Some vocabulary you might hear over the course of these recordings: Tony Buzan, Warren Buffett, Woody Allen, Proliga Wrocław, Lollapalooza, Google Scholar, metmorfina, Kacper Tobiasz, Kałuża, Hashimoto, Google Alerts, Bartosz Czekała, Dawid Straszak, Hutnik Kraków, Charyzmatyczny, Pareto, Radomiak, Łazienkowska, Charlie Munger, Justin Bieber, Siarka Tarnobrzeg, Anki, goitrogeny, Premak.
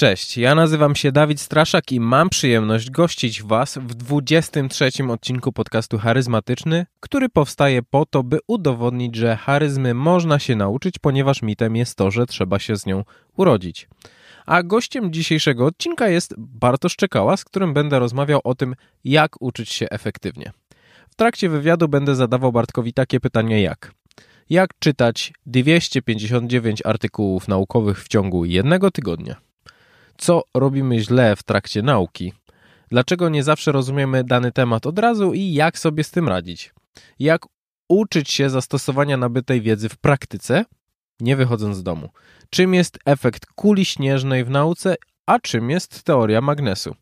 Cześć, ja nazywam się Dawid Straszak i mam przyjemność gościć Was w 23 odcinku podcastu Charyzmatyczny, który powstaje po to, by udowodnić, że charyzmy można się nauczyć, ponieważ mitem jest to, że trzeba się z nią urodzić. A gościem dzisiejszego odcinka jest Bartosz Czekała, z którym będę rozmawiał o tym, jak uczyć się efektywnie. W trakcie wywiadu będę zadawał Bartkowi takie pytania jak czytać 259 artykułów naukowych w ciągu jednego tygodnia, co robimy źle w trakcie nauki, dlaczego nie zawsze rozumiemy dany temat od razu i jak sobie z tym radzić, jak uczyć się zastosowania nabytej wiedzy w praktyce, nie wychodząc z domu, czym jest efekt kuli śnieżnej w nauce, a czym jest teoria magnesu.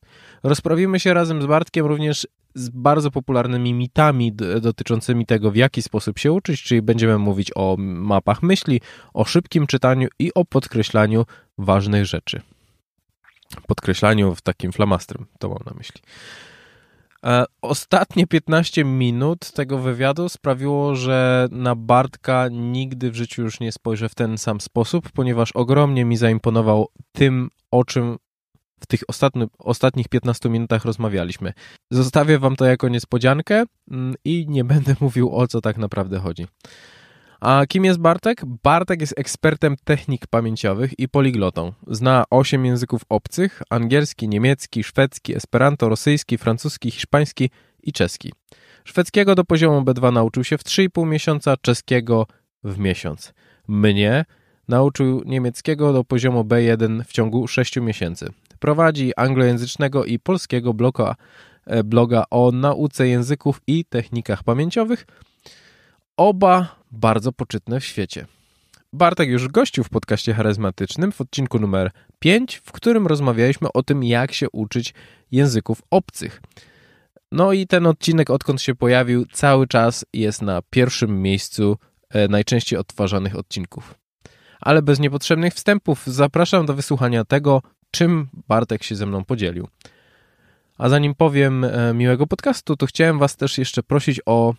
Rozprawimy się razem z Bartkiem również z bardzo popularnymi mitami dotyczącymi tego, w jaki sposób się uczyć, czyli będziemy mówić o mapach myśli, o szybkim czytaniu i o podkreślaniu ważnych rzeczy. Podkreślaniu w takim flamastrem, to mam na myśli. Ostatnie 15 minut tego wywiadu sprawiło, że na Bartka nigdy w życiu już nie spojrzę w ten sam sposób, ponieważ ogromnie mi zaimponował tym, o czym w tych ostatnich 15 minutach rozmawialiśmy. Zostawię Wam to jako niespodziankę i nie będę mówił, o co tak naprawdę chodzi. A kim jest Bartek? Bartek jest ekspertem technik pamięciowych i poliglotą. Zna 8 języków obcych: angielski, niemiecki, szwedzki, esperanto, rosyjski, francuski, hiszpański i czeski. Szwedzkiego do poziomu B2 nauczył się w 3,5 miesiąca, czeskiego w miesiąc. Mnie nauczył niemieckiego do poziomu B1 w ciągu 6 miesięcy. Prowadzi anglojęzycznego i polskiego bloga o nauce języków i technikach pamięciowych. Oba bardzo poczytne w świecie. Bartek już gościł w podcaście charyzmatycznym w odcinku numer 5, w którym rozmawialiśmy o tym, jak się uczyć języków obcych. No i ten odcinek, odkąd się pojawił, cały czas jest na pierwszym miejscu najczęściej odtwarzanych odcinków. Ale bez niepotrzebnych wstępów zapraszam do wysłuchania tego, czym Bartek się ze mną podzielił. A zanim powiem miłego podcastu, to chciałem Was też jeszcze prosić o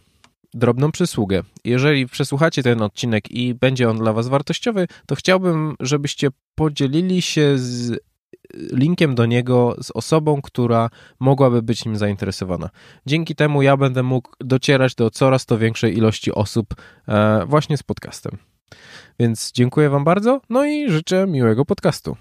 drobną przysługę. Jeżeli przesłuchacie ten odcinek i będzie on dla Was wartościowy, to chciałbym, żebyście podzielili się z linkiem do niego z osobą, która mogłaby być nim zainteresowana. Dzięki temu ja będę mógł docierać do coraz to większej ilości osób właśnie z podcastem. Więc dziękuję Wam bardzo, no i życzę miłego podcastu.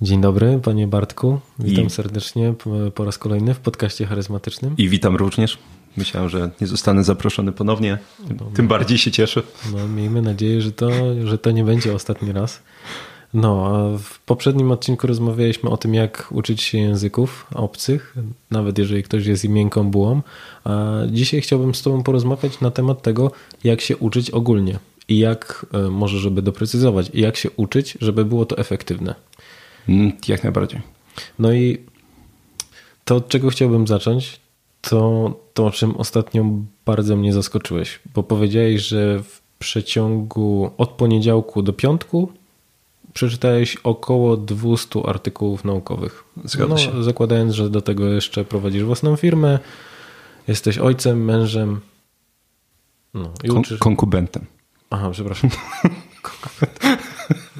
Dzień dobry, panie Bartku. Witam serdecznie po raz kolejny w podcaście charyzmatycznym. I witam również. Myślałem, że nie zostanę zaproszony ponownie. Tym bardziej się cieszę. No, miejmy nadzieję, że to nie będzie ostatni raz. No, a w poprzednim odcinku rozmawialiśmy o tym, jak uczyć się języków obcych, nawet jeżeli ktoś jest miękką bułą. A dzisiaj chciałbym z Tobą porozmawiać na temat tego, jak się uczyć ogólnie. I jak, może żeby doprecyzować, i jak się uczyć, żeby było to efektywne. Jak najbardziej. No i to, od czego chciałbym zacząć, to to, o czym ostatnio bardzo mnie zaskoczyłeś, bo powiedziałeś, że w przeciągu od poniedziałku do piątku przeczytałeś około 200 artykułów naukowych. Zgadza się. Zakładając, że do tego jeszcze prowadzisz własną firmę, jesteś ojcem, mężem i uczysz... Konkubentem. Aha, przepraszam.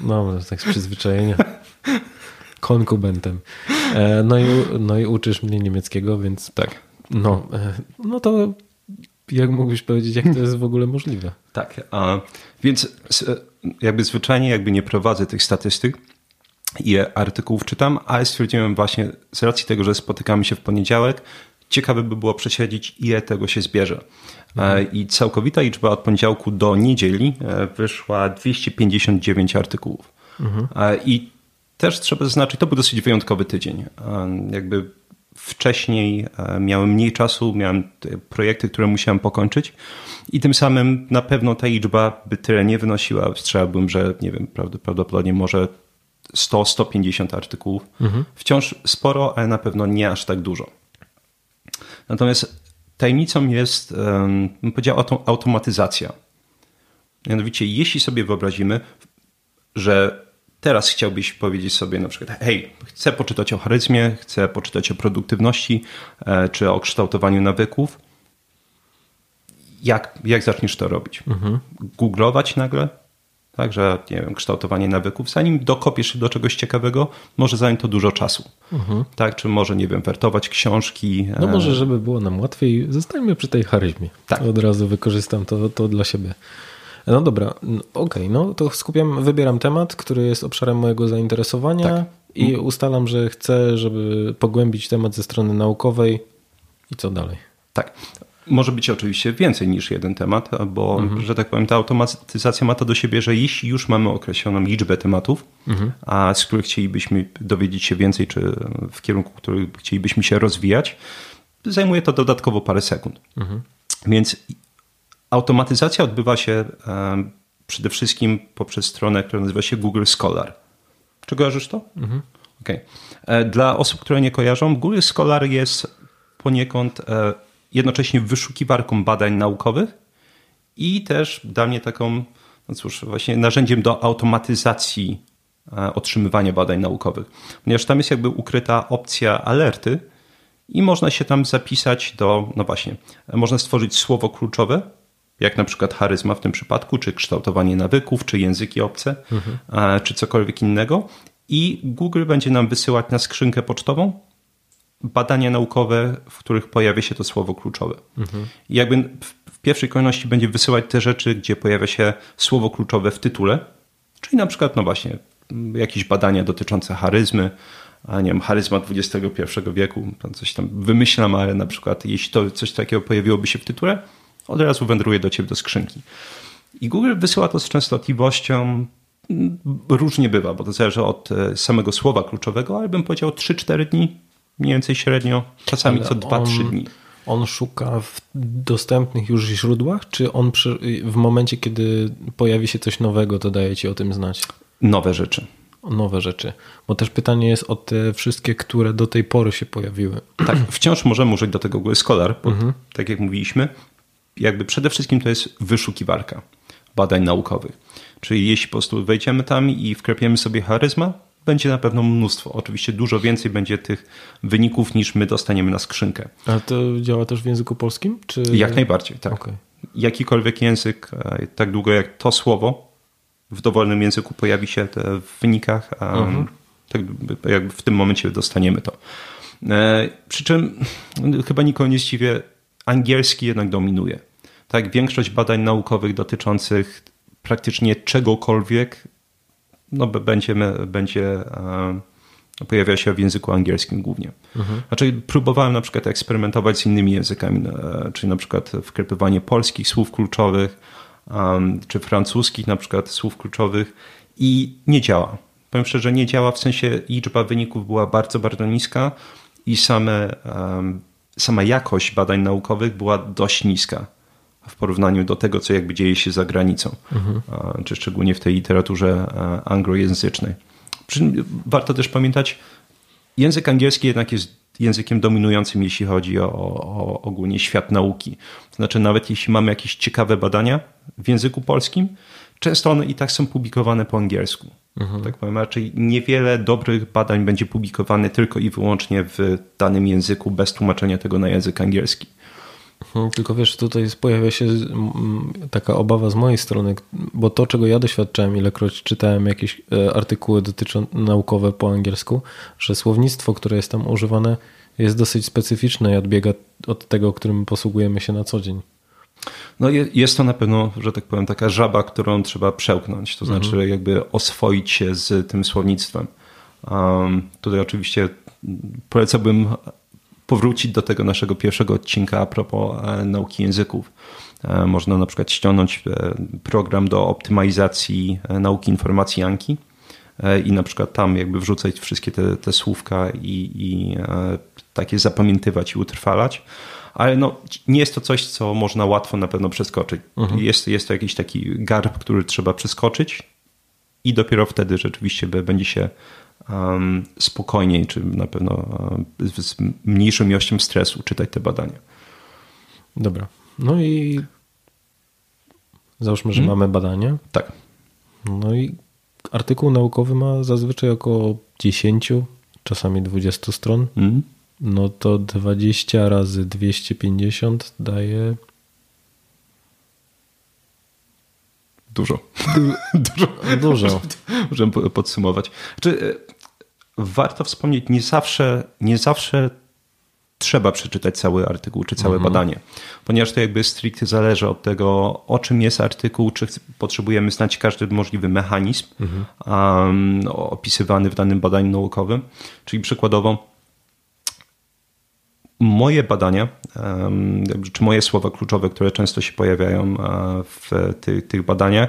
No, tak z przyzwyczajenia. Konkubentem. No i uczysz mnie niemieckiego, więc tak. No to jak mógłbyś powiedzieć, jak to jest w ogóle możliwe? Tak, więc jakby zwyczajnie nie prowadzę tych statystyk i artykułów czytam, ale stwierdziłem właśnie z racji tego, że spotykamy się w poniedziałek, ciekawe by było prześledzić, ile tego się zbierze. I całkowita liczba od poniedziałku do niedzieli wyszła 259 artykułów. I też trzeba zaznaczyć, to był dosyć wyjątkowy tydzień. Jakby wcześniej miałem mniej czasu, miałem projekty, które musiałem pokończyć i tym samym na pewno ta liczba by tyle nie wynosiła. Strzelałbym, że nie wiem, prawdopodobnie może 100-150 artykułów. Wciąż sporo, ale na pewno nie aż tak dużo. Natomiast tajemnicą jest, bym powiedział, automatyzacja. Mianowicie, jeśli sobie wyobrazimy, że teraz chciałbyś powiedzieć sobie na przykład, hej, chcę poczytać o charyzmie, chcę poczytać o produktywności, czy o kształtowaniu nawyków, jak zaczniesz to robić? Googlować nagle? Także, nie wiem, kształtowanie nawyków. Zanim dokopiesz się do czegoś ciekawego, może zająć to dużo czasu. Tak? Czy może, nie wiem, wertować książki. No może, żeby było nam łatwiej, zostańmy przy tej charyzmie. Tak. Od razu wykorzystam to dla siebie. No dobra, okej, no to wybieram temat, który jest obszarem mojego zainteresowania i ustalam, że chcę, żeby pogłębić temat ze strony naukowej. I co dalej? Tak. Może być oczywiście więcej niż jeden temat, bo, że tak powiem, ta automatyzacja ma to do siebie, że jeśli już mamy określoną liczbę tematów, a z których chcielibyśmy dowiedzieć się więcej, czy w kierunku, który chcielibyśmy się rozwijać, zajmuje to dodatkowo parę sekund. Więc automatyzacja odbywa się przede wszystkim poprzez stronę, która nazywa się Google Scholar. Czy kojarzysz to? Okej. Dla osób, które nie kojarzą, Google Scholar jest poniekąd jednocześnie wyszukiwarką badań naukowych i też dla mnie taką, no cóż, właśnie narzędziem do automatyzacji otrzymywania badań naukowych. Ponieważ tam jest jakby ukryta opcja alerty i można się tam zapisać do, no właśnie, można stworzyć słowo kluczowe, jak na przykład charyzma w tym przypadku, czy kształtowanie nawyków, czy języki obce, czy cokolwiek innego i Google będzie nam wysyłać na skrzynkę pocztową badania naukowe, w których pojawia się to słowo kluczowe. I jakby w pierwszej kolejności będzie wysyłać te rzeczy, gdzie pojawia się słowo kluczowe w tytule, czyli na przykład, no właśnie, jakieś badania dotyczące charyzmy, a nie wiem, charyzma XXI wieku, coś tam wymyślam, ale na przykład jeśli to coś takiego pojawiłoby się w tytule, od razu wędruje do ciebie do skrzynki. I Google wysyła to z częstotliwością, różnie bywa, bo to zależy od samego słowa kluczowego, ale bym powiedział 3-4 dni, mniej więcej średnio, czasami ale co 2-3 dni. On szuka w dostępnych już źródłach, czy on w momencie, kiedy pojawi się coś nowego, to daje ci o tym znać? Nowe rzeczy. Bo też pytanie jest o te wszystkie, które do tej pory się pojawiły. Tak, wciąż możemy użyć do tego Google Scholar, bo tak jak mówiliśmy, jakby przede wszystkim to jest wyszukiwarka badań naukowych. Czyli jeśli po prostu wejdziemy tam i wklepiemy sobie charyzma, będzie na pewno mnóstwo. Oczywiście dużo więcej będzie tych wyników niż my dostaniemy na skrzynkę. A to działa też w języku polskim? Czy... Jak najbardziej, tak. Okay. Jakikolwiek język, tak długo jak to słowo w dowolnym języku pojawi się w wynikach, tak jakby w tym momencie dostaniemy to. Przy czym chyba nikogo nie zdziwię, angielski jednak dominuje. Tak, większość badań naukowych dotyczących praktycznie czegokolwiek pojawia się w języku angielskim głównie. Znaczy próbowałem na przykład eksperymentować z innymi językami, czyli na przykład wklepywanie polskich słów kluczowych, czy francuskich na przykład słów kluczowych i nie działa. Powiem szczerze, nie działa, w sensie liczba wyników była bardzo, bardzo niska i sama jakość badań naukowych była dość niska w porównaniu do tego, co jakby dzieje się za granicą, czy szczególnie w tej literaturze anglojęzycznej. Przy czym warto też pamiętać, język angielski jednak jest językiem dominującym, jeśli chodzi o ogólnie świat nauki. To znaczy nawet jeśli mamy jakieś ciekawe badania w języku polskim, często one i tak są publikowane po angielsku. Tak powiem, raczej niewiele dobrych badań będzie publikowane tylko i wyłącznie w danym języku bez tłumaczenia tego na język angielski. Tylko wiesz, tutaj pojawia się taka obawa z mojej strony, bo to, czego ja doświadczałem, ilekroć czytałem jakieś artykuły naukowe po angielsku, że słownictwo, które jest tam używane, jest dosyć specyficzne i odbiega od tego, którym posługujemy się na co dzień. No jest to na pewno, że tak powiem, taka żaba, którą trzeba przełknąć, to znaczy jakby oswoić się z tym słownictwem. Tutaj oczywiście polecałbym powrócić do tego naszego pierwszego odcinka a propos nauki języków. Można na przykład ściągnąć program do optymalizacji nauki informacji Anki i na przykład tam jakby wrzucać wszystkie te słówka i takie zapamiętywać i utrwalać. Ale no, nie jest to coś, co można łatwo na pewno przeskoczyć. Jest to jakiś taki garb, który trzeba przeskoczyć i dopiero wtedy rzeczywiście będzie się spokojniej, czy na pewno z mniejszą ilością stresu czytać te badania. Dobra. No i załóżmy, że mamy badanie. Tak. No i artykuł naukowy ma zazwyczaj około 10, czasami 20 stron. No to 20 razy 250 daje Dużo. Dużo. Możemy podsumować. Znaczy, warto wspomnieć, nie zawsze trzeba przeczytać cały artykuł czy całe badanie, ponieważ to jakby stricte zależy od tego, o czym jest artykuł, czy potrzebujemy znać każdy możliwy mechanizm opisywany w danym badaniu naukowym. Czyli przykładowo moje badania, czy moje słowa kluczowe, które często się pojawiają w tych badaniach,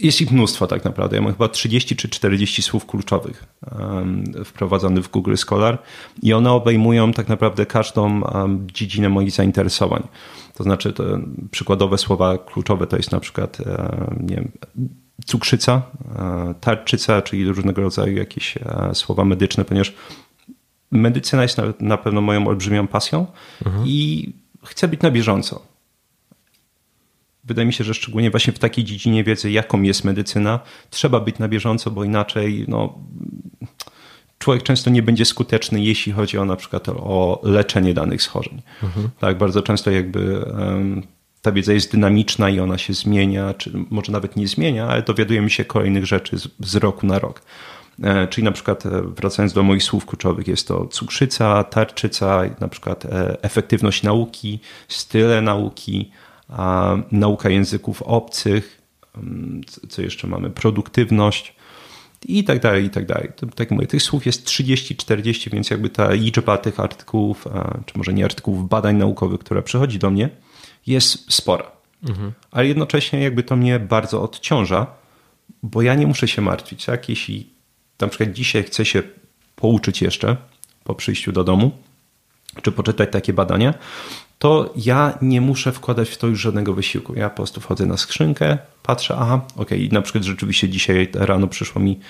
jest ich mnóstwo tak naprawdę. Ja mam chyba 30 czy 40 słów kluczowych wprowadzonych w Google Scholar i one obejmują tak naprawdę każdą dziedzinę moich zainteresowań. To znaczy to przykładowe słowa kluczowe to jest na przykład nie wiem, cukrzyca, tarczyca, czyli różnego rodzaju jakieś słowa medyczne, ponieważ medycyna jest na pewno moją olbrzymią pasją i chcę być na bieżąco. Wydaje mi się, że szczególnie właśnie w takiej dziedzinie wiedzy, jaką jest medycyna, trzeba być na bieżąco, bo inaczej człowiek często nie będzie skuteczny, jeśli chodzi o na przykład o leczenie danych schorzeń. Tak, bardzo często jakby ta wiedza jest dynamiczna i ona się zmienia, czy może nawet nie zmienia, ale dowiadujemy się kolejnych rzeczy z roku na rok. Czyli na przykład wracając do moich słów kluczowych, jest to cukrzyca, tarczyca, na przykład efektywność nauki, style nauki, nauka języków obcych, co jeszcze mamy, produktywność i tak dalej, i tak dalej. Tak jak mówię, tych słów jest 30-40, więc jakby ta liczba tych artykułów, czy może nie artykułów, badań naukowych, która przychodzi do mnie, jest spora. Ale jednocześnie jakby to mnie bardzo odciąża, bo ja nie muszę się martwić, tak? Jeśli na przykład dzisiaj chcę się pouczyć jeszcze po przyjściu do domu, czy poczytać takie badania, to ja nie muszę wkładać w to już żadnego wysiłku. Ja po prostu wchodzę na skrzynkę, patrzę, okej, na przykład rzeczywiście dzisiaj rano przyszło mi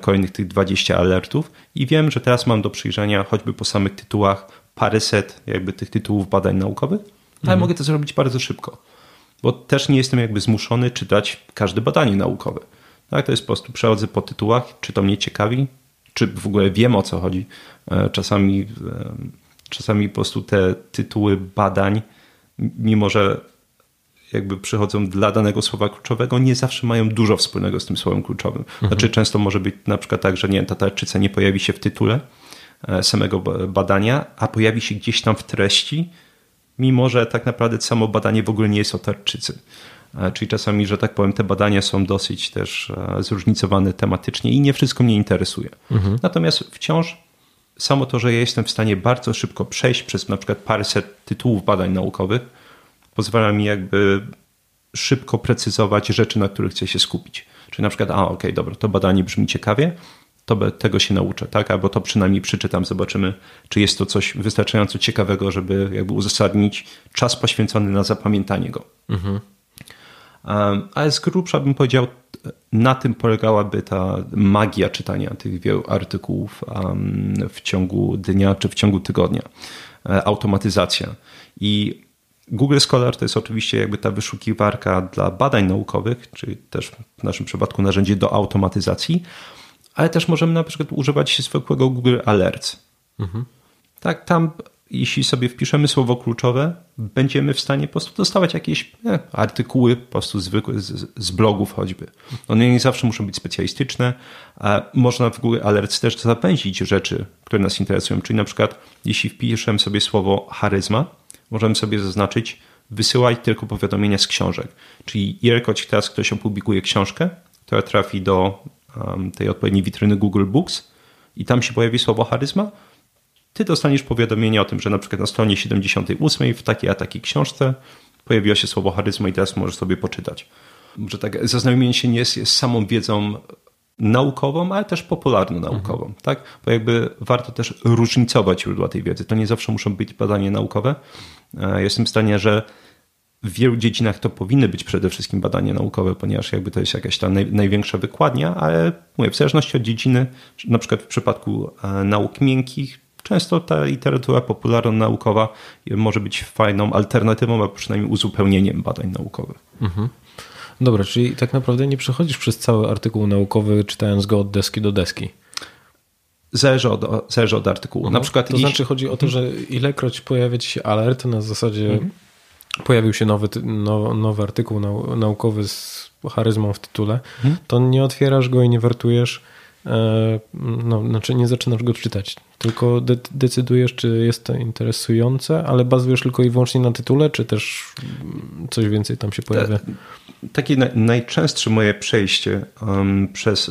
kolejnych tych 20 alertów i wiem, że teraz mam do przyjrzenia choćby po samych tytułach paręset jakby tych tytułów badań naukowych, ale mogę to zrobić bardzo szybko, bo też nie jestem jakby zmuszony czytać każde badanie naukowe. Tak, to jest po prostu przechodzę po tytułach, czy to mnie ciekawi, czy w ogóle wiem o co chodzi. Czasami po prostu te tytuły badań, mimo że jakby przychodzą dla danego słowa kluczowego, nie zawsze mają dużo wspólnego z tym słowem kluczowym. Znaczy często może być na przykład tak, że ta tarczyca nie pojawi się w tytule samego badania, a pojawi się gdzieś tam w treści, mimo że tak naprawdę samo badanie w ogóle nie jest o tarczycy. Czyli czasami, że tak powiem, te badania są dosyć też zróżnicowane tematycznie i nie wszystko mnie interesuje. Natomiast wciąż samo to, że ja jestem w stanie bardzo szybko przejść przez na przykład paręset tytułów badań naukowych, pozwala mi jakby szybko precyzować rzeczy, na których chcę się skupić. Czyli na przykład, okej, dobra, to badanie brzmi ciekawie, to tego się nauczę, tak? Albo to przynajmniej przeczytam, zobaczymy, czy jest to coś wystarczająco ciekawego, żeby jakby uzasadnić czas poświęcony na zapamiętanie go. Ale z grubsza bym powiedział, na tym polegałaby ta magia czytania tych wielu artykułów w ciągu dnia czy w ciągu tygodnia. Automatyzacja. I Google Scholar to jest oczywiście jakby ta wyszukiwarka dla badań naukowych, czyli też w naszym przypadku narzędzie do automatyzacji, ale też możemy na przykład używać zwykłego Google Alerts. Tak, tam jeśli sobie wpiszemy słowo kluczowe, będziemy w stanie po prostu dostawać jakieś artykuły po prostu zwykłe z blogów choćby. One nie zawsze muszą być specjalistyczne. Można w Google Alerts też zapędzić rzeczy, które nas interesują. Czyli na przykład jeśli wpiszemy sobie słowo charyzma, możemy sobie zaznaczyć wysyłaj tylko powiadomienia z książek. Czyli ilekroć teraz ktoś opublikuje książkę, która trafi do tej odpowiedniej witryny Google Books i tam się pojawi słowo charyzma, ty dostaniesz powiadomienie o tym, że na przykład na stronie 78 w takiej a takiej książce pojawiło się słowo charyzma i teraz możesz sobie poczytać. Że tak zaznajomienie się nie jest samą wiedzą naukową, ale też popularno-naukową. Tak? Bo jakby warto też różnicować źródła tej wiedzy. To nie zawsze muszą być badania naukowe. Jestem w stanie, że w wielu dziedzinach to powinny być przede wszystkim badania naukowe, ponieważ jakby to jest jakaś ta największa wykładnia, ale mówię, w zależności od dziedziny, na przykład w przypadku nauk miękkich, często ta literatura popularno-naukowa może być fajną alternatywą, a przynajmniej uzupełnieniem badań naukowych. Dobra, czyli tak naprawdę nie przechodzisz przez cały artykuł naukowy, czytając go od deski do deski. Zależy od artykułu. Na przykład to znaczy chodzi o to, że ilekroć pojawia ci się alert na zasadzie pojawił się nowy artykuł naukowy z charyzmą w tytule, to nie otwierasz go i nie wertujesz, znaczy nie zaczynasz go czytać, tylko decydujesz, czy jest to interesujące, ale bazujesz tylko i wyłącznie na tytule, czy też coś więcej tam się pojawia? Takie najczęstsze moje przejście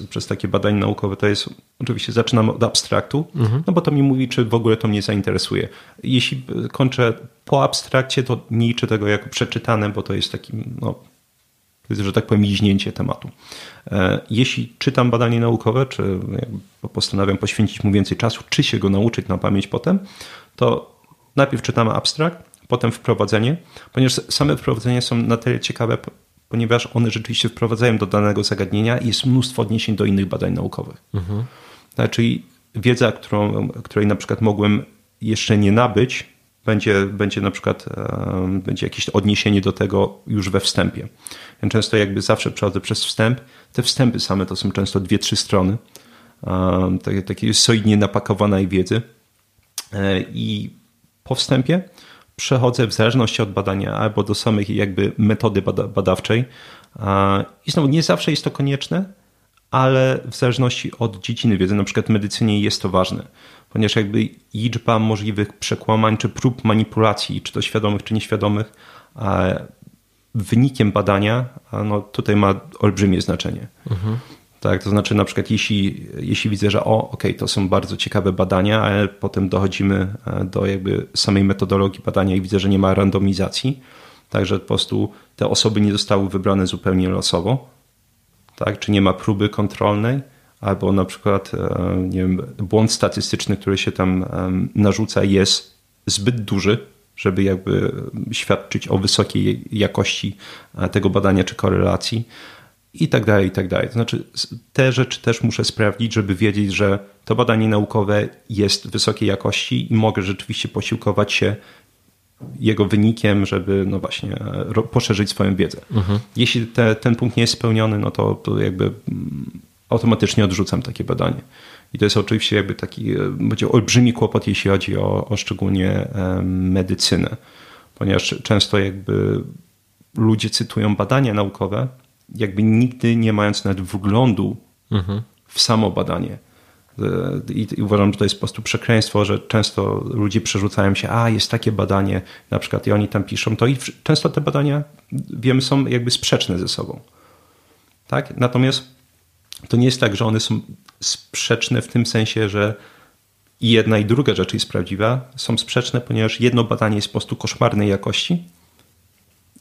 przez takie badania naukowe to jest, oczywiście zaczynam od abstraktu, no bo to mi mówi, czy w ogóle to mnie zainteresuje. Jeśli kończę po abstrakcie, to nie liczę tego jako przeczytane, bo to jest takim, to jest, że tak powiem, liźnięcie tematu. Jeśli czytam badanie naukowe, czy postanawiam poświęcić mu więcej czasu, czy się go nauczyć na pamięć potem, to najpierw czytamy abstrakt, potem wprowadzenie, ponieważ same wprowadzenia są na tyle ciekawe, ponieważ one rzeczywiście wprowadzają do danego zagadnienia i jest mnóstwo odniesień do innych badań naukowych. Tak, czyli wiedza, której na przykład mogłem jeszcze nie nabyć, będzie na przykład będzie jakieś odniesienie do tego już we wstępie. Ja często zawsze przechodzę przez wstęp. Te wstępy same to są często 2-3 strony. Takie solidnie napakowanej wiedzy. I po wstępie przechodzę w zależności od badania albo do samych metody badawczej. I znowu nie zawsze jest to konieczne, ale w zależności od dziedziny wiedzy, na przykład w medycynie jest to ważne, ponieważ liczba możliwych przekłamań czy prób manipulacji, czy to świadomych, czy nieświadomych, wynikiem badania tutaj ma olbrzymie znaczenie. Tak, to znaczy na przykład jeśli widzę, że to są bardzo ciekawe badania, ale potem dochodzimy do samej metodologii badania i widzę, że nie ma randomizacji, także po prostu te osoby nie zostały wybrane zupełnie losowo, tak, czy nie ma próby kontrolnej, albo na przykład błąd statystyczny, który się tam narzuca, jest zbyt duży, żeby świadczyć o wysokiej jakości tego badania czy korelacji i tak dalej, i tak dalej. To znaczy te rzeczy też muszę sprawdzić, żeby wiedzieć, że to badanie naukowe jest wysokiej jakości i mogę rzeczywiście posiłkować się jego wynikiem, żeby właśnie poszerzyć swoją wiedzę. Jeśli ten punkt nie jest spełniony, to automatycznie odrzucam takie badanie. I to jest oczywiście taki będzie olbrzymi kłopot, jeśli chodzi o szczególnie medycynę, ponieważ często ludzie cytują badania naukowe, nigdy nie mając nawet wglądu w samo badanie. I uważam, że to jest po prostu przekleństwo, że często ludzie przerzucają się, jest takie badanie na przykład i oni tam piszą to i często te badania, wiemy, są sprzeczne ze sobą. Tak? Natomiast to nie jest tak, że one są sprzeczne w tym sensie, że jedna i druga rzecz jest prawdziwa. Są sprzeczne, ponieważ jedno badanie jest po prostu koszmarnej jakości,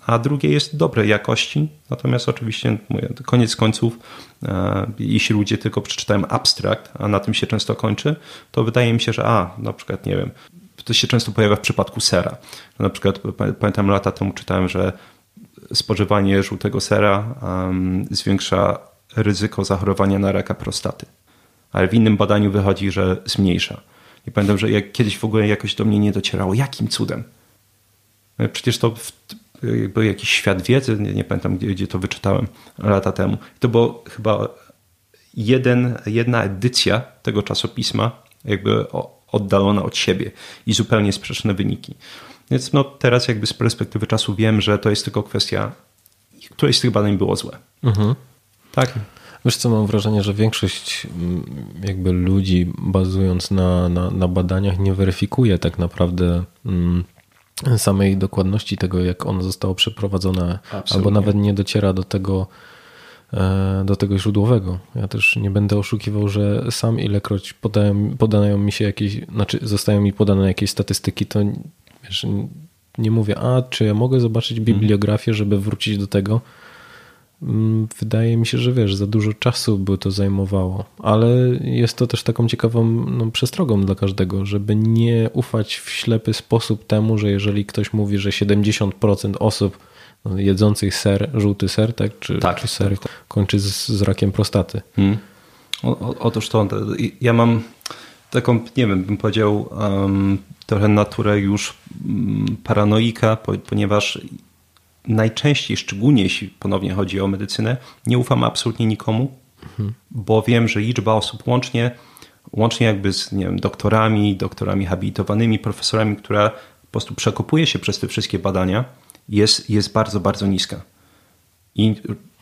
a drugie jest dobrej jakości. Natomiast oczywiście, koniec końców, jeśli ludzie tylko przeczytają abstrakt, a na tym się często kończy, to wydaje mi się, że na przykład, nie wiem, to się często pojawia w przypadku sera. Na przykład pamiętam lata temu czytałem, że spożywanie żółtego sera zwiększa ryzyko zachorowania na raka prostaty. Ale w innym badaniu wychodzi, że zmniejsza. I pamiętam, że kiedyś w ogóle jakoś do mnie nie docierało. Jakim cudem? Przecież to był jakiś świat wiedzy, nie pamiętam gdzie to wyczytałem lata temu. To było chyba jedna edycja tego czasopisma oddalona od siebie i zupełnie sprzeczne wyniki. Więc teraz z perspektywy czasu wiem, że to jest tylko kwestia, któreś z tych badań było złe. Tak. Wiesz co, mam wrażenie, że większość ludzi bazując na badaniach nie weryfikuje tak naprawdę samej dokładności tego, jak ono zostało przeprowadzone. Absolutnie. Albo nawet nie dociera do tego źródłowego. Ja też nie będę oszukiwał, że sam ilekroć podają mi się zostają mi podane jakieś statystyki, to wiesz, nie mówię, czy ja mogę zobaczyć bibliografię, żeby wrócić do tego. Wydaje mi się, że za dużo czasu by to zajmowało, ale jest to też taką ciekawą przestrogą dla każdego, żeby nie ufać w ślepy sposób temu, że jeżeli ktoś mówi, że 70% osób jedzących żółty ser, tak? Czy ser kończy z rakiem prostaty. Otóż to, ja mam taką, nie wiem, bym powiedział trochę naturę już paranoika, ponieważ najczęściej, szczególnie jeśli ponownie chodzi o medycynę, nie ufam absolutnie nikomu, bo wiem, że liczba osób łącznie z doktorami habilitowanymi, profesorami, która po prostu przekopuje się przez te wszystkie badania jest bardzo, bardzo niska. I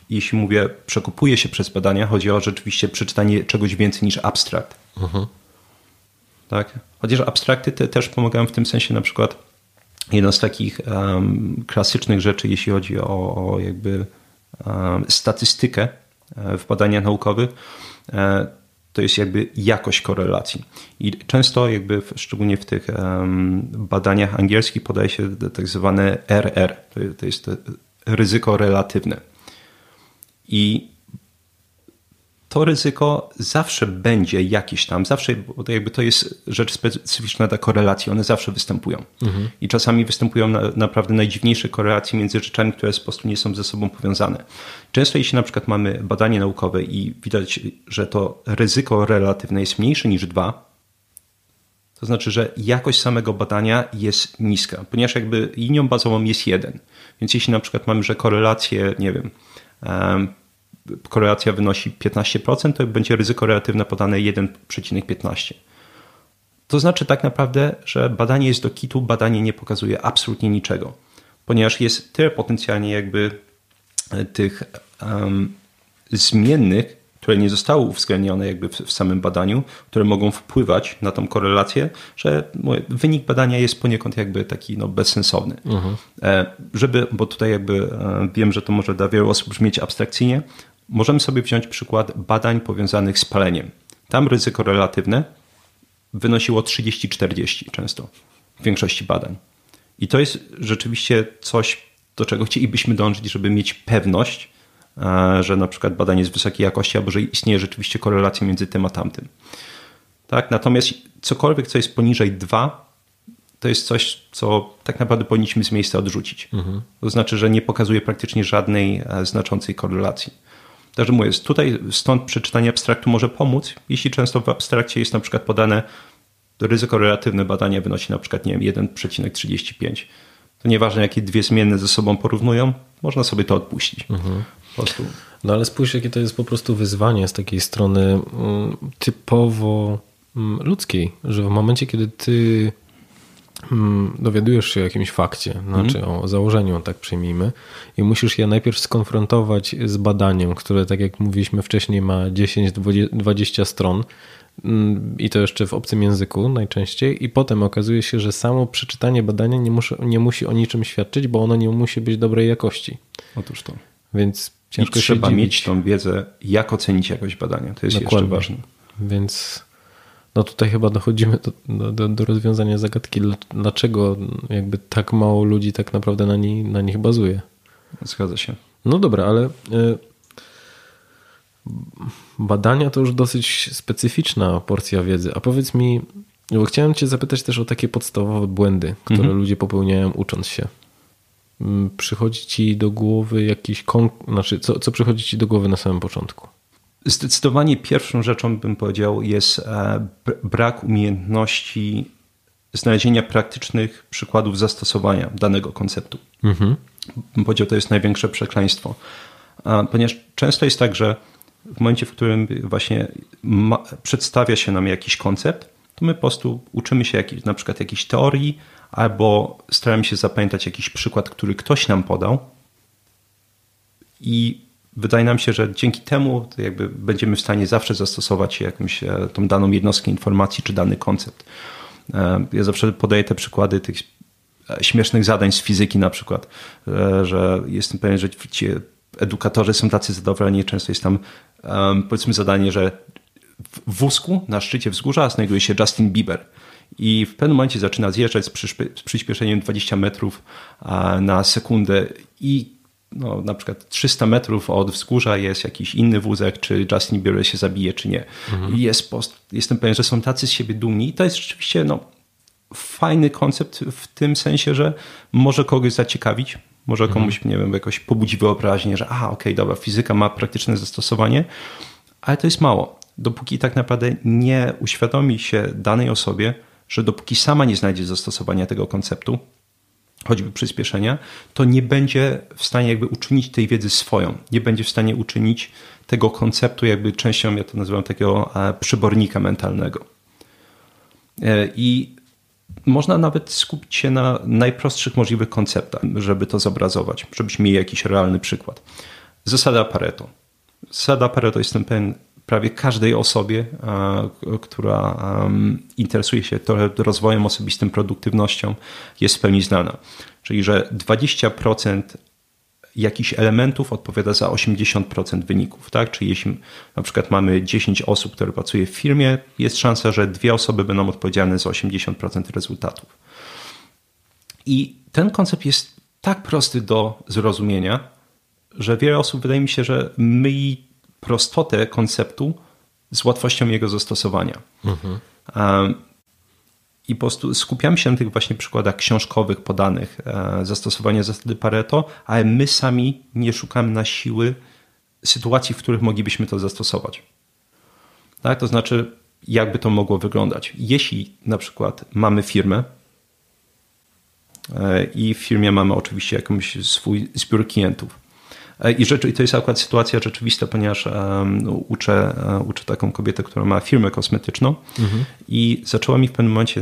jeśli mówię, przekopuje się przez badania, chodzi o rzeczywiście przeczytanie czegoś więcej niż abstrakt. Mhm. Tak? Chociaż abstrakty te też pomagają w tym sensie, na przykład jedną z takich klasycznych rzeczy, jeśli chodzi o jakby statystykę w badaniach naukowych, to jest jakby jakość korelacji. I często jakby szczególnie w tych badaniach angielskich podaje się tak zwane RR, to jest ryzyko relatywne. I to ryzyko zawsze będzie jakieś tam, zawsze, bo to jakby to jest rzecz specyficzna dla korelacji, one zawsze występują. Mhm. I czasami występują naprawdę najdziwniejsze korelacje między rzeczami, które po prostu nie są ze sobą powiązane. Często jeśli na przykład mamy badanie naukowe i widać, że to ryzyko relatywne jest mniejsze niż 2, to znaczy, że jakość samego badania jest niska, ponieważ jakby linią bazową jest 1. Więc jeśli na przykład mamy, że korelacje, nie wiem, korelacja wynosi 15%, to będzie ryzyko relatywne podane 1,15. To znaczy tak naprawdę, że badanie jest do kitu, badanie nie pokazuje absolutnie niczego, ponieważ jest tyle potencjalnie jakby tych zmiennych, które nie zostały uwzględnione jakby w samym badaniu, które mogą wpływać na tą korelację, że wynik badania jest poniekąd jakby taki bezsensowny. Mhm. Bo tutaj jakby wiem, że to może dla wielu osób brzmieć abstrakcyjnie, możemy sobie wziąć przykład badań powiązanych z paleniem. Tam ryzyko relatywne wynosiło 30-40 często w większości badań. I to jest rzeczywiście coś, do czego chcielibyśmy dążyć, żeby mieć pewność, że na przykład badanie jest wysokiej jakości, albo że istnieje rzeczywiście korelacja między tym a tamtym. Tak? Natomiast cokolwiek, co jest poniżej 2, to jest coś, co tak naprawdę powinniśmy z miejsca odrzucić. Mhm. To znaczy, że nie pokazuje praktycznie żadnej znaczącej korelacji. Także mówię, tutaj stąd przeczytanie abstraktu może pomóc, jeśli często w abstrakcie jest na przykład podane ryzyko relatywne badania wynosi na przykład, nie wiem, 1,35. To nieważne, jakie dwie zmienne ze sobą porównują, można sobie to odpuścić. Mhm. No ale spójrz, jakie to jest po prostu wyzwanie z takiej strony typowo ludzkiej, że w momencie, kiedy ty dowiadujesz się o jakimś fakcie, znaczy o założeniu, tak przyjmijmy, i musisz je najpierw skonfrontować z badaniem, które, tak jak mówiliśmy wcześniej, ma 10-20 stron i to jeszcze w obcym języku najczęściej, i potem okazuje się, że samo przeczytanie badania nie musi o niczym świadczyć, bo ono nie musi być dobrej jakości. Otóż to. Więc ciężko się dziwić. Trzeba mieć tą wiedzę, jak ocenić jakość badania. To jest dokładnie. Jeszcze ważne. Więc no tutaj chyba dochodzimy do rozwiązania zagadki, dlaczego jakby tak mało ludzi tak naprawdę na nich bazuje. Zgadza się. No dobra, ale badania to już dosyć specyficzna porcja wiedzy. A powiedz mi, bo chciałem cię zapytać też o takie podstawowe błędy, które ludzie popełniają ucząc się. Przychodzi ci do głowy jakiś co przychodzi ci do głowy na samym początku? Zdecydowanie pierwszą rzeczą, bym powiedział, jest brak umiejętności znalezienia praktycznych przykładów zastosowania danego konceptu. Mhm. Bym powiedział, to jest największe przekleństwo. Ponieważ często jest tak, że w momencie, w którym właśnie przedstawia się nam jakiś koncept, to my po prostu uczymy się na przykład jakiejś teorii, albo staramy się zapamiętać jakiś przykład, który ktoś nam podał, i wydaje nam się, że dzięki temu to jakby będziemy w stanie zawsze zastosować jakąś tą daną jednostkę informacji czy dany koncept. Ja zawsze podaję te przykłady tych śmiesznych zadań z fizyki na przykład, że jestem pewien, że ci edukatorzy są tacy zadowoleni, często jest tam powiedzmy zadanie, że w wózku na szczycie wzgórza znajduje się Justin Bieber. I w pewnym momencie zaczyna zjeżdżać z przyspieszeniem 20 metrów na sekundę i no, na przykład 300 metrów od wzgórza jest jakiś inny wózek, czy Justin Bieber się zabije, czy nie. Mhm. I jestem pewien, że są tacy z siebie dumni. I to jest rzeczywiście fajny koncept w tym sensie, że może kogoś zaciekawić, może komuś, nie wiem, jakoś pobudzi wyobraźnię, że okej, dobra, fizyka ma praktyczne zastosowanie, ale to jest mało. Dopóki tak naprawdę nie uświadomi się danej osobie, że dopóki sama nie znajdzie zastosowania tego konceptu, choćby przyspieszenia, to nie będzie w stanie jakby uczynić tej wiedzy swoją. Nie będzie w stanie uczynić tego konceptu jakby częścią, ja to nazywam takiego przybornika mentalnego. I Można nawet skupić się na najprostszych możliwych konceptach, żeby to zobrazować, żebyśmy mieli jakiś realny przykład. Zasada Pareto. Zasada Pareto jest prawie każdej osobie, która interesuje się rozwojem osobistym, produktywnością, jest w pełni znana. Czyli, że 20% jakichś elementów odpowiada za 80% wyników. Tak? Czyli jeśli na przykład mamy 10 osób, które pracuje w firmie, jest szansa, że 2 osoby będą odpowiedzialne za 80% rezultatów. I ten koncept jest tak prosty do zrozumienia, że wiele osób, wydaje mi się, że myli prostotę konceptu z łatwością jego zastosowania. Mhm. I po prostu skupiamy się na tych właśnie przykładach książkowych podanych zastosowania zasady Pareto, ale my sami nie szukamy na siły sytuacji, w których moglibyśmy to zastosować. Tak? To znaczy, jakby to mogło wyglądać. Jeśli na przykład mamy firmę i w firmie mamy oczywiście jakąś swój zbiór klientów. I to jest akurat sytuacja rzeczywista, ponieważ uczę taką kobietę, która ma firmę kosmetyczną i zaczęła mi w pewnym momencie,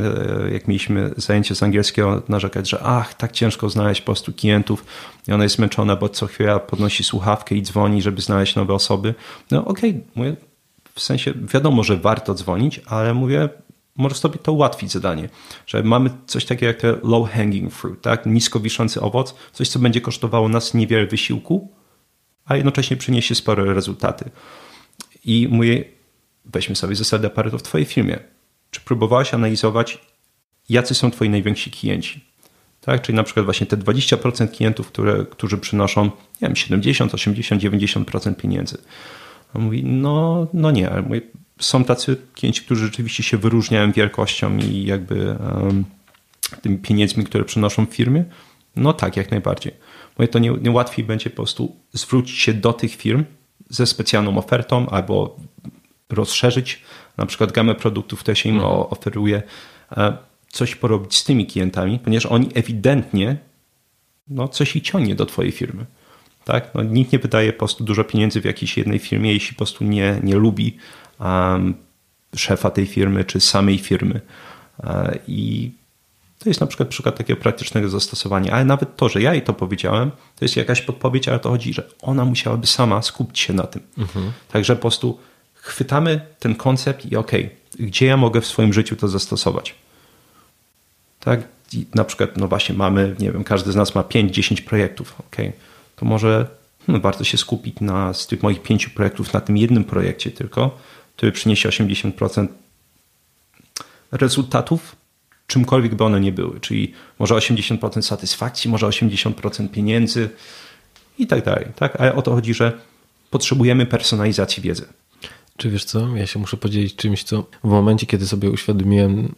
jak mieliśmy zajęcie z angielskiego, narzekać, że tak ciężko znaleźć po prostu klientów i ona jest zmęczona, bo co chwila podnosi słuchawkę i dzwoni, żeby znaleźć nowe osoby. No okej, mówię, w sensie wiadomo, że warto dzwonić, ale mówię, może sobie to ułatwić zadanie, że mamy coś takiego jak te low hanging fruit, tak? Nisko wiszący owoc, coś co będzie kosztowało nas niewiele wysiłku, a jednocześnie przyniesie spore rezultaty. I mówię, weźmy sobie zasadę Pareto w twojej firmie. Czy próbowałaś analizować, jacy są twoi najwięksi klienci? Tak? Czyli na przykład właśnie te 20% klientów, którzy przynoszą, nie wiem, 70, 80, 90% pieniędzy. A mówi, no nie, ale mówię, są tacy klienci, którzy rzeczywiście się wyróżniają wielkością i jakby tymi pieniędzmi, które przynoszą w firmie. No tak, jak najbardziej. Mówię, to nie łatwiej będzie po prostu zwrócić się do tych firm ze specjalną ofertą albo rozszerzyć na przykład gamę produktów, które się im oferuje, coś porobić z tymi klientami, ponieważ oni ewidentnie coś ich ciągnie do twojej firmy. Tak? Nikt nie wydaje po prostu dużo pieniędzy w jakiejś jednej firmie, jeśli po prostu nie lubi szefa tej firmy czy samej firmy. I to jest na przykład przykład takiego praktycznego zastosowania, ale nawet to, że ja jej to powiedziałem, to jest jakaś podpowiedź, ale to chodzi, że ona musiałaby sama skupić się na tym. Mhm. Także po prostu chwytamy ten koncept i gdzie ja mogę w swoim życiu to zastosować? Tak? I na przykład, właśnie mamy, nie wiem, każdy z nas ma 5-10 projektów. To może warto się skupić z tych moich 5 projektów na tym jednym projekcie tylko, który przyniesie 80% rezultatów, czymkolwiek by one nie były. Czyli może 80% satysfakcji, może 80% pieniędzy i tak dalej. Tak? Ale o to chodzi, że potrzebujemy personalizacji wiedzy. Czy wiesz co? Ja się muszę podzielić czymś, co w momencie, kiedy sobie uświadomiłem,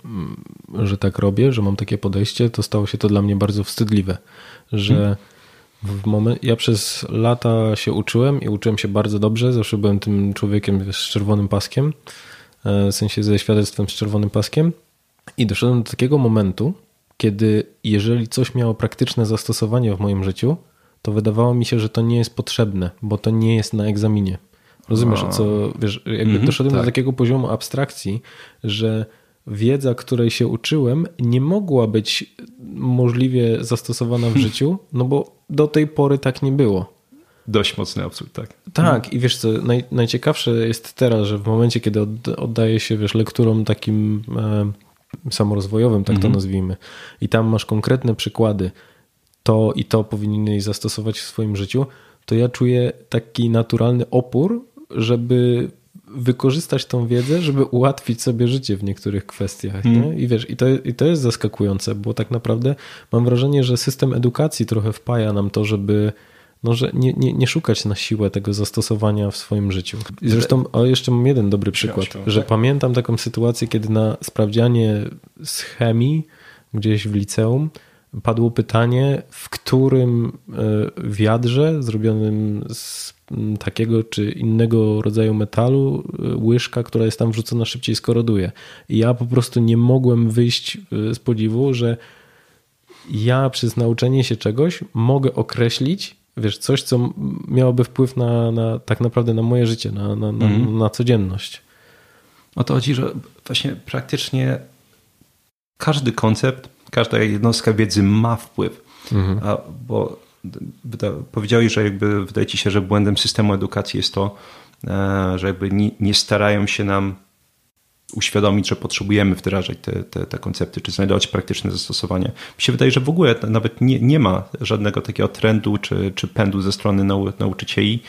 że tak robię, że mam takie podejście, to stało się to dla mnie bardzo wstydliwe, że ja przez lata się uczyłem i uczyłem się bardzo dobrze. Zawsze byłem tym człowiekiem z czerwonym paskiem, w sensie ze świadectwem z czerwonym paskiem. I doszedłem do takiego momentu, kiedy jeżeli coś miało praktyczne zastosowanie w moim życiu, to wydawało mi się, że to nie jest potrzebne, bo to nie jest na egzaminie. Rozumiesz, doszedłem do takiego poziomu abstrakcji, że wiedza, której się uczyłem, nie mogła być możliwie zastosowana w życiu, no bo do tej pory tak nie było. Dość mocny absurd, tak. Tak, i wiesz co, najciekawsze jest teraz, że w momencie, kiedy oddaję się lekturom takim samorozwojowym, tak to nazwijmy, i tam masz konkretne przykłady, to i to powinieneś zastosować w swoim życiu, to ja czuję taki naturalny opór, żeby wykorzystać tą wiedzę, żeby ułatwić sobie życie w niektórych kwestiach. Nie? I wiesz, i to jest zaskakujące, bo tak naprawdę mam wrażenie, że system edukacji trochę wpaja nam to, żeby że nie szukać na siłę tego zastosowania w swoim życiu. Zresztą jeszcze mam jeden dobry przykład, że pamiętam taką sytuację, kiedy na sprawdzianie z chemii gdzieś w liceum padło pytanie, w którym wiadrze zrobionym z takiego czy innego rodzaju metalu łyżka, która jest tam wrzucona, szybciej skoroduje. I ja po prostu nie mogłem wyjść z podziwu, że ja przez nauczenie się czegoś mogę określić, wiesz, coś, co miałoby wpływ na tak naprawdę na moje życie, na codzienność. O to chodzi, że właśnie praktycznie każdy koncept, każda jednostka wiedzy ma wpływ. Mhm. Bo powiedziałeś, że jakby wydaje ci się, że błędem systemu edukacji jest to, że jakby nie starają się nam uświadomić, że potrzebujemy wdrażać te koncepty, czy znajdować praktyczne zastosowanie. Mi się wydaje, że w ogóle nawet nie ma żadnego takiego trendu czy pędu ze strony nauczycieli,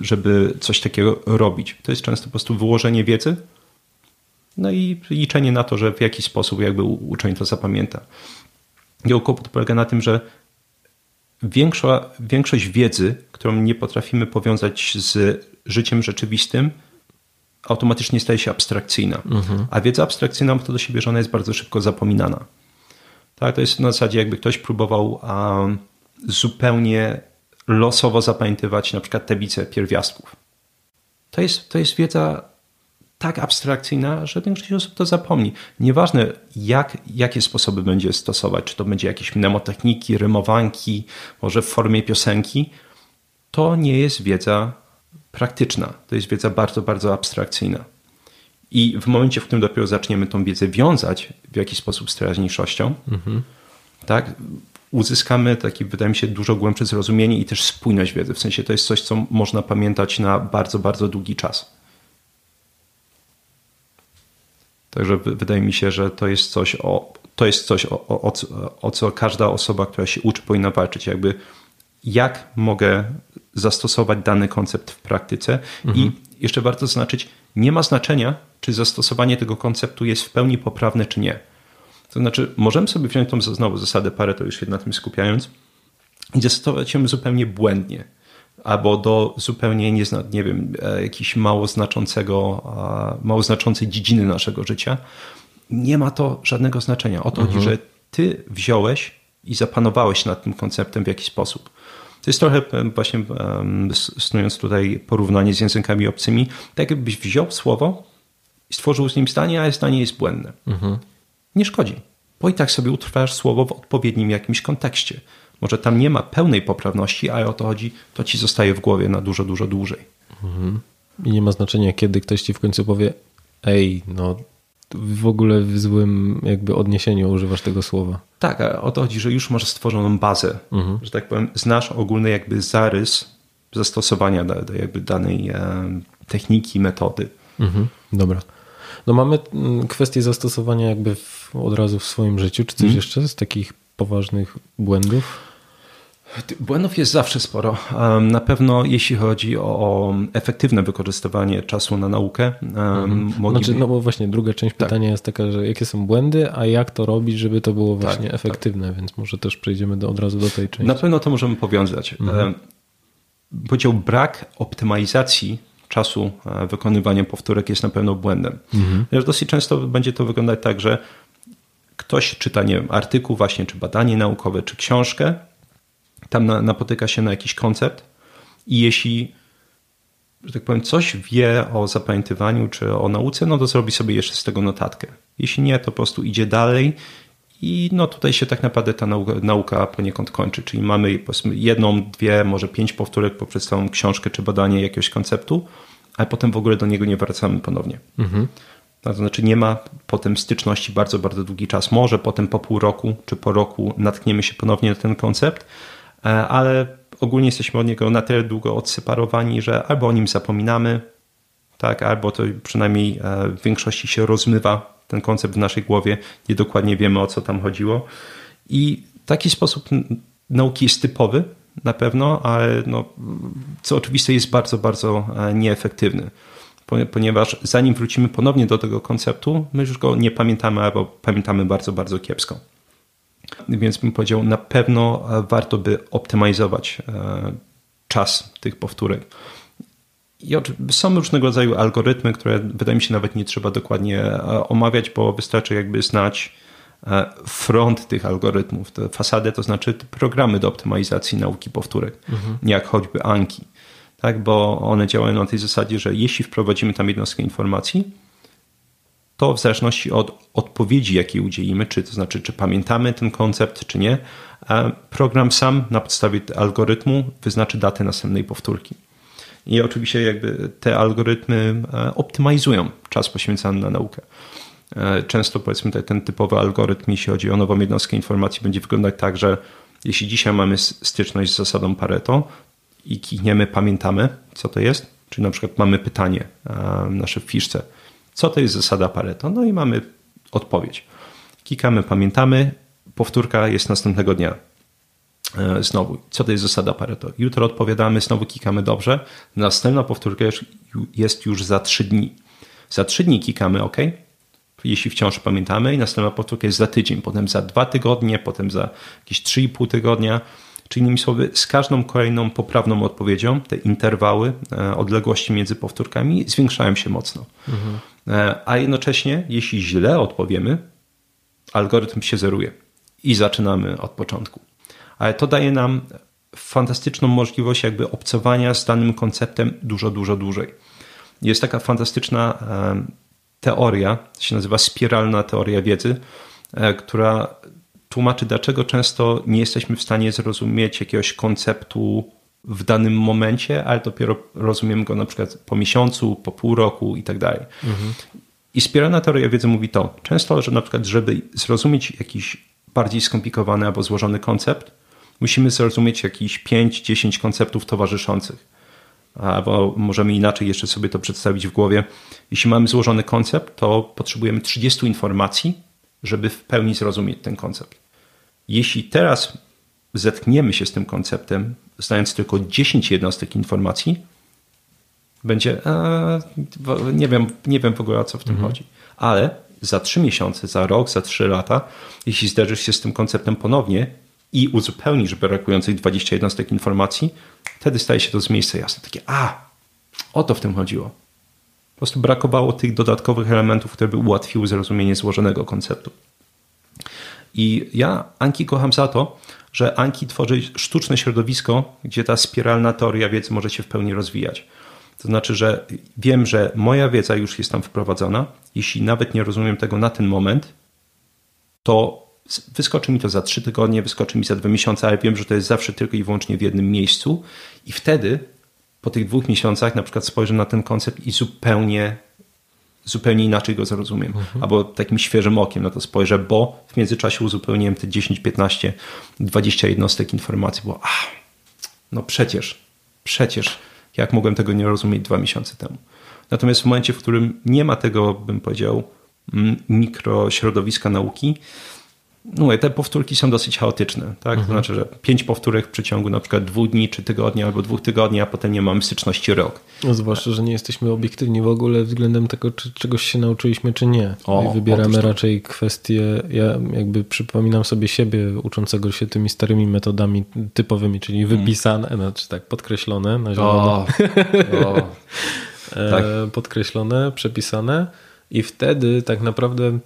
żeby coś takiego robić. To jest często po prostu wyłożenie wiedzy, no i liczenie na to, że w jakiś sposób jakby uczeń to zapamięta. Jego kłopot polega na tym, że większość wiedzy, którą nie potrafimy powiązać z życiem rzeczywistym, automatycznie staje się abstrakcyjna. Mhm. A wiedza abstrakcyjna ma to do siebie, że ona jest bardzo szybko zapominana. Tak, to jest na zasadzie, jakby ktoś próbował zupełnie losowo zapamiętywać na przykład tablicę pierwiastków. To jest wiedza tak abstrakcyjna, że większość osób to zapomni. Nieważne, jakie sposoby będzie stosować, czy to będzie jakieś mnemotechniki, rymowanki, może w formie piosenki, to nie jest wiedza praktyczna. To jest wiedza bardzo, bardzo abstrakcyjna. I w momencie, w którym dopiero zaczniemy tą wiedzę wiązać w jakiś sposób z teraźniejszością, tak, uzyskamy takie, wydaje mi się, dużo głębsze zrozumienie i też spójność wiedzy. W sensie to jest coś, co można pamiętać na bardzo, bardzo długi czas. Także wydaje mi się, że to jest coś, o co każda osoba, która się uczy, powinna walczyć. Jakby jak mogę zastosować dany koncept w praktyce. I jeszcze warto zaznaczyć, nie ma znaczenia, czy zastosowanie tego konceptu jest w pełni poprawne, czy nie. To znaczy, możemy sobie wziąć tą znowu zasadę Pareto, już się na tym skupiając, i zastosować ją zupełnie błędnie, albo do zupełnie jakiejś mało znaczącej dziedziny naszego życia. Nie ma to żadnego znaczenia. O to chodzi, że ty wziąłeś i zapanowałeś nad tym konceptem w jakiś sposób. To jest trochę właśnie, snując tutaj porównanie z językami obcymi, tak jakbyś wziął słowo i stworzył z nim zdanie, ale zdanie jest błędne. Nie szkodzi, bo i tak sobie utrwalasz słowo w odpowiednim jakimś kontekście. Może tam nie ma pełnej poprawności, ale o to chodzi, to ci zostaje w głowie na dużo, dużo dłużej. I nie ma znaczenia, kiedy ktoś ci w końcu powie: ej, no w ogóle w złym jakby odniesieniu używasz tego słowa. Tak, ale o to chodzi, że już masz stworzoną bazę, że tak powiem, znasz ogólny jakby zarys zastosowania do jakby danej techniki, metody. Dobra. No mamy kwestię zastosowania jakby od razu w swoim życiu. Czy coś jeszcze z takich poważnych błędów? Błędów jest zawsze sporo. Na pewno jeśli chodzi o efektywne wykorzystywanie czasu na naukę. Znaczy, no bo właśnie druga część pytania jest taka, że jakie są błędy, a jak to robić, żeby to było właśnie efektywne, więc może też przejdziemy od razu do tej części. Na pewno to możemy powiązać. Powiedział, brak optymalizacji czasu wykonywania powtórek jest na pewno błędem. Dosyć często będzie to wyglądać tak, że ktoś czyta, nie wiem, artykuł właśnie, czy badanie naukowe, czy książkę, tam napotyka się na jakiś koncept i jeśli, że tak powiem, coś wie o zapamiętywaniu czy o nauce, no to zrobi sobie jeszcze z tego notatkę. Jeśli nie, to po prostu idzie dalej i no tutaj się tak naprawdę ta nauka poniekąd kończy. Czyli mamy jedną, dwie, może 5 powtórek poprzez całą książkę czy badanie jakiegoś konceptu, ale potem w ogóle do niego nie wracamy ponownie. To znaczy nie ma potem styczności bardzo, bardzo długi czas. Może potem po pół roku czy po roku natkniemy się ponownie na ten koncept, ale ogólnie jesteśmy od niego na tyle długo odseparowani, że albo o nim zapominamy, tak, albo to przynajmniej w większości się rozmywa ten koncept w naszej głowie, niedokładnie wiemy, o co tam chodziło. I taki sposób nauki jest typowy na pewno, ale no, co oczywiste jest bardzo, bardzo nieefektywny. Ponieważ zanim wrócimy ponownie do tego konceptu, my już go nie pamiętamy albo pamiętamy bardzo, bardzo kiepsko. Więc bym powiedział, na pewno warto by optymalizować czas tych powtórek. I są różnego rodzaju algorytmy, które wydaje mi się nawet nie trzeba dokładnie omawiać, bo wystarczy jakby znać front tych algorytmów, tę fasadę, to znaczy programy do optymalizacji nauki powtórek, jak choćby Anki. Tak, bo one działają na tej zasadzie, że jeśli wprowadzimy tam jednostkę informacji, to w zależności od odpowiedzi, jakiej udzielimy, czy to znaczy, czy pamiętamy ten koncept, czy nie, program sam na podstawie algorytmu wyznaczy datę następnej powtórki. I oczywiście jakby te algorytmy optymalizują czas poświęcony na naukę. często powiedzmy ten typowy algorytm, jeśli chodzi o nową jednostkę informacji, będzie wyglądać tak, że jeśli dzisiaj mamy styczność z zasadą Pareto i klikniemy, pamiętamy, co to jest, czyli na przykład mamy pytanie nasze w fiszce, co to jest zasada Pareto? No i mamy odpowiedź. Klikamy, pamiętamy, powtórka jest następnego dnia. Znowu, co to jest zasada Pareto? Jutro odpowiadamy, znowu klikamy dobrze. Następna powtórka jest już za 3 dni. Za 3 dni klikamy OK, jeśli wciąż pamiętamy, i następna powtórka jest za tydzień, potem za 2 tygodnie, potem za jakieś 3,5 tygodnia. Czyli innymi słowy, z każdą kolejną poprawną odpowiedzią te interwały, odległości między powtórkami zwiększają się mocno. Mhm. A jednocześnie, jeśli źle odpowiemy, algorytm się zeruje i zaczynamy od początku. Ale to daje nam fantastyczną możliwość jakby obcowania z danym konceptem dużo, dużo dłużej. Jest taka fantastyczna teoria, się nazywa spiralna teoria wiedzy, która tłumaczy, dlaczego często nie jesteśmy w stanie zrozumieć jakiegoś konceptu w danym momencie, ale dopiero rozumiemy go na przykład po miesiącu, po pół roku i tak dalej. I spiralna teoria wiedzy mówi to. Często, że na przykład, żeby zrozumieć jakiś bardziej skomplikowany albo złożony koncept, musimy zrozumieć jakieś 5-10 konceptów towarzyszących. Albo możemy inaczej jeszcze sobie to przedstawić w głowie. Jeśli mamy złożony koncept, to potrzebujemy 30 informacji, żeby w pełni zrozumieć ten koncept. Jeśli teraz zetkniemy się z tym konceptem, znając tylko 10 jednostek informacji, będzie, nie wiem w ogóle, o co w tym chodzi. Ale za 3 miesiące, za rok, za 3 lata, jeśli zderzysz się z tym konceptem ponownie i uzupełnisz brakujących 20 jednostek informacji, wtedy staje się to z miejsca jasne. Takie, o to w tym chodziło. Po prostu brakowało tych dodatkowych elementów, które by ułatwiły zrozumienie złożonego konceptu. I ja Anki kocham za to, że Anki tworzy sztuczne środowisko, gdzie ta spiralna teoria wiedzy może się w pełni rozwijać. To znaczy, że wiem, że moja wiedza już jest tam wprowadzona. Jeśli nawet nie rozumiem tego na ten moment, to wyskoczy mi to za 3 tygodnie, wyskoczy mi za 2 miesiące, ale wiem, że to jest zawsze tylko i wyłącznie w jednym miejscu. I wtedy po tych 2 miesiącach na przykład spojrzę na ten koncept i zupełnie inaczej go zrozumiem. Albo takim świeżym okiem na to spojrzę, bo w międzyczasie uzupełniłem te 10, 15, 20 jednostek informacji. Bo no przecież jak mogłem tego nie rozumieć 2 miesiące temu. Natomiast w momencie, w którym nie ma tego, bym powiedział, mikrośrodowiska nauki, no, te powtórki są dosyć chaotyczne. Tak? To znaczy, że 5 powtórek w przeciągu na przykład 2 dni, czy tygodnia, albo 2 tygodni, a potem nie mamy styczności rok. No, zwłaszcza, że nie jesteśmy obiektywni w ogóle względem tego, czy czegoś się nauczyliśmy, czy nie. Wybieramy raczej kwestie, ja jakby przypominam sobie siebie uczącego się tymi starymi metodami typowymi, czyli wypisane, znaczy tak, podkreślone na zielono. Tak. Podkreślone, przepisane, i wtedy tak naprawdę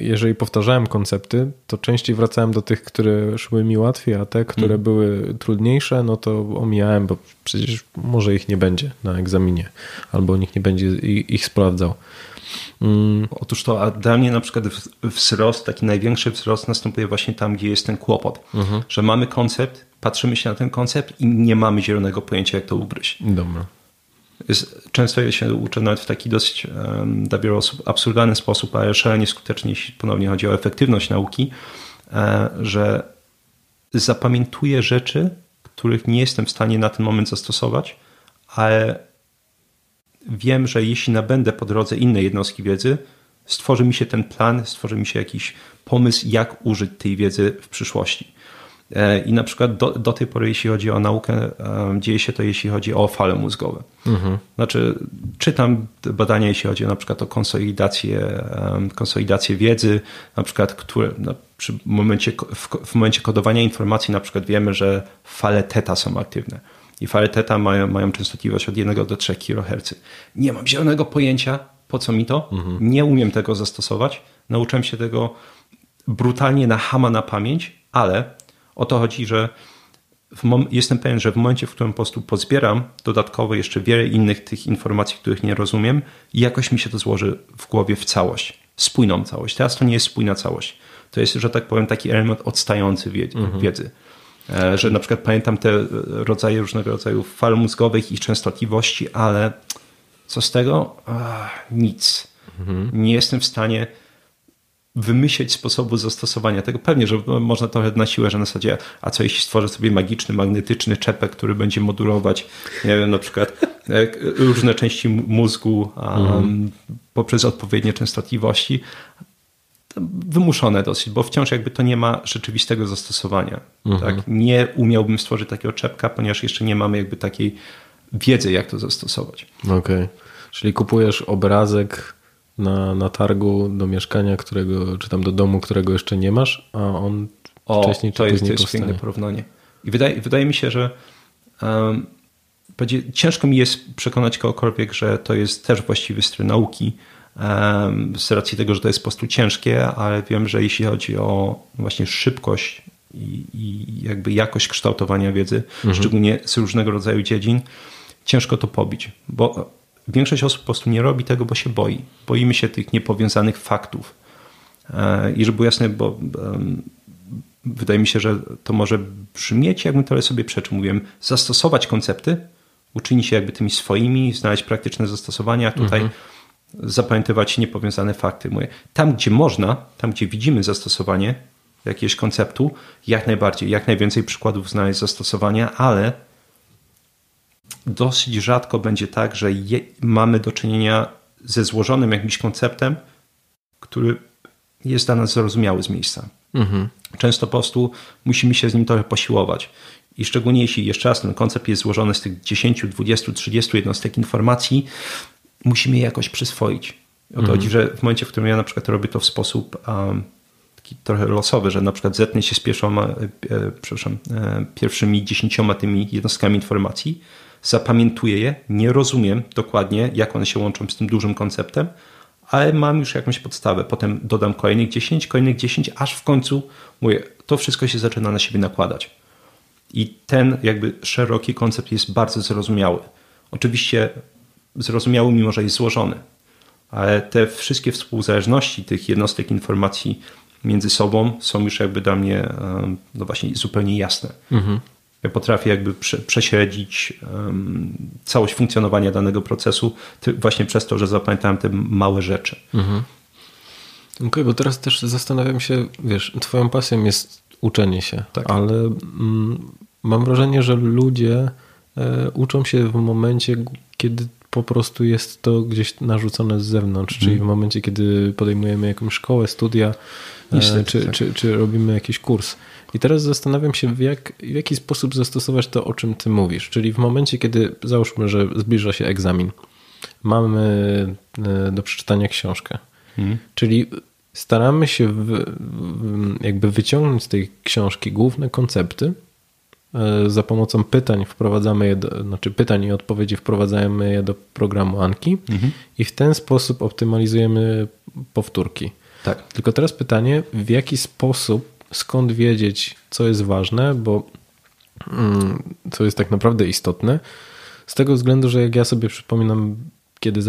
jeżeli powtarzałem koncepty, to częściej wracałem do tych, które szły mi łatwiej, a te, które były trudniejsze, no to omijałem, bo przecież może ich nie będzie na egzaminie, albo nikt nie będzie ich sprawdzał. Otóż to, a dla mnie na przykład wzrost, taki największy wzrost następuje właśnie tam, gdzie jest ten kłopot, że mamy koncept, patrzymy się na ten koncept i nie mamy zielonego pojęcia, jak to ugryźć. Dobra. Często ja się uczę nawet w taki dosyć dla wielu osób absurdalny sposób, ale szalenie skutecznie, jeśli ponownie chodzi o efektywność nauki, że zapamiętuję rzeczy, których nie jestem w stanie na ten moment zastosować, ale wiem, że jeśli nabędę po drodze inne jednostki wiedzy, stworzy mi się ten plan, stworzy mi się jakiś pomysł, jak użyć tej wiedzy w przyszłości. I na przykład do tej pory, jeśli chodzi o naukę, dzieje się to, jeśli chodzi o fale mózgowe. Znaczy, czytam badania, jeśli chodzi na przykład o konsolidację wiedzy, na przykład w momencie kodowania informacji na przykład wiemy, że fale theta są aktywne. I fale theta mają częstotliwość od 1 do 3 kHz. Nie mam zielonego pojęcia, po co mi to. Nie umiem tego zastosować. Nauczyłem się tego brutalnie na hama na pamięć, ale o to chodzi, że jestem pewien, że w momencie, w którym po prostu pozbieram dodatkowo jeszcze wiele innych tych informacji, których nie rozumiem, jakoś mi się to złoży w głowie w całość, spójną całość. Teraz to nie jest spójna całość. To jest, że tak powiem, taki element odstający wiedzy. Że na przykład pamiętam te rodzaje różnego rodzaju fal mózgowych i częstotliwości, ale co z tego? Nic. Nie jestem w stanie wymyśleć sposobu zastosowania tego. Pewnie, że można trochę na siłę, że na zasadzie, a co jeśli stworzę sobie magiczny, magnetyczny czepek, który będzie modulować, nie wiem, na przykład różne części mózgu poprzez odpowiednie częstotliwości. Wymuszone dosyć, bo wciąż jakby to nie ma rzeczywistego zastosowania. Tak? Nie umiałbym stworzyć takiego czepka, ponieważ jeszcze nie mamy jakby takiej wiedzy, jak to zastosować. Okej. Czyli kupujesz obrazek na targu do mieszkania, którego, czy tam do domu, którego jeszcze nie masz, a on wcześniej czy później powstaje. To jest piękne porównanie. I wydaje mi się, że ciężko mi jest przekonać kogokolwiek, że to jest też właściwy styl nauki, z racji tego, że to jest po prostu ciężkie, ale wiem, że jeśli chodzi o właśnie szybkość i jakby jakość kształtowania wiedzy, szczególnie z różnego rodzaju dziedzin, ciężko to pobić, bo większość osób po prostu nie robi tego, bo się boi. Boimy się tych niepowiązanych faktów. I żeby było jasne, bo wydaje mi się, że to może brzmieć, jakbym to sobie przeczył. Mówiłem, zastosować koncepty, uczynić się jakby tymi swoimi, znaleźć praktyczne zastosowania. Tutaj zapamiętywać niepowiązane fakty. Mówię, tam, gdzie można, tam, gdzie widzimy zastosowanie jakiegoś konceptu, jak najbardziej, jak najwięcej przykładów znaleźć zastosowania, ale dosyć rzadko będzie tak, że mamy do czynienia ze złożonym jakimś konceptem, który jest dla nas zrozumiały z miejsca. Często po prostu musimy się z nim trochę posiłować. I szczególnie jeśli jeszcze raz ten koncept jest złożony z tych 10, 20, 30 jednostek informacji, musimy je jakoś przyswoić. O to chodzi, że w momencie, w którym ja na przykład robię to w sposób taki trochę losowy, że na przykład zetnę się z pierwszymi 10 tymi jednostkami informacji, zapamiętuję je, nie rozumiem dokładnie, jak one się łączą z tym dużym konceptem, ale mam już jakąś podstawę. Potem dodam kolejnych 10, aż w końcu mówię, to wszystko się zaczyna na siebie nakładać. I ten jakby szeroki koncept jest bardzo zrozumiały. Oczywiście zrozumiały, mimo że jest złożony. Ale te wszystkie współzależności tych jednostek informacji między sobą są już jakby dla mnie no właśnie zupełnie jasne. Ja potrafię jakby prześledzić całość funkcjonowania danego procesu właśnie przez to, że zapamiętałem te małe rzeczy. Okej, bo teraz też zastanawiam się, wiesz, twoją pasją jest uczenie się, tak. Ale mam wrażenie, że ludzie uczą się w momencie, kiedy po prostu jest to gdzieś narzucone z zewnątrz, czyli w momencie, kiedy podejmujemy jakąś szkołę, studia, czy robimy jakiś kurs. I teraz zastanawiam się, w jaki sposób zastosować to, o czym ty mówisz. Czyli w momencie, kiedy załóżmy, że zbliża się egzamin, mamy do przeczytania książkę, czyli staramy się jakby wyciągnąć z tej książki główne koncepty. Za pomocą pytań wprowadzamy je, pytań i odpowiedzi wprowadzamy je do programu Anki i w ten sposób optymalizujemy powtórki. Tak. Tylko teraz pytanie, w jaki sposób, skąd wiedzieć, co jest ważne, bo co jest tak naprawdę istotne, z tego względu, że jak ja sobie przypominam, kiedy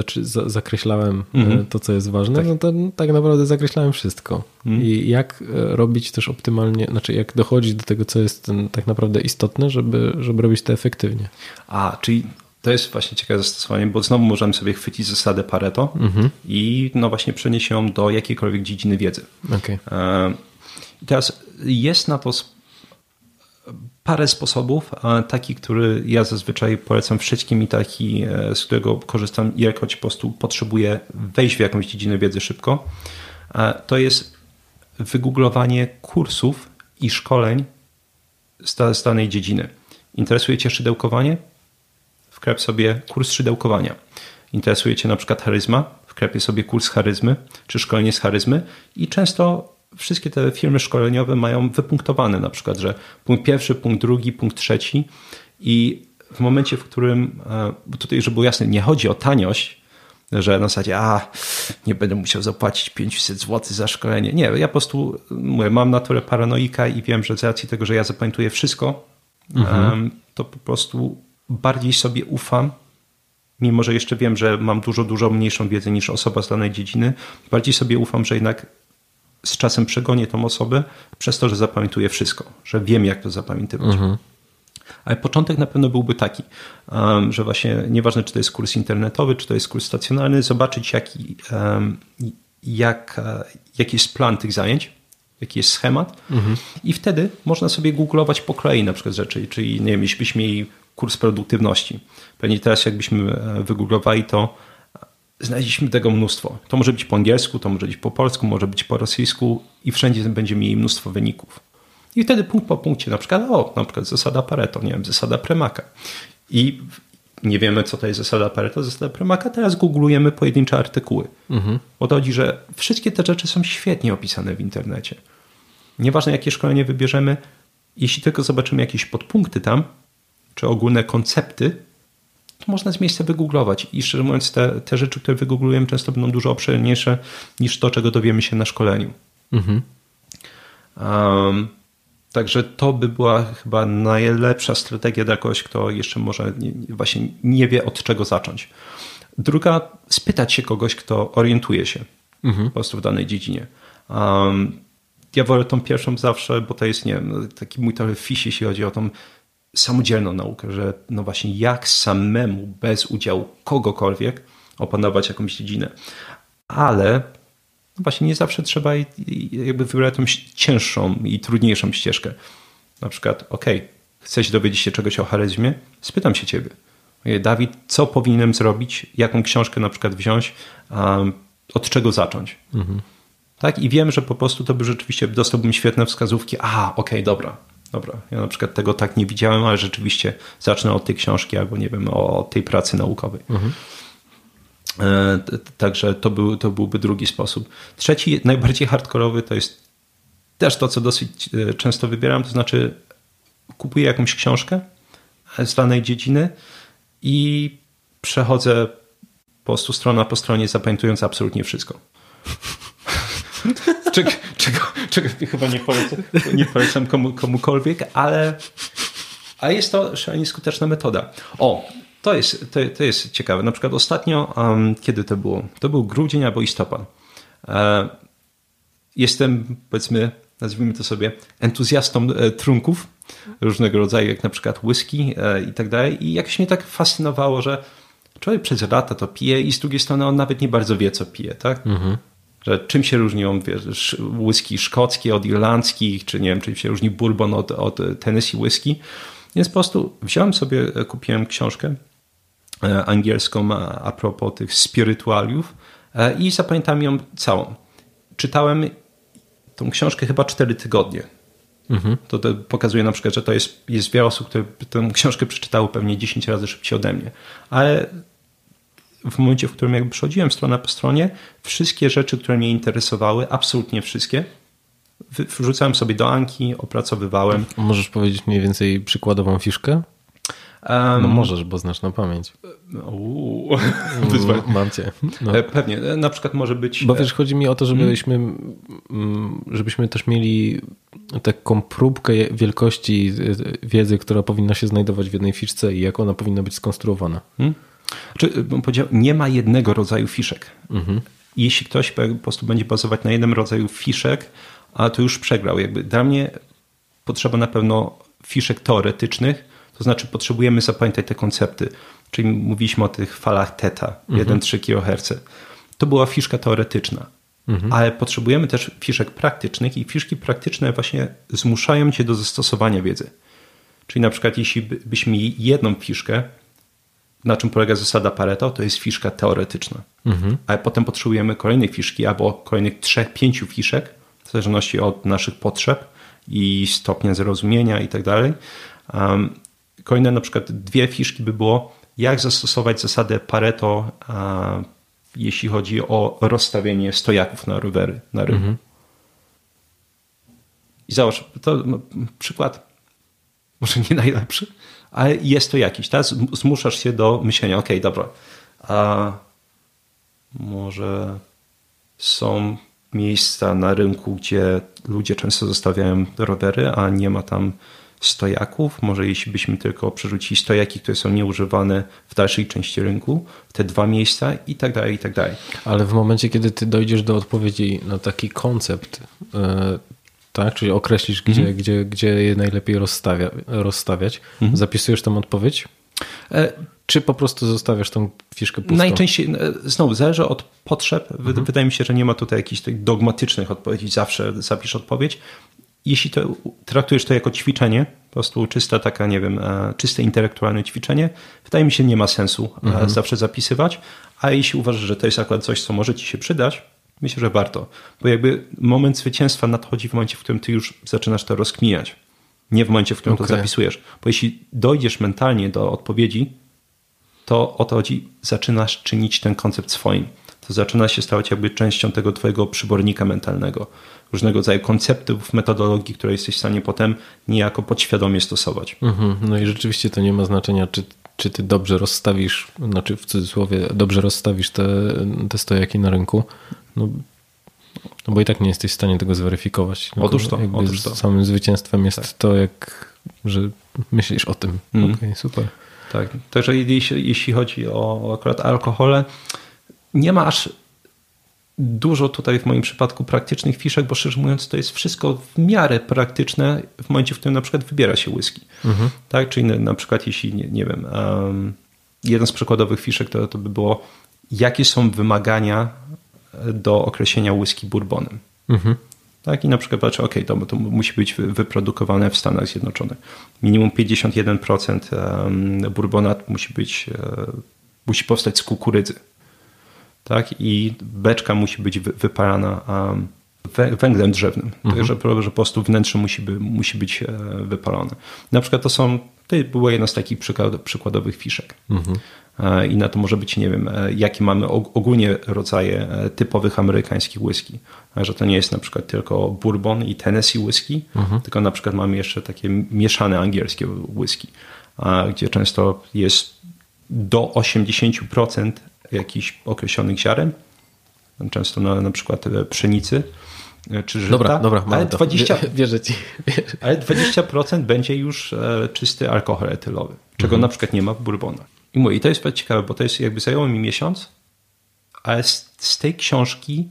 zakreślałem to, co jest ważne, tak. No to tak naprawdę zakreślałem wszystko. I jak robić też optymalnie, znaczy jak dochodzić do tego, co jest tak naprawdę istotne, żeby robić to efektywnie. Czyli to jest właśnie ciekawe zastosowanie, bo znowu możemy sobie chwycić zasadę Pareto i no właśnie przenieść ją do jakiejkolwiek dziedziny wiedzy. Okay. Teraz jest na to parę sposobów, a taki, który ja zazwyczaj polecam wszystkim i taki, z którego korzystam, jakoś po prostu potrzebuję wejść w jakąś dziedzinę wiedzy szybko, to jest wygooglowanie kursów i szkoleń z danej dziedziny. Interesuje cię szydełkowanie? Wklep sobie kurs szydełkowania. Interesuje cię na przykład charyzma? Wklepie sobie kurs charyzmy czy szkolenie z charyzmy i często wszystkie te firmy szkoleniowe mają wypunktowane na przykład, że punkt pierwszy, punkt drugi, punkt trzeci i w momencie, w którym, tutaj żeby było jasne, nie chodzi o taniość, że na zasadzie, nie będę musiał zapłacić 500 zł za szkolenie. Nie, ja po prostu mówię, mam naturę paranoika i wiem, że z racji tego, że ja zapamiętuję wszystko, to po prostu bardziej sobie ufam, mimo że jeszcze wiem, że mam dużo mniejszą wiedzę niż osoba z danej dziedziny, bardziej sobie ufam, że jednak z czasem przegonię tą osobę przez to, że zapamiętuję wszystko, że wiem, jak to zapamiętywać. Ale początek na pewno byłby taki, że właśnie nieważne, czy to jest kurs internetowy, czy to jest kurs stacjonarny, zobaczyć jaki jest plan tych zajęć, jaki jest schemat i wtedy można sobie googlować po kolei na przykład rzeczy, czyli nie wiem, jeśli byśmy mieli kurs produktywności, pewnie teraz jakbyśmy wygooglowali to, znaleźliśmy tego mnóstwo. To może być po angielsku, to może być po polsku, może być po rosyjsku i wszędzie będziemy mieli mnóstwo wyników. I wtedy punkt po punkcie, na przykład zasada Pareto, nie wiem, zasada Premaka. I nie wiemy, co to jest zasada Pareto, zasada Premaka, teraz googlujemy pojedyncze artykuły. O to chodzi, że wszystkie te rzeczy są świetnie opisane w internecie. Nieważne, jakie szkolenie wybierzemy, jeśli tylko zobaczymy jakieś podpunkty tam, czy ogólne koncepty, to można z miejsca wygooglować. I szczerze mówiąc, te rzeczy, które wygooglujemy, często będą dużo obszerniejsze niż to, czego dowiemy się na szkoleniu. Także to by była chyba najlepsza strategia dla kogoś, kto jeszcze może właśnie nie wie, od czego zacząć. Druga, spytać się kogoś, kto orientuje się po prostu w danej dziedzinie. Ja wolę tą pierwszą zawsze, bo to jest, nie wiem, taki mój trochę fis, jeśli chodzi o tą samodzielną naukę, że no właśnie jak samemu, bez udziału kogokolwiek opanować jakąś dziedzinę. Ale właśnie nie zawsze trzeba jakby wybrać tą cięższą i trudniejszą ścieżkę. Na przykład, chcesz dowiedzieć się czegoś o charyzmie? Spytam się ciebie. Dawid, co powinienem zrobić? Jaką książkę na przykład wziąć? Od czego zacząć? Tak? I wiem, że po prostu to by rzeczywiście dostałbym świetne wskazówki. Dobra, ja na przykład tego tak nie widziałem, ale rzeczywiście zacznę od tej książki albo nie wiem, od tej pracy naukowej. Także to byłby drugi sposób. Trzeci, najbardziej hardkorowy, to jest też to, co dosyć często wybieram, to znaczy kupuję jakąś książkę z danej dziedziny i przechodzę po prostu strona po stronie, zapamiętując absolutnie wszystko. Czego chyba nie polecam komukolwiek, ale jest to szalenie skuteczna metoda. To jest ciekawe. Na przykład ostatnio, kiedy to było? To był grudzień albo listopad. Jestem, powiedzmy, nazwijmy to sobie, entuzjastą trunków różnego rodzaju, jak na przykład whisky i tak dalej. I jakoś mnie tak fascynowało, że człowiek przez lata to pije i z drugiej strony on nawet nie bardzo wie, co pije, tak? Że czym się różnią whisky szkockie od irlandzkich, czy nie wiem, czym się różni bourbon od Tennessee whisky. Więc po prostu kupiłem książkę angielską a propos tych spirytualiów i zapamiętam ją całą. Czytałem tą książkę chyba 4 tygodnie. To pokazuje na przykład, że to jest wiele osób, które tę książkę przeczytały pewnie 10 razy szybciej ode mnie. Ale w momencie, w którym jakby przechodziłem strona po stronie, wszystkie rzeczy, które mnie interesowały, absolutnie wszystkie, wrzucałem sobie do Anki, opracowywałem. Możesz powiedzieć mniej więcej przykładową fiszkę? No możesz, bo znasz na pamięć. Mam cię. No. Pewnie, na przykład może być... Bo wiesz, chodzi mi o to, żebyśmy też mieli taką próbkę wielkości wiedzy, która powinna się znajdować w jednej fiszce i jak ona powinna być skonstruowana. Nie ma jednego rodzaju fiszek. Jeśli ktoś po prostu będzie bazować na jednym rodzaju fiszek, a to już przegrał. Jakby dla mnie potrzeba na pewno fiszek teoretycznych, to znaczy potrzebujemy zapamiętać te koncepty. Czyli mówiliśmy o tych falach theta, 1,3 kHz. To była fiszka teoretyczna. Ale potrzebujemy też fiszek praktycznych i fiszki praktyczne właśnie zmuszają cię do zastosowania wiedzy. Czyli na przykład jeśli byśmy mieli jedną fiszkę, na czym polega zasada Pareto, to jest fiszka teoretyczna. Ale potem potrzebujemy kolejnej fiszki albo kolejnych 3-5 fiszek, w zależności od naszych potrzeb i stopnia zrozumienia i tak dalej. Kolejne na przykład 2 fiszki by było, jak zastosować zasadę Pareto, jeśli chodzi o rozstawienie stojaków na rowery, na ryby. I załóż, to przykład może nie najlepszy, ale jest to jakiś, tak? Zmuszasz się do myślenia, dobra, a może są miejsca na rynku, gdzie ludzie często zostawiają rowery, a nie ma tam stojaków. Może jeśli byśmy tylko przerzucili stojaki, które są nieużywane w dalszej części rynku, te 2 miejsca i tak dalej, i tak dalej. Ale w momencie, kiedy ty dojdziesz do odpowiedzi na taki koncept, tak? Czyli określisz, gdzie, gdzie je najlepiej rozstawiać. Zapisujesz tam odpowiedź? Czy po prostu zostawiasz tą fiszkę pustą? Najczęściej, znowu, zależy od potrzeb. Wydaje mi się, że nie ma tutaj jakichś dogmatycznych odpowiedzi. Zawsze zapisz odpowiedź. Jeśli to traktujesz to jako ćwiczenie, po prostu czysta taka, nie wiem, czyste intelektualne ćwiczenie, wydaje mi się, nie ma sensu zawsze zapisywać. A jeśli uważasz, że to jest akurat coś, co może ci się przydać, myślę, że warto. Bo jakby moment zwycięstwa nadchodzi w momencie, w którym ty już zaczynasz to rozkminiać. Nie w momencie, w którym to zapisujesz. Bo jeśli dojdziesz mentalnie do odpowiedzi, to o to chodzi, zaczynasz czynić ten koncept swoim. To zaczyna się stawać jakby częścią tego twojego przybornika mentalnego. Różnego rodzaju konceptów, metodologii, które jesteś w stanie potem niejako podświadomie stosować. No i rzeczywiście to nie ma znaczenia, czy ty dobrze rozstawisz, znaczy w cudzysłowie, dobrze rozstawisz te stojaki na rynku, no bo i tak nie jesteś w stanie tego zweryfikować. Otóż to. Samym zwycięstwem jest to, że myślisz o tym. Okej, super. Tak, także jeśli chodzi o akurat alkohole, nie ma aż dużo tutaj w moim przypadku praktycznych fiszek, bo szczerze mówiąc to jest wszystko w miarę praktyczne w momencie, w którym na przykład wybiera się whisky. Tak? Czyli na przykład jeśli, nie wiem, jeden z przykładowych fiszek to by było, jakie są wymagania do określenia whisky bourbonem. Tak? I na przykład patrzę, okej, to musi być wyprodukowane w Stanach Zjednoczonych. Minimum 51% bourbonat musi powstać z kukurydzy. Tak? I beczka musi być wypalana węglem drzewnym. Także po prostu wnętrze musi być wypalone. Na przykład to była jedna z takich przykładowych fiszek. I na to może być, nie wiem, jakie mamy ogólnie rodzaje typowych amerykańskich whisky. Że to nie jest na przykład tylko bourbon i Tennessee whisky, tylko na przykład mamy jeszcze takie mieszane angielskie whisky, gdzie często jest do 80% jakichś określonych ziaren, często na przykład pszenicy czy żyta, ale 20% będzie już czysty alkohol etylowy, czego na przykład nie ma w bourbonach. I mówię, i to jest ciekawe, bo to jest jakby zajęło mi miesiąc, ale z tej książki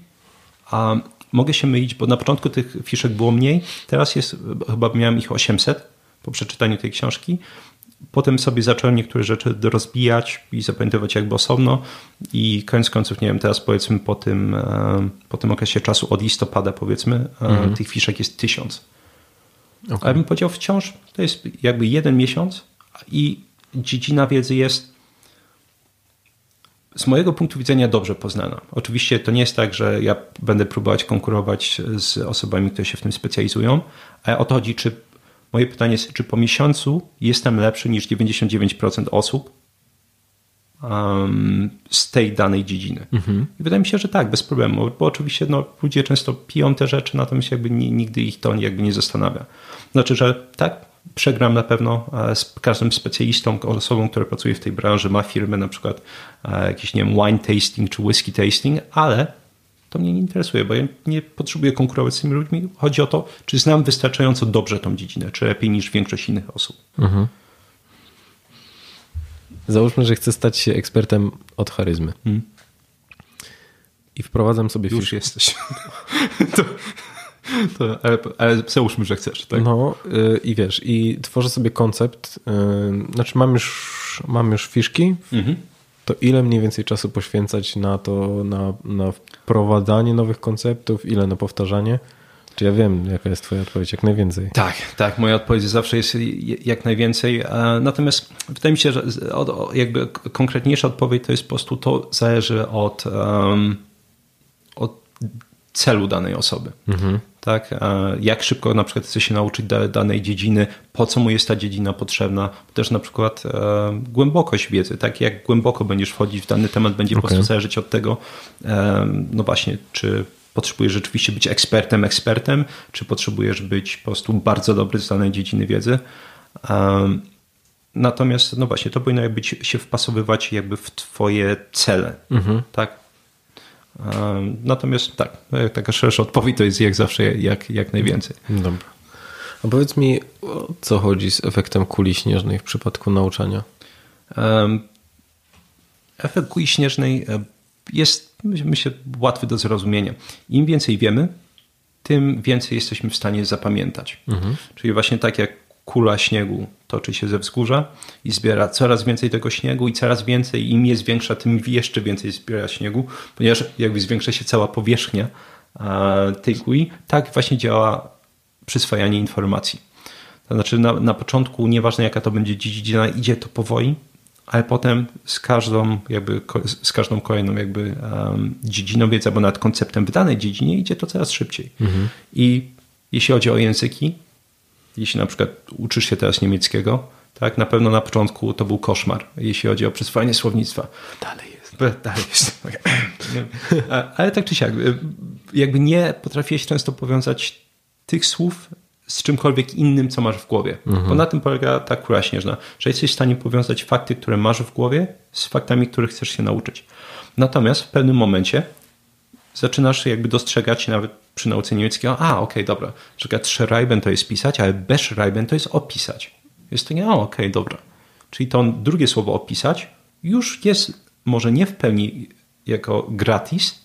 mogę się mylić, bo na początku tych fiszek było mniej, teraz jest, chyba miałem ich 800 po przeczytaniu tej książki. Potem sobie zacząłem niektóre rzeczy rozbijać i zapamiętywać jakby osobno i koniec końców, nie wiem, teraz powiedzmy po tym okresie czasu od listopada powiedzmy tych fiszek jest 1000. Ale bym powiedział wciąż to jest jakby jeden miesiąc i dziedzina wiedzy jest z mojego punktu widzenia dobrze poznana. Oczywiście to nie jest tak, że ja będę próbować konkurować z osobami, które się w tym specjalizują, ale o to chodzi, moje pytanie jest, czy po miesiącu jestem lepszy niż 99% osób z tej danej dziedziny? I wydaje mi się, że tak, bez problemu, bo oczywiście ludzie często piją te rzeczy, natomiast jakby nigdy ich to jakby nie zastanawia. Znaczy, że tak, przegram na pewno z każdym specjalistą, osobą, która pracuje w tej branży, ma firmy, na przykład jakiś, nie wiem, wine tasting czy whisky tasting, ale to mnie nie interesuje, bo ja nie potrzebuję konkurować z tymi ludźmi. Chodzi o to, czy znam wystarczająco dobrze tą dziedzinę, czy lepiej niż większość innych osób. Załóżmy, że chcę stać się ekspertem od charyzmy. I wprowadzam sobie fiszkę. Już jesteś. Ale załóżmy, że chcesz. Tak? No i wiesz, i tworzę sobie koncept. Znaczy mam już fiszki. To ile mniej więcej czasu poświęcać na to, na wprowadzanie nowych konceptów, ile na powtarzanie? Czy ja wiem, jaka jest twoja odpowiedź? Jak najwięcej. Tak. Moja odpowiedź zawsze jest jak najwięcej. Natomiast wydaje mi się, że jakby konkretniejsza odpowiedź to jest po prostu to zależy od celu danej osoby. Tak? Jak szybko na przykład chce się nauczyć danej dziedziny, po co mu jest ta dziedzina potrzebna, też na przykład głębokość wiedzy, tak? Jak głęboko będziesz wchodzić w dany temat, będzie po prostu zależeć od tego, no właśnie, czy potrzebujesz rzeczywiście być ekspertem, czy potrzebujesz być po prostu bardzo dobry z danej dziedziny wiedzy. Natomiast, no właśnie, to powinno jakby się wpasowywać jakby w twoje cele, tak? Natomiast tak, taka szersza odpowiedź to jest jak zawsze jak najwięcej. Dobra. A powiedz mi, o co chodzi z efektem kuli śnieżnej w przypadku nauczania? Efekt kuli śnieżnej jest, myślę, łatwy do zrozumienia. Im więcej wiemy, tym więcej jesteśmy w stanie zapamiętać. Mhm. Czyli właśnie tak jak kula śniegu toczy się ze wzgórza i zbiera coraz więcej tego śniegu i coraz więcej, im jest większa, tym jeszcze więcej zbiera śniegu, ponieważ jakby zwiększa się cała powierzchnia tej kuli. Tak właśnie działa przyswajanie informacji. To znaczy na początku, nieważne jaka to będzie dziedzina, idzie to powoli, ale potem z każdą kolejną jakby dziedziną wiedzy, albo nad konceptem w danej dziedzinie idzie to coraz szybciej. Mhm. I jeśli chodzi o języki, jeśli na przykład uczysz się teraz niemieckiego, tak, na pewno na początku to był koszmar, jeśli chodzi o przyswajanie słownictwa. Dalej jest. Ale tak czy siak, jakby nie potrafiłeś często powiązać tych słów z czymkolwiek innym, co masz w głowie. Mhm. Bo na tym polega ta kula śnieżna, że jesteś w stanie powiązać fakty, które masz w głowie, z faktami, których chcesz się nauczyć. Natomiast w pewnym momencie zaczynasz jakby dostrzegać nawet przy nauce niemieckiego, okej, dobra, że schreiben to jest pisać, ale beschreiben to jest opisać. Jest to nie, okej, dobra. Czyli to drugie słowo opisać już jest może nie w pełni jako gratis,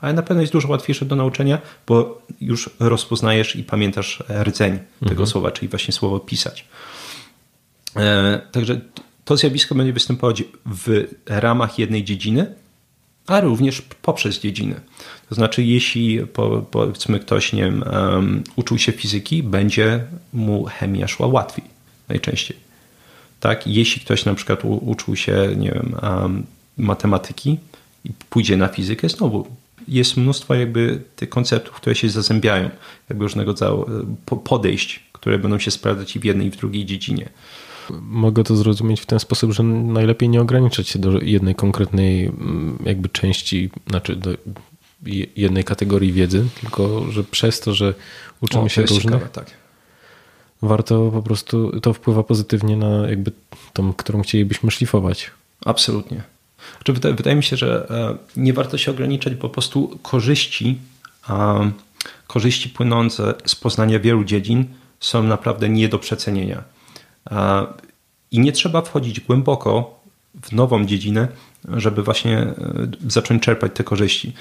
ale na pewno jest dużo łatwiejsze do nauczenia, bo już rozpoznajesz i pamiętasz rdzeń tego słowa, czyli właśnie słowo pisać. Także to zjawisko będzie występować w ramach jednej dziedziny, a również poprzez dziedziny. To znaczy, jeśli powiedzmy ktoś, nie wiem, uczył się fizyki, będzie mu chemia szła łatwiej najczęściej. Tak? Jeśli ktoś na przykład uczył się, nie wiem, matematyki i pójdzie na fizykę, znowu jest mnóstwo jakby tych konceptów, które się zazębiają, jakby różnego rodzaju podejść, które będą się sprawdzać i w jednej, i w drugiej dziedzinie. Mogę to zrozumieć w ten sposób, że najlepiej nie ograniczać się do jednej konkretnej jakby części, znaczy do jednej kategorii wiedzy, tylko że przez to, że uczymy się różnych, tak, warto po prostu, to wpływa pozytywnie na jakby tą, którą chcielibyśmy szlifować. Absolutnie. Wydaje mi się, że nie warto się ograniczać, bo po prostu korzyści płynące z poznania wielu dziedzin są naprawdę nie do przecenienia. I nie trzeba wchodzić głęboko w nową dziedzinę, żeby właśnie zacząć czerpać te korzyści.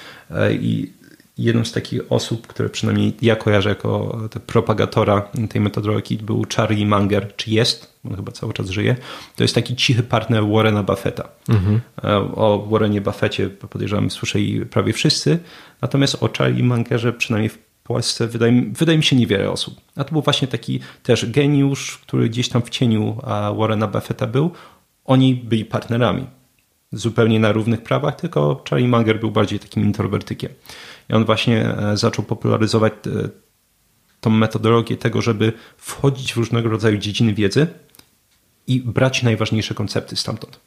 I jedną z takich osób, które przynajmniej ja kojarzę jako propagatora tej metodologii, był Charlie Munger, on chyba cały czas żyje. To jest taki cichy partner Warrena Buffetta. Mhm. O Warrenie Buffetcie, podejrzewam, słyszeli prawie wszyscy, natomiast o Charlie Mungerze przynajmniej w Polsce wydaje mi się niewiele osób. A to był właśnie taki też geniusz, który gdzieś tam w cieniu Warrena Buffetta był. Oni byli partnerami. Zupełnie na równych prawach, tylko Charlie Munger był bardziej takim introwertykiem. I on właśnie zaczął popularyzować tą metodologię tego, żeby wchodzić w różnego rodzaju dziedziny wiedzy i brać najważniejsze koncepty stamtąd.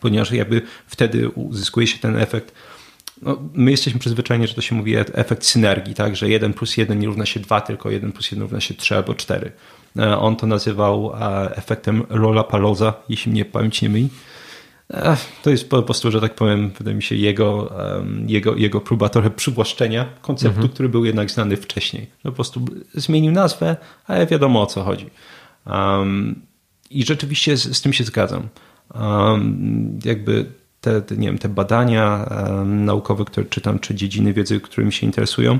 Ponieważ jakby wtedy uzyskuje się ten efekt. My jesteśmy przyzwyczajeni, że to się mówi efekt synergii, tak? Że 1+1 nie równa się 2, tylko 1+1 równa się 3 albo 4. On to nazywał efektem Lollapalooza, jeśli mnie pamięć nie myli. To jest po prostu, że tak powiem, wydaje mi się, jego próba trochę przywłaszczenia konceptu, który był jednak znany wcześniej. No po prostu zmienił nazwę, ale wiadomo, o co chodzi. I rzeczywiście z tym się zgadzam. Jakby te badania naukowe, które czytam, czy dziedziny wiedzy, którymi się interesują,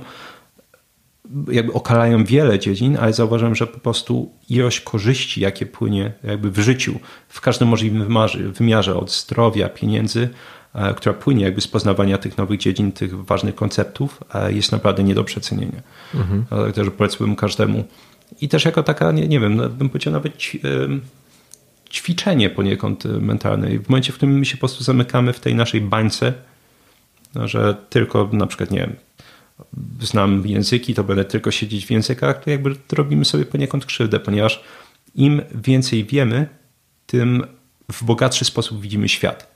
jakby okalają wiele dziedzin, ale zauważam, że po prostu ilość korzyści, jakie płynie jakby w życiu, w każdym możliwym wymiarze, od zdrowia, pieniędzy, która płynie jakby z poznawania tych nowych dziedzin, tych ważnych konceptów, jest naprawdę nie do przecenienia. Mhm. Także polecam każdemu. I też jako taka, nie wiem, bym powiedział nawet ćwiczenie poniekąd mentalne. W momencie, w którym my się po prostu zamykamy w tej naszej bańce, że tylko na przykład, nie wiem, znam języki, to będę tylko siedzieć w językach, to jakby robimy sobie poniekąd krzywdę, ponieważ im więcej wiemy, tym w bogatszy sposób widzimy świat.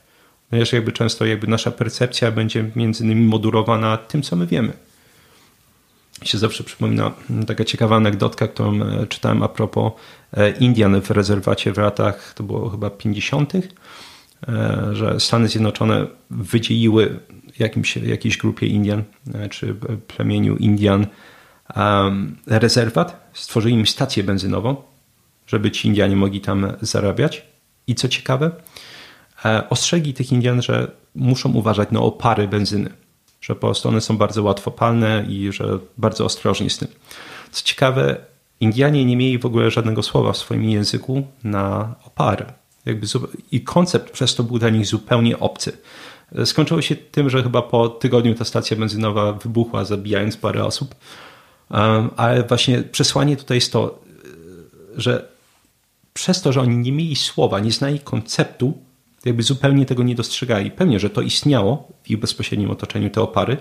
Ponieważ jakby często jakby nasza percepcja będzie między innymi modurowana tym, co my wiemy. Mi się zawsze przypomina taka ciekawa anegdotka, którą czytałem a propos Indian w rezerwacie w latach, to było chyba 50., że Stany Zjednoczone wydzieliły jakiejś grupie Indian, czy plemieniu Indian rezerwat, stworzyli im stację benzynową, żeby ci Indianie mogli tam zarabiać. I co ciekawe, ostrzegli tych Indian, że muszą uważać na opary benzyny, że po prostu one są bardzo łatwopalne i że bardzo ostrożni z tym. Co ciekawe, Indianie nie mieli w ogóle żadnego słowa w swoim języku na opary. I koncept przez to był dla nich zupełnie obcy. Skończyło się tym, że chyba po tygodniu ta stacja benzynowa wybuchła, zabijając parę osób. Ale właśnie przesłanie tutaj jest to, że przez to, że oni nie mieli słowa, nie znali konceptu, zupełnie tego nie dostrzegali. Pewnie, że to istniało w ich bezpośrednim otoczeniu, te opary,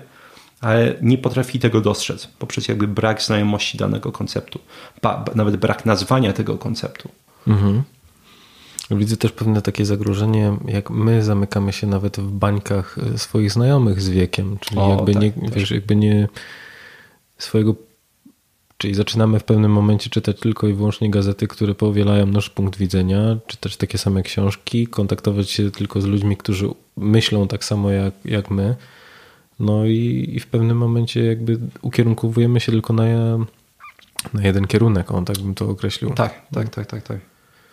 ale nie potrafili tego dostrzec poprzez brak znajomości danego konceptu, nawet brak nazwania tego konceptu. Mhm. Widzę też pewne takie zagrożenie, jak my zamykamy się nawet w bańkach swoich znajomych z wiekiem, czyli czyli zaczynamy w pewnym momencie czytać tylko i wyłącznie gazety, które powielają nasz punkt widzenia, czy też takie same książki, kontaktować się tylko z ludźmi, którzy myślą tak samo jak my. No i w pewnym momencie ukierunkowujemy się tylko na jeden kierunek, tak bym to określił. Tak.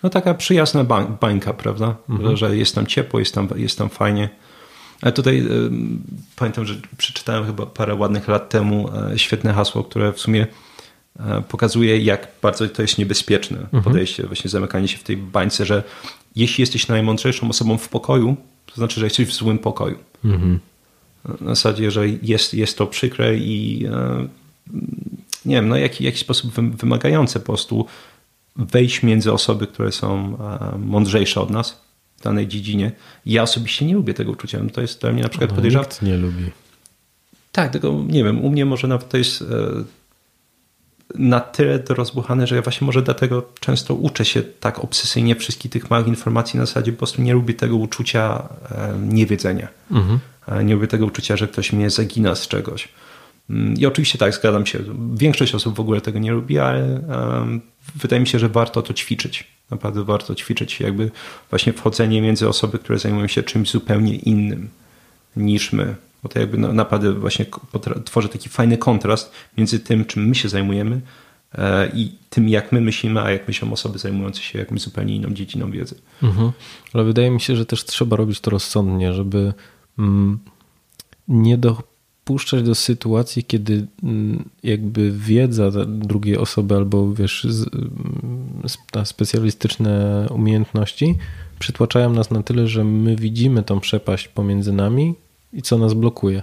No taka przyjazna bańka, prawda? Mhm. Że jest tam ciepło, jest tam fajnie. A tutaj pamiętam, że przeczytałem chyba parę ładnych lat temu świetne hasło, które w sumie pokazuje, jak bardzo to jest niebezpieczne podejście, właśnie zamykanie się w tej bańce, że jeśli jesteś najmądrzejszą osobą w pokoju, to znaczy, że jesteś w złym pokoju. Mhm. Na zasadzie, że jest to przykre i nie wiem, w jakiś sposób wymagające po prostu wejść między osoby, które są mądrzejsze od nas w danej dziedzinie. Ja osobiście nie lubię tego uczucia. To jest dla mnie na przykład podejrzane. Nikt nie lubi. Tak, tego nie wiem. U mnie może nawet to jest na tyle rozbuchane, że ja właśnie może dlatego często uczę się tak obsesyjnie wszystkich tych małych informacji, na zasadzie po prostu nie lubię tego uczucia niewiedzenia. Mhm. Nie lubię tego uczucia, że ktoś mnie zagina z czegoś. I oczywiście tak, zgadzam się. Większość osób w ogóle tego nie lubi, ale wydaje mi się, że warto to ćwiczyć. Naprawdę warto ćwiczyć właśnie wchodzenie między osoby, które zajmują się czymś zupełnie innym niż my. Bo to naprawdę właśnie tworzy taki fajny kontrast między tym, czym my się zajmujemy i tym, jak my myślimy, a jak myślą osoby zajmujące się jakąś zupełnie inną dziedziną wiedzy. Mhm. Ale wydaje mi się, że też trzeba robić to rozsądnie, żeby nie dopuszczać do sytuacji, kiedy wiedza drugiej osoby albo specjalistyczne umiejętności przytłaczają nas na tyle, że my widzimy tą przepaść pomiędzy nami i co nas blokuje.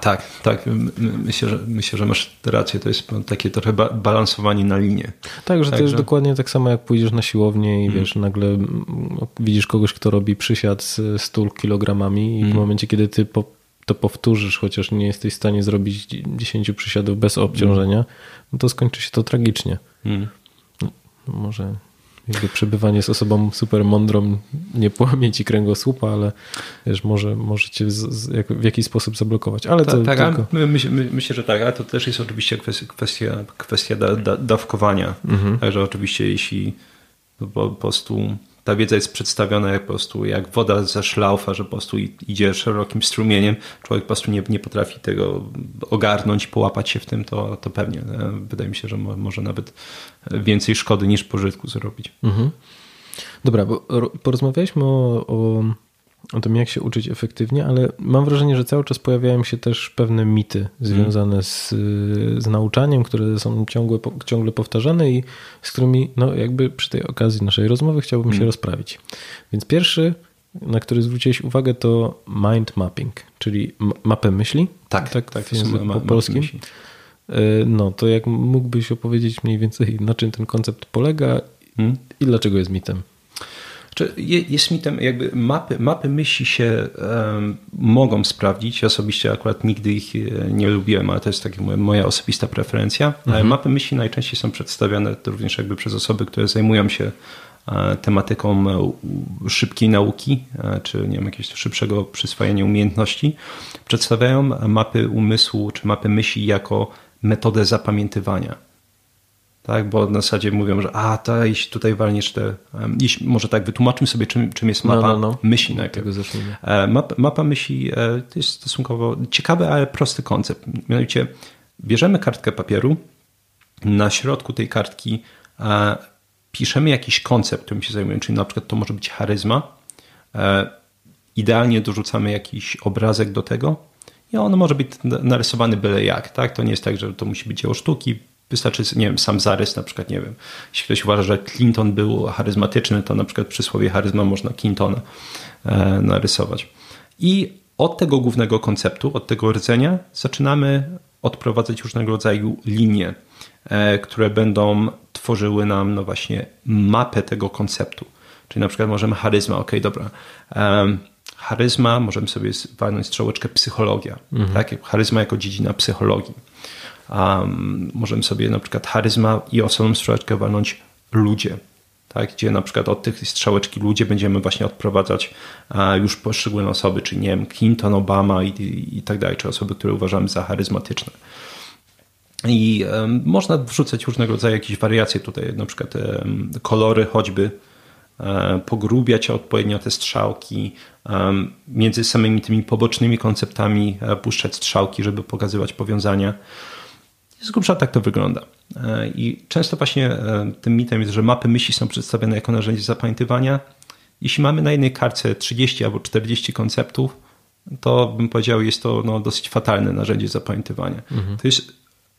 Tak. Myślę, że masz rację. To jest takie trochę balansowanie na linie. Tak, to jest dokładnie tak samo, jak pójdziesz na siłownię i nagle widzisz kogoś, kto robi przysiad z 100 kilogramami i w momencie, kiedy ty to powtórzysz, chociaż nie jesteś w stanie zrobić 10 przysiadów bez obciążenia, no to skończy się to tragicznie. Może przebywanie z osobą super mądrą nie połamie ci kręgosłupa, ale może cię w jakiś sposób zablokować. Ale myślę, że tak, ale to też jest oczywiście kwestia dawkowania. Mhm. Także oczywiście jeśli po prostu ta wiedza jest przedstawiona jak woda ze szlaufa, że po prostu idzie szerokim strumieniem, człowiek po prostu nie potrafi tego ogarnąć, połapać się w tym, to pewnie. Wydaje mi się, że może nawet więcej szkody niż pożytku zrobić. Mhm. Dobra, bo porozmawialiśmy o tym, jak się uczyć efektywnie, ale mam wrażenie, że cały czas pojawiają się też pewne mity związane z nauczaniem, które są ciągle powtarzane i z którymi przy tej okazji naszej rozmowy chciałbym się rozprawić. Więc pierwszy, na który zwróciłeś uwagę, to mind mapping, czyli mapę myśli. Tak, w języku polskim. No to jak mógłbyś opowiedzieć mniej więcej, na czym ten koncept polega i dlaczego jest mitem? Jest mitem, mapy myśli się mogą sprawdzić. Ja osobiście akurat nigdy ich nie lubiłem, ale to jest taka moja osobista preferencja. Mhm. Ale mapy myśli najczęściej są przedstawiane również przez osoby, które zajmują się tematyką szybkiej nauki, czy jakiegoś szybszego przyswajania umiejętności. Przedstawiają mapy umysłu czy mapy myśli jako metodę zapamiętywania. Tak, bo na zasadzie mówią, że jeśli tutaj walniesz może tak wytłumaczmy sobie, czym jest mapa myśli najpierw. Mapa myśli to jest stosunkowo ciekawy, ale prosty koncept. Mianowicie bierzemy kartkę papieru, na środku tej kartki piszemy jakiś koncept, którym się zajmujemy, czyli na przykład to może być charyzma. Idealnie dorzucamy jakiś obrazek do tego i on może być narysowany byle jak, tak? To nie jest tak, że to musi być dzieło sztuki. Wystarczy, nie wiem, sam zarys, na przykład, nie wiem, jeśli ktoś uważa, że Clinton był charyzmatyczny, to na przykład przy słowie charyzma można Clintona narysować. I od tego głównego konceptu, od tego rdzenia zaczynamy odprowadzać różnego rodzaju linie, które będą tworzyły nam, no właśnie, mapę tego konceptu. Czyli na przykład możemy charyzma, okej, dobra, charyzma, możemy sobie walnąć strzałeczkę psychologia, tak? Charyzma jako dziedzina psychologii. Możemy sobie na przykład charyzma i osobną strzałeczkę walnąć ludzie, tak? Gdzie na przykład od tych strzałeczki ludzie będziemy właśnie odprowadzać już poszczególne osoby, czyli nie wiem, Clinton, Obama i tak dalej, czy osoby, które uważamy za charyzmatyczne. I można wrzucać różnego rodzaju jakieś wariacje tutaj, na przykład kolory choćby, pogrubiać odpowiednio te strzałki, między samymi tymi pobocznymi konceptami puszczać strzałki, żeby pokazywać powiązania. Z grubsza tak to wygląda. I często właśnie tym mitem jest, że mapy myśli są przedstawiane jako narzędzie zapamiętywania. Jeśli mamy na jednej kartce 30 albo 40 konceptów, to bym powiedział, jest to dosyć fatalne narzędzie zapamiętywania. To jest,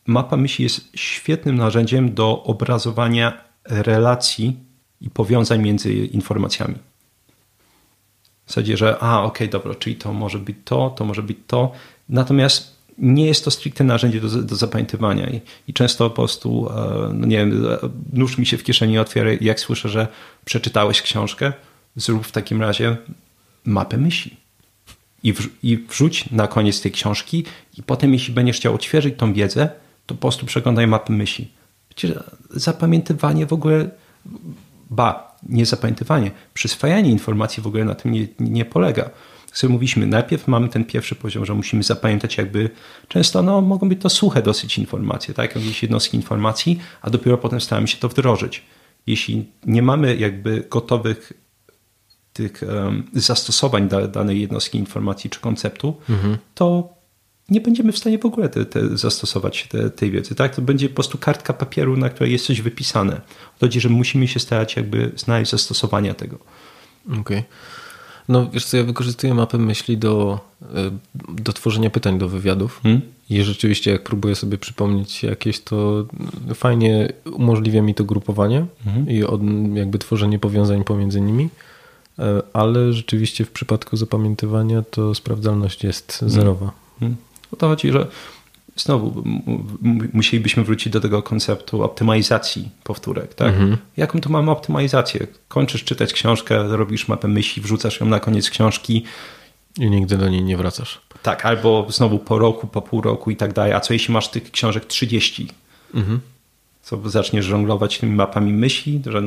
mapa myśli jest świetnym narzędziem do obrazowania relacji i powiązań między informacjami. W zasadzie, że okej, dobra, czyli to może być to, to może być to. Natomiast nie jest to stricte narzędzie do zapamiętywania. I często po prostu, nie wiem, nóż mi się w kieszeni otwiera, jak słyszę, że przeczytałeś książkę, zrób w takim razie mapę myśli. I wrzuć na koniec tej książki i potem, jeśli będziesz chciał odświeżyć tą wiedzę, to po prostu przeglądaj mapę myśli. Przecież zapamiętywanie w ogóle... Ba, nie zapamiętywanie, przyswajanie informacji w ogóle na tym nie polega. Jak mówiliśmy, najpierw mamy ten pierwszy poziom, że musimy zapamiętać jakby, często mogą być to suche dosyć informacje, tak, jakieś jednostki informacji, a dopiero potem staramy się to wdrożyć. Jeśli nie mamy jakby gotowych tych zastosowań danej jednostki informacji czy konceptu, to nie będziemy w stanie w ogóle zastosować tej wiedzy. Tak? To będzie po prostu kartka papieru, na której jest coś wypisane. Chodzi, że musimy się starać jakby znaleźć zastosowania tego. Okej. No wiesz co, ja wykorzystuję mapę myśli do tworzenia pytań do wywiadów i rzeczywiście jak próbuję sobie przypomnieć jakieś, to fajnie umożliwia mi to grupowanie i jakby tworzenie powiązań pomiędzy nimi. Ale rzeczywiście w przypadku zapamiętywania to sprawdzalność jest zerowa. O to chodzi, że znowu musielibyśmy wrócić do tego konceptu optymalizacji powtórek. Tak? Jaką tu mamy optymalizację? Kończysz czytać książkę, robisz mapę myśli, wrzucasz ją na koniec książki. I nigdy do niej nie wracasz. Tak, albo znowu po roku, po pół roku i tak dalej. A co jeśli masz tych książek 30? Co zaczniesz żonglować tymi mapami myśli, że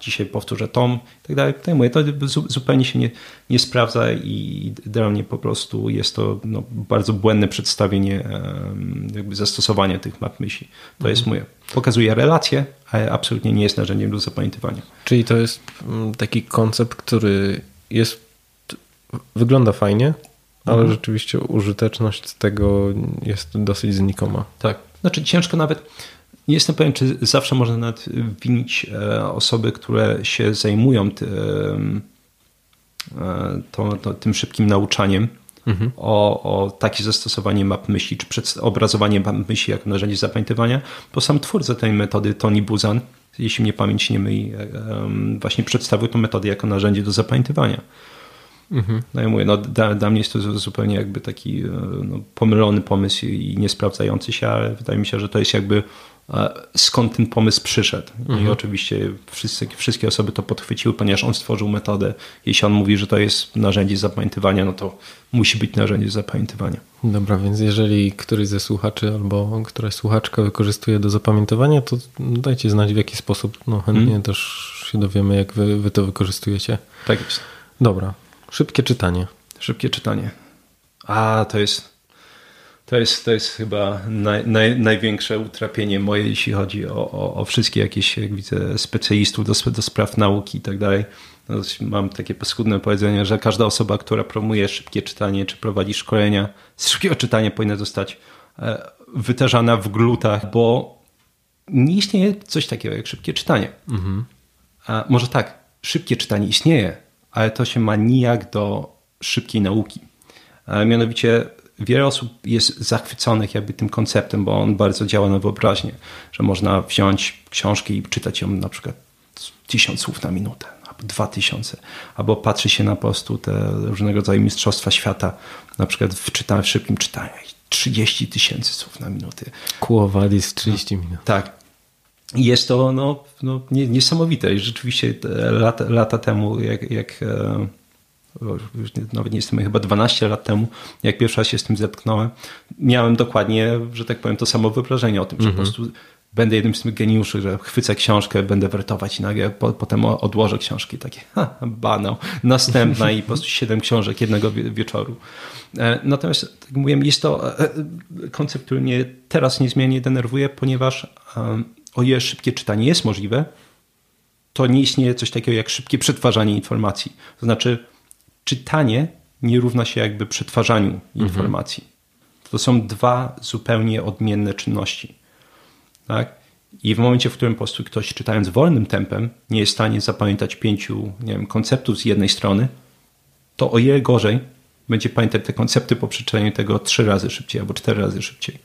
dzisiaj powtórzę tom i tak dalej. Tutaj mówię, to zupełnie się nie sprawdza i dla mnie po prostu jest to bardzo błędne przedstawienie jakby zastosowania tych map myśli. To jest moje. Pokazuje relacje, ale absolutnie nie jest narzędziem do zapamiętywania. Czyli to jest taki koncept, który wygląda fajnie, ale rzeczywiście użyteczność tego jest dosyć znikoma. Tak. Znaczy ciężko nawet... Nie jestem pewien, czy zawsze można nawet winić osoby, które się zajmują tym szybkim nauczaniem o takie zastosowanie map myśli, czy obrazowanie map myśli jako narzędzie zapamiętywania, bo sam twórca tej metody, Tony Buzan, jeśli mnie pamięć nie myli, właśnie przedstawił tę metodę jako narzędzie do zapamiętywania. No ja mówię, dla mnie jest to zupełnie jakby taki pomylony pomysł i niesprawdzający się, ale wydaje mi się, że to jest jakby skąd ten pomysł przyszedł. I oczywiście wszystkie osoby to podchwyciły, ponieważ on stworzył metodę. Jeśli on mówi, że to jest narzędzie zapamiętywania, to musi być narzędzie zapamiętywania. Dobra, więc jeżeli któryś ze słuchaczy albo któraś słuchaczka wykorzystuje do zapamiętywania, to dajcie znać w jaki sposób. Chętnie też się dowiemy, jak wy to wykorzystujecie. Tak jest. Dobra. Szybkie czytanie. Szybkie czytanie. To jest chyba największe utrapienie moje, jeśli chodzi o wszystkie jakieś, jak widzę, specjalistów do spraw nauki i tak dalej. Mam takie paskudne powiedzenie, że każda osoba, która promuje szybkie czytanie czy prowadzi szkolenia z szybkiego czytania, powinna zostać wytarzana w glutach, bo nie istnieje coś takiego jak szybkie czytanie. A może tak, szybkie czytanie istnieje, ale to się ma nijak do szybkiej nauki. Mianowicie wiele osób jest zachwyconych jakby tym konceptem, bo on bardzo działa na wyobraźnię, że można wziąć książki i czytać ją na przykład 1000 słów na minutę, albo 2000, albo patrzy się na po prostu te różnego rodzaju mistrzostwa świata, na przykład w szybkim czytaniu 30 000 słów na minutę. Kłowali z 30 minut. Tak. Jest to niesamowite i rzeczywiście lata temu, nawet nie jestem, chyba 12 lat temu, jak pierwszy raz się z tym zetknąłem, miałem dokładnie, że tak powiem, to samo wyobrażenie o tym, że po prostu będę jednym z tych geniuszy, że chwycę książkę, będę wertować i nagle potem odłożę książki, takie banał, następna i po prostu 7 książek jednego wieczoru. Natomiast, tak jak mówiłem, jest to koncept, który mnie teraz niezmiennie denerwuje, ponieważ o ile szybkie czytanie jest możliwe, to nie istnieje coś takiego jak szybkie przetwarzanie informacji. To znaczy czytanie nie równa się jakby przetwarzaniu informacji. To są dwa zupełnie odmienne czynności. Tak? I w momencie, w którym po prostu ktoś czytając wolnym tempem nie jest w stanie zapamiętać 5 konceptów z jednej strony, to o ile gorzej będzie pamiętać te koncepty po przeczytaniu tego 3 razy szybciej albo 4 razy szybciej.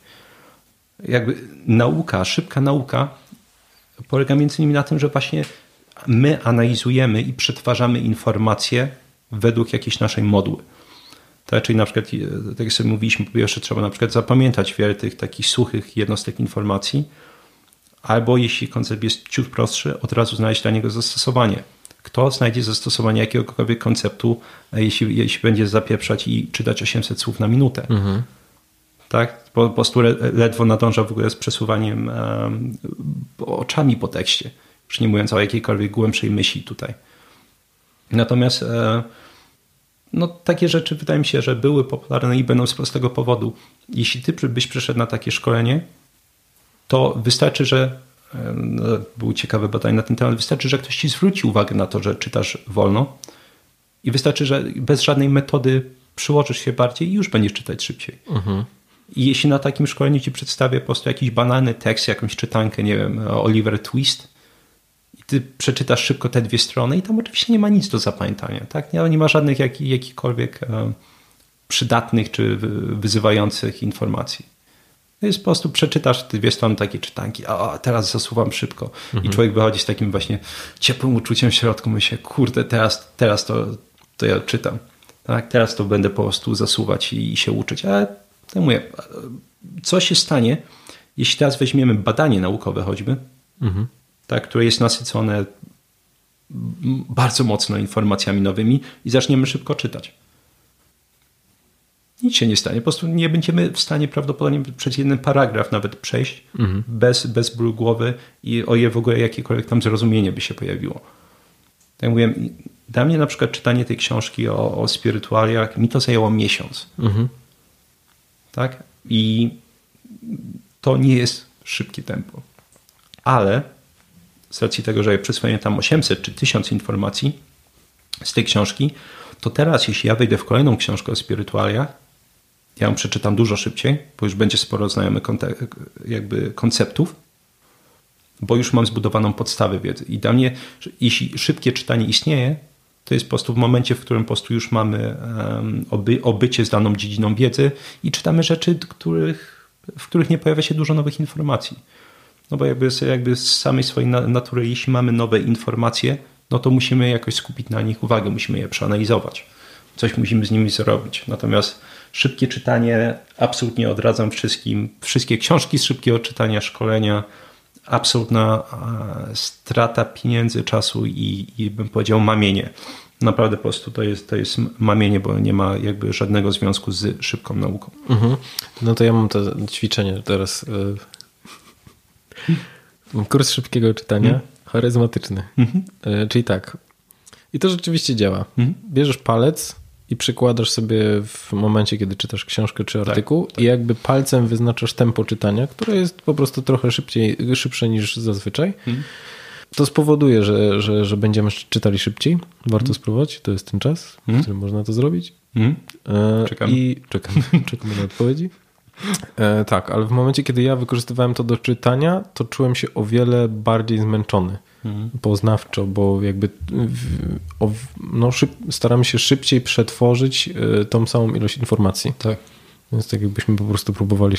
Jakby nauka, szybka nauka polega między innymi na tym, że właśnie my analizujemy i przetwarzamy informacje według jakiejś naszej modły. Tak, czyli na przykład, tak jak sobie mówiliśmy, po pierwsze trzeba na przykład zapamiętać wiele tych takich suchych jednostek informacji, albo jeśli koncept jest ciut prostszy, od razu znaleźć dla niego zastosowanie. Kto znajdzie zastosowanie jakiegokolwiek konceptu, jeśli będzie zapieprzać i czytać 800 słów na minutę? Tak? Po prostu ledwo nadąża w ogóle z przesuwaniem oczami po tekście, już nie mówiąc o jakiejkolwiek głębszej myśli tutaj. Natomiast takie rzeczy wydaje mi się, że były popularne i będą z prostego powodu. Jeśli ty byś przyszedł na takie szkolenie, to wystarczy, że były ciekawe badania na ten temat, wystarczy, że ktoś ci zwróci uwagę na to, że czytasz wolno i wystarczy, że bez żadnej metody przyłożysz się bardziej i już będziesz czytać szybciej. I jeśli na takim szkoleniu ci przedstawię po prostu jakiś banalny tekst, jakąś czytankę, nie wiem, Oliver Twist, i ty przeczytasz szybko te 2 strony i tam oczywiście nie ma nic do zapamiętania, tak? Nie ma żadnych jakichkolwiek przydatnych czy wyzywających informacji. To jest po prostu przeczytasz te 2 strony takiej czytanki, a teraz zasuwam szybko. I człowiek wychodzi z takim właśnie ciepłym uczuciem w środku, myśli, kurde, teraz to ja czytam. Tak, teraz to będę po prostu zasuwać i się uczyć. Ale to mówię, co się stanie, jeśli teraz weźmiemy badanie naukowe choćby, tak, które jest nasycone bardzo mocno informacjami nowymi i zaczniemy szybko czytać. Nic się nie stanie. Po prostu nie będziemy w stanie prawdopodobnie przez jeden paragraf nawet przejść bez bólu głowy i o ile w ogóle jakiekolwiek tam zrozumienie by się pojawiło. Tak mówiłem, dla mnie na przykład czytanie tej książki o spirytualiach, mi to zajęło miesiąc. Tak? I to nie jest szybkie tempo. Ale z racji tego, że ja przyswoję tam 800 czy 1000 informacji z tej książki, to teraz, jeśli ja wejdę w kolejną książkę o spirytualiach, ja ją przeczytam dużo szybciej, bo już będzie sporo znajomych jakby konceptów, bo już mam zbudowaną podstawę wiedzy. I dla mnie, jeśli szybkie czytanie istnieje, to jest po prostu w momencie, w którym po prostu już mamy obycie z daną dziedziną wiedzy i czytamy rzeczy, w których nie pojawia się dużo nowych informacji. No bo jakby z samej swojej natury, jeśli mamy nowe informacje, no to musimy jakoś skupić na nich uwagę, musimy je przeanalizować. Coś musimy z nimi zrobić. Natomiast szybkie czytanie, absolutnie odradzam wszystkim. Wszystkie książki z szybkiego czytania, szkolenia, absolutna strata pieniędzy, czasu i bym powiedział mamienie. Naprawdę po prostu to jest mamienie, bo nie ma jakby żadnego związku z szybką nauką. No to ja mam to ćwiczenie teraz. Kurs szybkiego czytania, charyzmatyczny. Czyli tak. I to rzeczywiście działa. Bierzesz palec i przykładasz sobie w momencie, kiedy czytasz książkę czy artykuł, tak. I jakby palcem wyznaczasz tempo czytania, które jest po prostu trochę szybsze niż zazwyczaj. To spowoduje, że będziemy czytali szybciej. Warto spróbować. To jest ten czas, w którym można to zrobić. Czekamy na odpowiedzi. Tak, ale w momencie, kiedy ja wykorzystywałem to do czytania, to czułem się o wiele bardziej zmęczony poznawczo, bo jakby staramy się szybciej przetworzyć tą samą ilość informacji. Tak. Więc tak jakbyśmy po prostu próbowali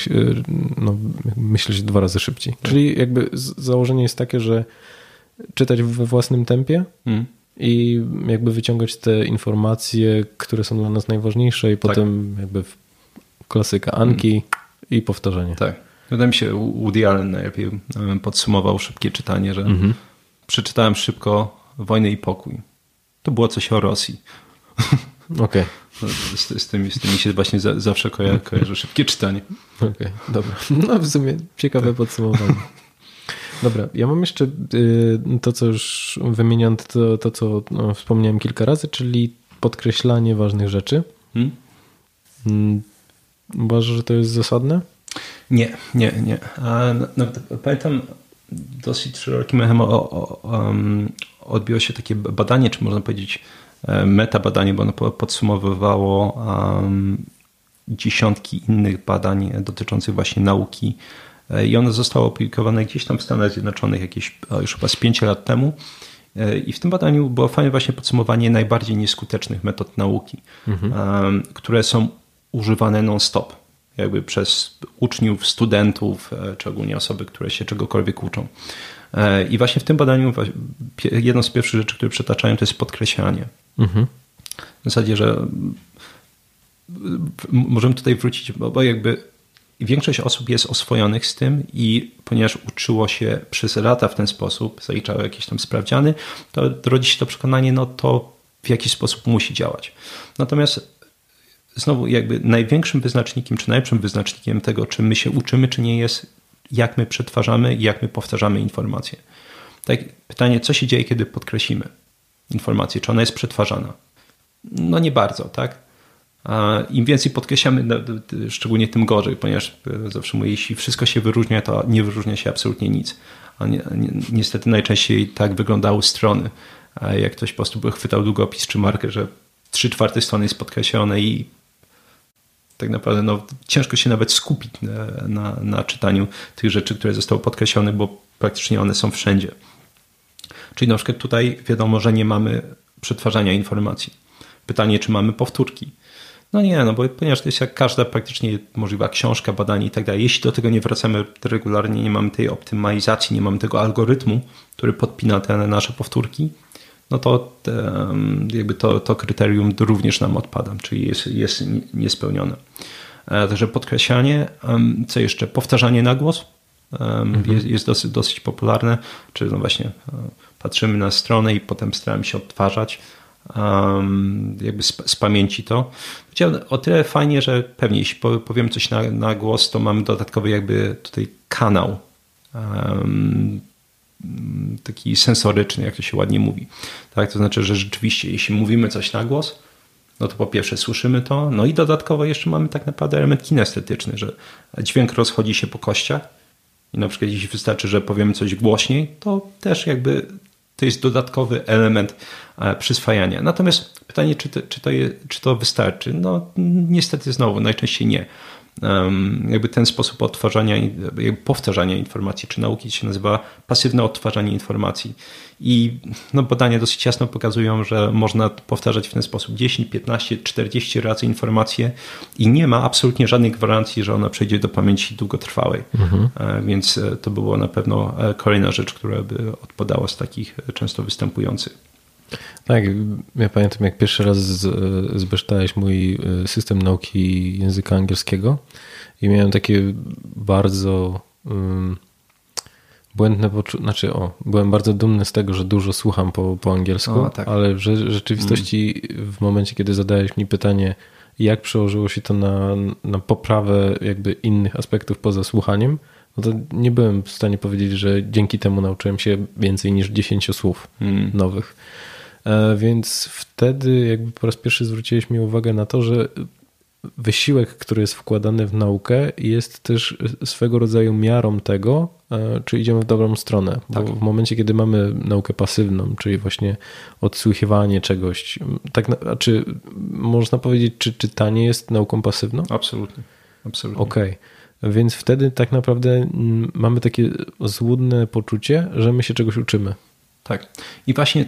myśleć 2 razy szybciej. Czyli jakby założenie jest takie, że czytać we własnym tempie i jakby wyciągać te informacje, które są dla nas najważniejsze i potem jakby klasyka Anki i powtarzanie. Tak. Wydaje mi się, Woody Allen najlepiej podsumował szybkie czytanie, że przeczytałem szybko Wojnę i pokój. To było coś o Rosji. Okej. Z tymi się właśnie zawsze kojarzy szybkie czytanie. Okej, dobra. No w sumie ciekawe podsumowanie. Dobra, ja mam jeszcze to, co już wymieniam, to co wspomniałem kilka razy, czyli podkreślanie ważnych rzeczy. Uważasz, że to jest zasadne? Nie. Pamiętam, dosyć szerokim echem odbiło się takie badanie, czy można powiedzieć metabadanie, bo ono podsumowywało dziesiątki innych badań dotyczących właśnie nauki i ono zostało opublikowane gdzieś tam w Stanach Zjednoczonych jakieś już chyba z 5 lat temu i w tym badaniu było fajne właśnie podsumowanie najbardziej nieskutecznych metod nauki, które są używane non-stop jakby przez uczniów, studentów, czy ogólnie osoby, które się czegokolwiek uczą. I właśnie w tym badaniu jedną z pierwszych rzeczy, które przytaczają, to jest podkreślanie. W zasadzie, że możemy tutaj wrócić, bo jakby większość osób jest oswojonych z tym i ponieważ uczyło się przez lata w ten sposób, zaliczało jakieś tam sprawdziany, to rodzi się to przekonanie, no to w jakiś sposób musi działać. Natomiast znowu jakby największym wyznacznikiem, czy najlepszym wyznacznikiem tego, czy my się uczymy, czy nie jest, jak my przetwarzamy i jak my powtarzamy informacje. Tak, pytanie, co się dzieje, kiedy podkreślimy informację? Czy ona jest przetwarzana? No nie bardzo, tak? A im więcej podkreślamy, szczególnie tym gorzej, ponieważ zawsze mówię, jeśli wszystko się wyróżnia, to nie wyróżnia się absolutnie nic. A niestety najczęściej tak wyglądały strony. A jak ktoś po prostu chwytał długopis czy marker, że 3/4 strony jest podkreślone i tak naprawdę ciężko się nawet skupić na czytaniu tych rzeczy, które zostały podkreślone, bo praktycznie one są wszędzie. Czyli na przykład tutaj wiadomo, że nie mamy przetwarzania informacji. Pytanie, czy mamy powtórki? No nie, bo ponieważ to jest jak każda praktycznie możliwa książka, badanie i tak dalej. Jeśli do tego nie wracamy regularnie, nie mamy tej optymalizacji, nie mamy tego algorytmu, który podpina te nasze powtórki, no to jakby to kryterium również nam odpada, czyli jest niespełnione. Także podkreślanie, co jeszcze? Powtarzanie na głos jest dosyć popularne, czyli właśnie patrzymy na stronę i potem staramy się odtwarzać jakby z pamięci to. O tyle fajnie, że pewnie jeśli powiem coś na głos, to mamy dodatkowy jakby tutaj kanał taki sensoryczny, jak to się ładnie mówi. Tak? To znaczy, że rzeczywiście jeśli mówimy coś na głos, no to po pierwsze słyszymy to, no i dodatkowo jeszcze mamy tak naprawdę element kinestetyczny, że dźwięk rozchodzi się po kościach i na przykład jeśli wystarczy, że powiemy coś głośniej, to też jakby to jest dodatkowy element przyswajania. Natomiast pytanie, czy to wystarczy? No niestety znowu, najczęściej nie. Jakby ten sposób odtwarzania, jakby powtarzania informacji czy nauki się nazywa pasywne odtwarzanie informacji i badania dosyć jasno pokazują, że można powtarzać w ten sposób 10, 15, 40 razy informacje i nie ma absolutnie żadnej gwarancji, że ona przejdzie do pamięci długotrwałej, więc to było na pewno kolejna rzecz, która by odpadała z takich często występujących. Tak, ja pamiętam, jak pierwszy raz zbeształeś mój system nauki języka angielskiego i miałem takie bardzo błędne poczucie, byłem bardzo dumny z tego, że dużo słucham po angielsku, ale w rzeczywistości w momencie, kiedy zadałeś mi pytanie, jak przełożyło się to na poprawę jakby innych aspektów poza słuchaniem, no to nie byłem w stanie powiedzieć, że dzięki temu nauczyłem się więcej niż 10 słów nowych. Więc wtedy jakby po raz pierwszy zwróciłeś mi uwagę na to, że wysiłek, który jest wkładany w naukę, jest też swego rodzaju miarą tego, czy idziemy w dobrą stronę. Tak. Bo w momencie, kiedy mamy naukę pasywną, czyli właśnie odsłuchiwanie czegoś, czy można powiedzieć, czy czytanie jest nauką pasywną? Absolutnie. Okej. Więc wtedy tak naprawdę mamy takie złudne poczucie, że my się czegoś uczymy. Tak. I właśnie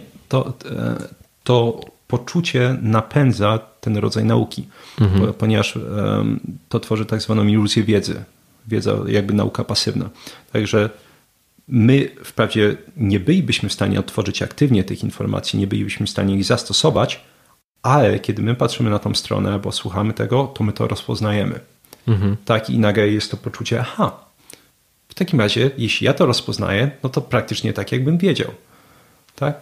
to poczucie napędza ten rodzaj nauki, ponieważ to tworzy tak zwaną iluzję wiedzy. Wiedza jakby nauka pasywna. Także my wprawdzie nie bylibyśmy w stanie odtworzyć aktywnie tych informacji, nie bylibyśmy w stanie ich zastosować, ale kiedy my patrzymy na tą stronę albo słuchamy tego, to my to rozpoznajemy. Tak, i nagle jest to poczucie, aha, w takim razie, jeśli ja to rozpoznaję, no to praktycznie tak, jakbym wiedział. Tak?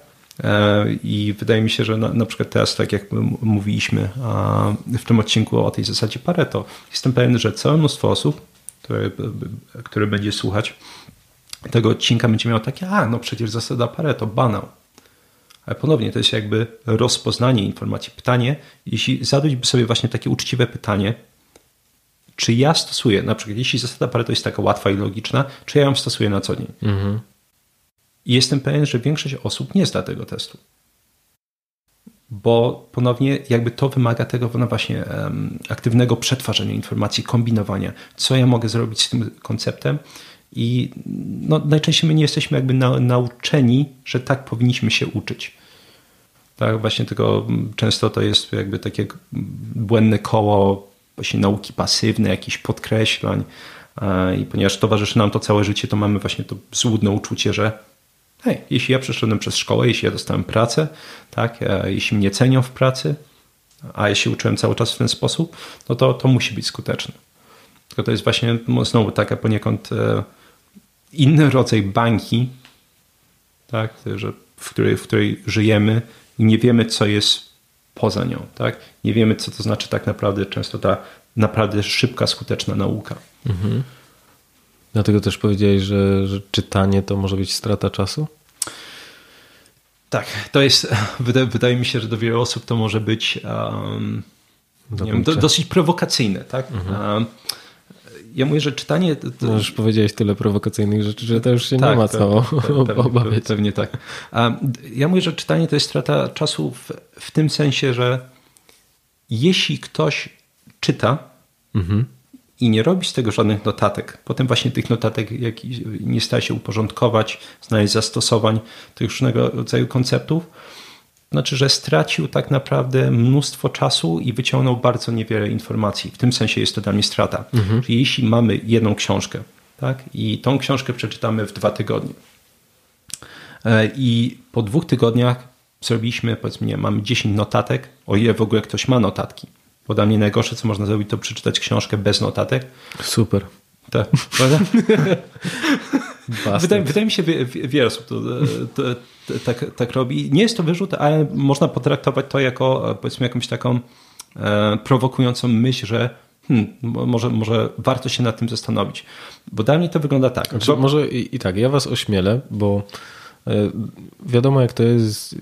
I wydaje mi się, że na przykład teraz, tak jak mówiliśmy w tym odcinku o tej zasadzie Pareto, jestem pewien, że całe mnóstwo osób, które będzie słuchać tego odcinka, będzie miało takie, no przecież zasada Pareto, banał. Ale ponownie to jest jakby rozpoznanie informacji. Pytanie, jeśli zadać sobie właśnie takie uczciwe pytanie, czy ja stosuję, na przykład jeśli zasada Pareto jest taka łatwa i logiczna, czy ja ją stosuję na co dzień? I jestem pewien, że większość osób nie zda tego testu. Bo ponownie jakby to wymaga tego no właśnie aktywnego przetwarzania informacji, kombinowania, co ja mogę zrobić z tym konceptem. I no, najczęściej my nie jesteśmy jakby nauczeni, że tak powinniśmy się uczyć. Tak, właśnie tylko często to jest jakby takie błędne koło właśnie nauki pasywnej, jakichś podkreślań. I ponieważ towarzyszy nam to całe życie, to mamy właśnie to złudne uczucie, że hej, jeśli ja przeszedłem przez szkołę, jeśli ja dostałem pracę, tak, jeśli mnie cenią w pracy, a ja się uczyłem cały czas w ten sposób, no to musi być skuteczne. Tylko to jest właśnie znowu taka poniekąd inny rodzaj bańki, tak, że w której żyjemy i nie wiemy, co jest poza nią. Tak? Nie wiemy, co to znaczy tak naprawdę często ta naprawdę szybka, skuteczna nauka. Dlatego też powiedziałeś, że czytanie to może być strata czasu? Tak, to jest, wydaje mi się, że do wielu osób to może być nie wiem, dosyć prowokacyjne. Tak? Ja mówię, że czytanie... To... No już powiedziałeś tyle prowokacyjnych rzeczy, że to już się tak, nie ma co obawiać. Pewnie tak. Ja mówię, że czytanie to jest strata czasu w tym sensie, że jeśli ktoś czyta i nie robi z tego żadnych notatek, potem właśnie tych notatek jak nie stara się uporządkować, znaleźć zastosowań tych różnego rodzaju konceptów, znaczy, że stracił tak naprawdę mnóstwo czasu i wyciągnął bardzo niewiele informacji. W tym sensie jest to dla mnie strata. Czyli jeśli mamy jedną książkę, tak, i tą książkę przeczytamy w 2 tygodnie i po 2 tygodniach zrobiliśmy, powiedzmy, mamy 10 notatek, o ile w ogóle ktoś ma notatki. Bo dla mnie najgorsze, co można zrobić, to przeczytać książkę bez notatek. Super. Tak, prawda? Wydaje mi się, że wiele osób tak robi. Nie jest to wyrzut, ale można potraktować to jako, powiedzmy, jakąś taką prowokującą myśl, że może warto się nad tym zastanowić. Bo dla mnie to wygląda tak. Znaczy, może i tak, ja was ośmielę, bo wiadomo, jak to jest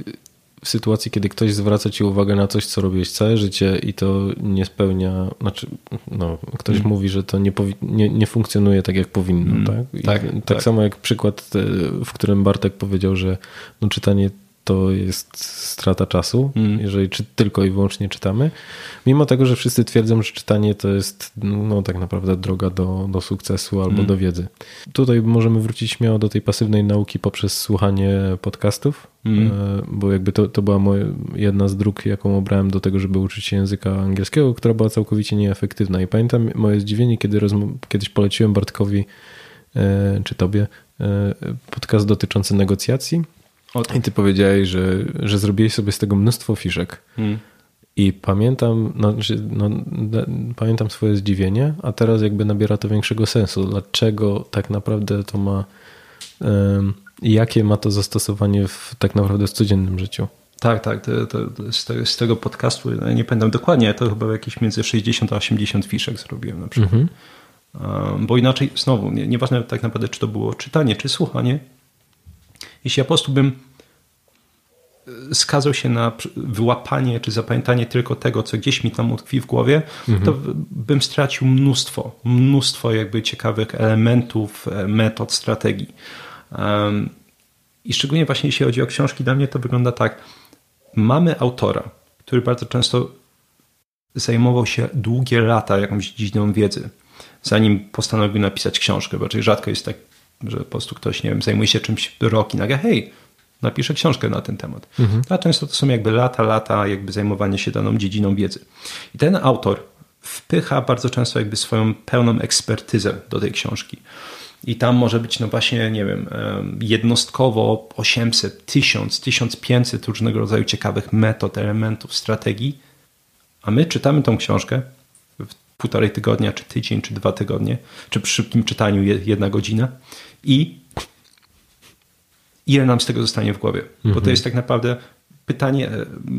w sytuacji, kiedy ktoś zwraca ci uwagę na coś, co robiłeś całe życie i to nie spełnia, znaczy no, ktoś mówi, że to nie funkcjonuje tak, jak powinno. Tak? Tak samo jak przykład, w którym Bartek powiedział, że no, czytanie to jest strata czasu, jeżeli tylko i wyłącznie czytamy. Mimo tego, że wszyscy twierdzą, że czytanie to jest no, tak naprawdę droga do sukcesu albo do wiedzy. Tutaj możemy wrócić śmiało do tej pasywnej nauki poprzez słuchanie podcastów, bo jakby to była jedna z dróg, jaką obrałem do tego, żeby uczyć się języka angielskiego, która była całkowicie nieefektywna. I pamiętam moje zdziwienie, kiedy kiedyś poleciłem Bartkowi czy tobie podcast dotyczący negocjacji. I ty powiedziałeś, że zrobiłeś sobie z tego mnóstwo fiszek. I pamiętam, pamiętam swoje zdziwienie, a teraz jakby nabiera to większego sensu. Dlaczego tak naprawdę to ma... jakie ma to zastosowanie tak naprawdę w codziennym życiu? Tak. To z tego podcastu, nie pamiętam dokładnie, to chyba jakieś między 60 a 80 fiszek zrobiłem na przykład. Bo inaczej, znowu, nieważne tak naprawdę, czy to było czytanie, czy słuchanie, jeśli ja po prostu bym skazał się na wyłapanie czy zapamiętanie tylko tego, co gdzieś mi tam utkwi w głowie, to bym stracił mnóstwo jakby ciekawych elementów, metod, strategii. I szczególnie właśnie jeśli chodzi o książki, dla mnie to wygląda tak. Mamy autora, który bardzo często zajmował się długie lata jakąś dziedziną wiedzy, zanim postanowił napisać książkę, bo raczej rzadko jest tak, że po prostu ktoś, nie wiem, zajmuje się czymś rok i nagle, hej, napiszę książkę na ten temat. Mhm. A często to są jakby lata jakby zajmowanie się daną dziedziną wiedzy. I ten autor wpycha bardzo często jakby swoją pełną ekspertyzę do tej książki. I tam może być, no właśnie, nie wiem, jednostkowo 800, 1000, 1500 różnego rodzaju ciekawych metod, elementów, strategii. A my czytamy tą książkę w 1,5 tygodnia, czy tydzień, czy 2 tygodnie, czy przy szybkim czytaniu 1 godzina i ile nam z tego zostanie w głowie? Mhm. Bo to jest tak naprawdę pytanie,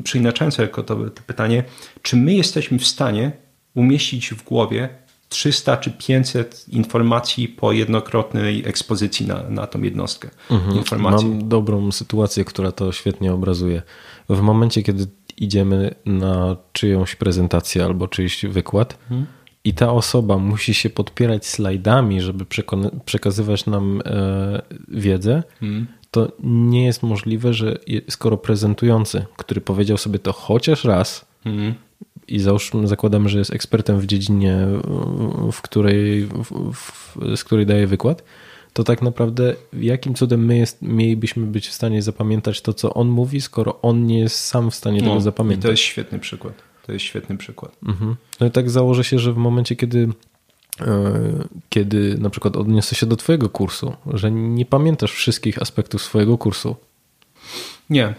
przyinaczające jako to pytanie, czy my jesteśmy w stanie umieścić w głowie 300 czy 500 informacji po jednokrotnej ekspozycji na tą jednostkę informacji. Mam dobrą sytuację, która to świetnie obrazuje. W momencie, kiedy idziemy na czyjąś prezentację albo czyjś wykład i ta osoba musi się podpierać slajdami, żeby przekazywać nam wiedzę, to nie jest możliwe, że skoro prezentujący, który powiedział sobie to chociaż raz, i załóżmy, zakładamy, że jest ekspertem w dziedzinie, z której daje wykład, to tak naprawdę jakim cudem my mielibyśmy być w stanie zapamiętać to, co on mówi, skoro on nie jest sam w stanie tego zapamiętać. To jest świetny przykład. Mhm. No i tak założę się, że w momencie, kiedy na przykład odniosę się do twojego kursu, że nie pamiętasz wszystkich aspektów swojego kursu. Nie.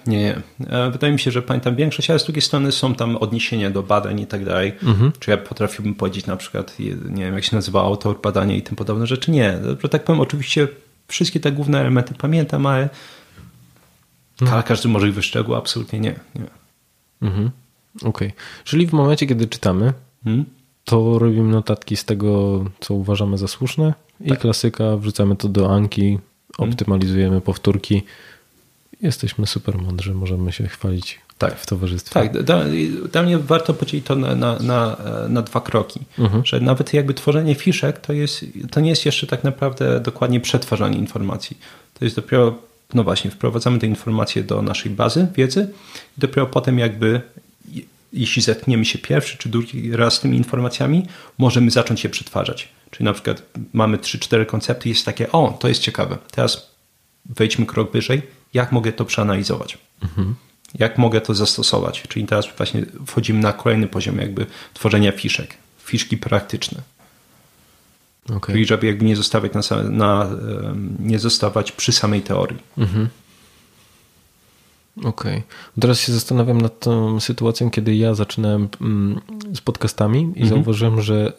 Wydaje mi się, że pamiętam większość, ale z drugiej strony są tam odniesienia do badań i tak dalej. Czy ja potrafiłbym powiedzieć na przykład, nie wiem, jak się nazywa autor, badanie i tym podobne rzeczy? Nie. Że tak powiem, oczywiście wszystkie te główne elementy pamiętam, ale każdy możliwy szczegół absolutnie nie. Mhm. Okej. Czyli w momencie, kiedy czytamy, to robimy notatki z tego, co uważamy za słuszne i klasyka, wrzucamy to do Anki, optymalizujemy powtórki. Jesteśmy super mądrzy, możemy się chwalić w towarzystwie. Tak, dla mnie warto podzielić to na 2 kroki. Że nawet jakby tworzenie fiszek to nie jest jeszcze tak naprawdę dokładnie przetwarzanie informacji. To jest dopiero, no właśnie, wprowadzamy te informacje do naszej bazy wiedzy i dopiero potem jakby, jeśli zetkniemy się pierwszy czy drugi raz z tymi informacjami, możemy zacząć je przetwarzać. Czyli na przykład mamy 3-4 koncepty i jest takie, to jest ciekawe, teraz wejdźmy krok wyżej, jak mogę to przeanalizować, jak mogę to zastosować. Czyli teraz właśnie wchodzimy na kolejny poziom jakby tworzenia fiszek, fiszki praktyczne. Okay. Czyli żeby jakby nie zostawiać nie zostawać przy samej teorii. Okej. Teraz się zastanawiam nad tą sytuacją, kiedy ja zaczynałem z podcastami i zauważyłem, że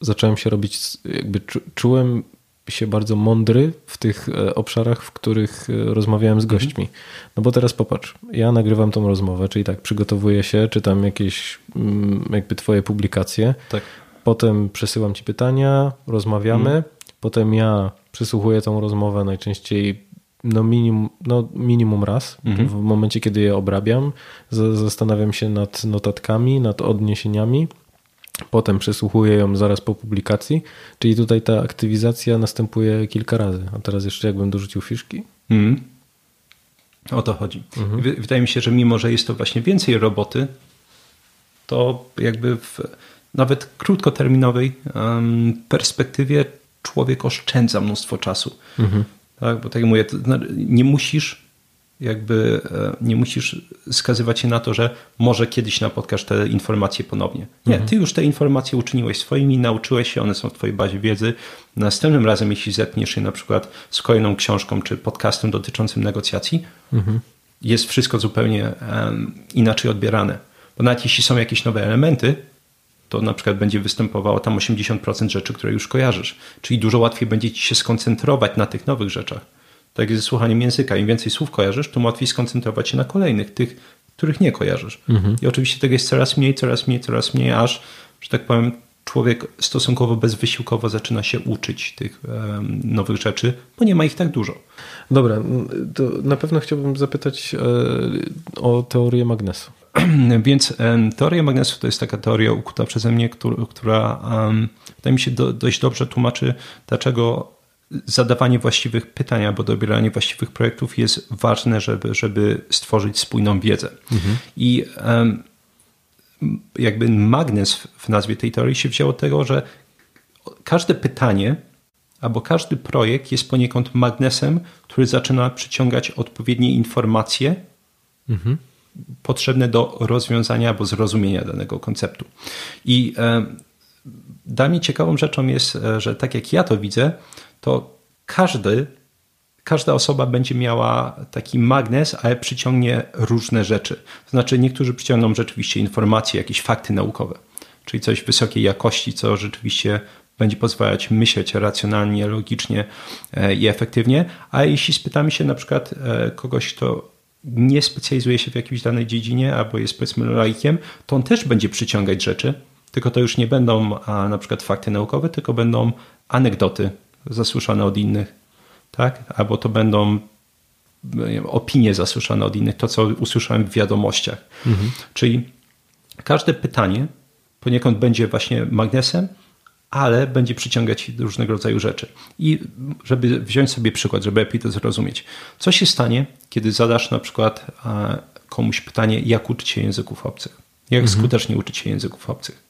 zacząłem się robić, jakby czułem się bardzo mądry w tych obszarach, w których rozmawiałem z gośćmi. No bo teraz popatrz, ja nagrywam tą rozmowę, czyli tak, przygotowuję się, czytam jakieś jakby twoje publikacje, potem przesyłam ci pytania, rozmawiamy, potem ja przysłuchuję tą rozmowę najczęściej minimum raz, w momencie, kiedy je obrabiam, zastanawiam się nad notatkami, nad odniesieniami, potem przesłuchuję ją zaraz po publikacji, czyli tutaj ta aktywizacja następuje kilka razy, a teraz jeszcze jakbym dorzucił fiszki. O to chodzi. Wydaje mi się, że mimo, że jest to właśnie więcej roboty, to jakby w nawet krótkoterminowej perspektywie człowiek oszczędza mnóstwo czasu. Tak? Bo tak jak mówię, nie musisz skazywać się na to, że może kiedyś napotkasz te informacje ponownie. Nie, ty już te informacje uczyniłeś swoimi, nauczyłeś się, one są w twojej bazie wiedzy. Następnym razem, jeśli zetkniesz się na przykład z kolejną książką czy podcastem dotyczącym negocjacji, jest wszystko zupełnie inaczej odbierane. Bo nawet jeśli są jakieś nowe elementy, to na przykład będzie występowało tam 80% rzeczy, które już kojarzysz. Czyli dużo łatwiej będzie ci się skoncentrować na tych nowych rzeczach. Tak jest ze słuchaniem języka. Im więcej słów kojarzysz, tym łatwiej skoncentrować się na kolejnych, tych, których nie kojarzysz. I oczywiście tego jest coraz mniej, aż, że tak powiem, człowiek stosunkowo bezwysiłkowo zaczyna się uczyć tych nowych rzeczy, bo nie ma ich tak dużo. Dobra, to na pewno chciałbym zapytać o teorię magnesu. Więc teoria magnesu to jest taka teoria ukuta przeze mnie, która wydaje mi się dość dobrze tłumaczy, dlaczego zadawanie właściwych pytań albo dobieranie właściwych projektów jest ważne, żeby stworzyć spójną wiedzę. I jakby magnes w nazwie tej teorii się wzięło od tego, że każde pytanie albo każdy projekt jest poniekąd magnesem, który zaczyna przyciągać odpowiednie informacje potrzebne do rozwiązania albo zrozumienia danego konceptu. I dla mnie ciekawą rzeczą jest, że tak jak ja to widzę, to każda osoba będzie miała taki magnes, ale przyciągnie różne rzeczy. To znaczy niektórzy przyciągną rzeczywiście informacje, jakieś fakty naukowe, czyli coś wysokiej jakości, co rzeczywiście będzie pozwalać myśleć racjonalnie, logicznie i efektywnie. A jeśli spytamy się na przykład kogoś, kto nie specjalizuje się w jakiejś danej dziedzinie albo jest powiedzmy laikiem, to on też będzie przyciągać rzeczy, tylko to już nie będą na przykład fakty naukowe, tylko będą anegdoty zasłyszane od innych, tak? Albo to będą opinie zasłyszane od innych, to co usłyszałem w wiadomościach. Mhm. Czyli każde pytanie poniekąd będzie właśnie magnesem, ale będzie przyciągać różnego rodzaju rzeczy. I żeby wziąć sobie przykład, żeby lepiej to zrozumieć. Co się stanie, kiedy zadasz na przykład komuś pytanie, jak uczyć się języków obcych? Jak skutecznie uczyć się języków obcych?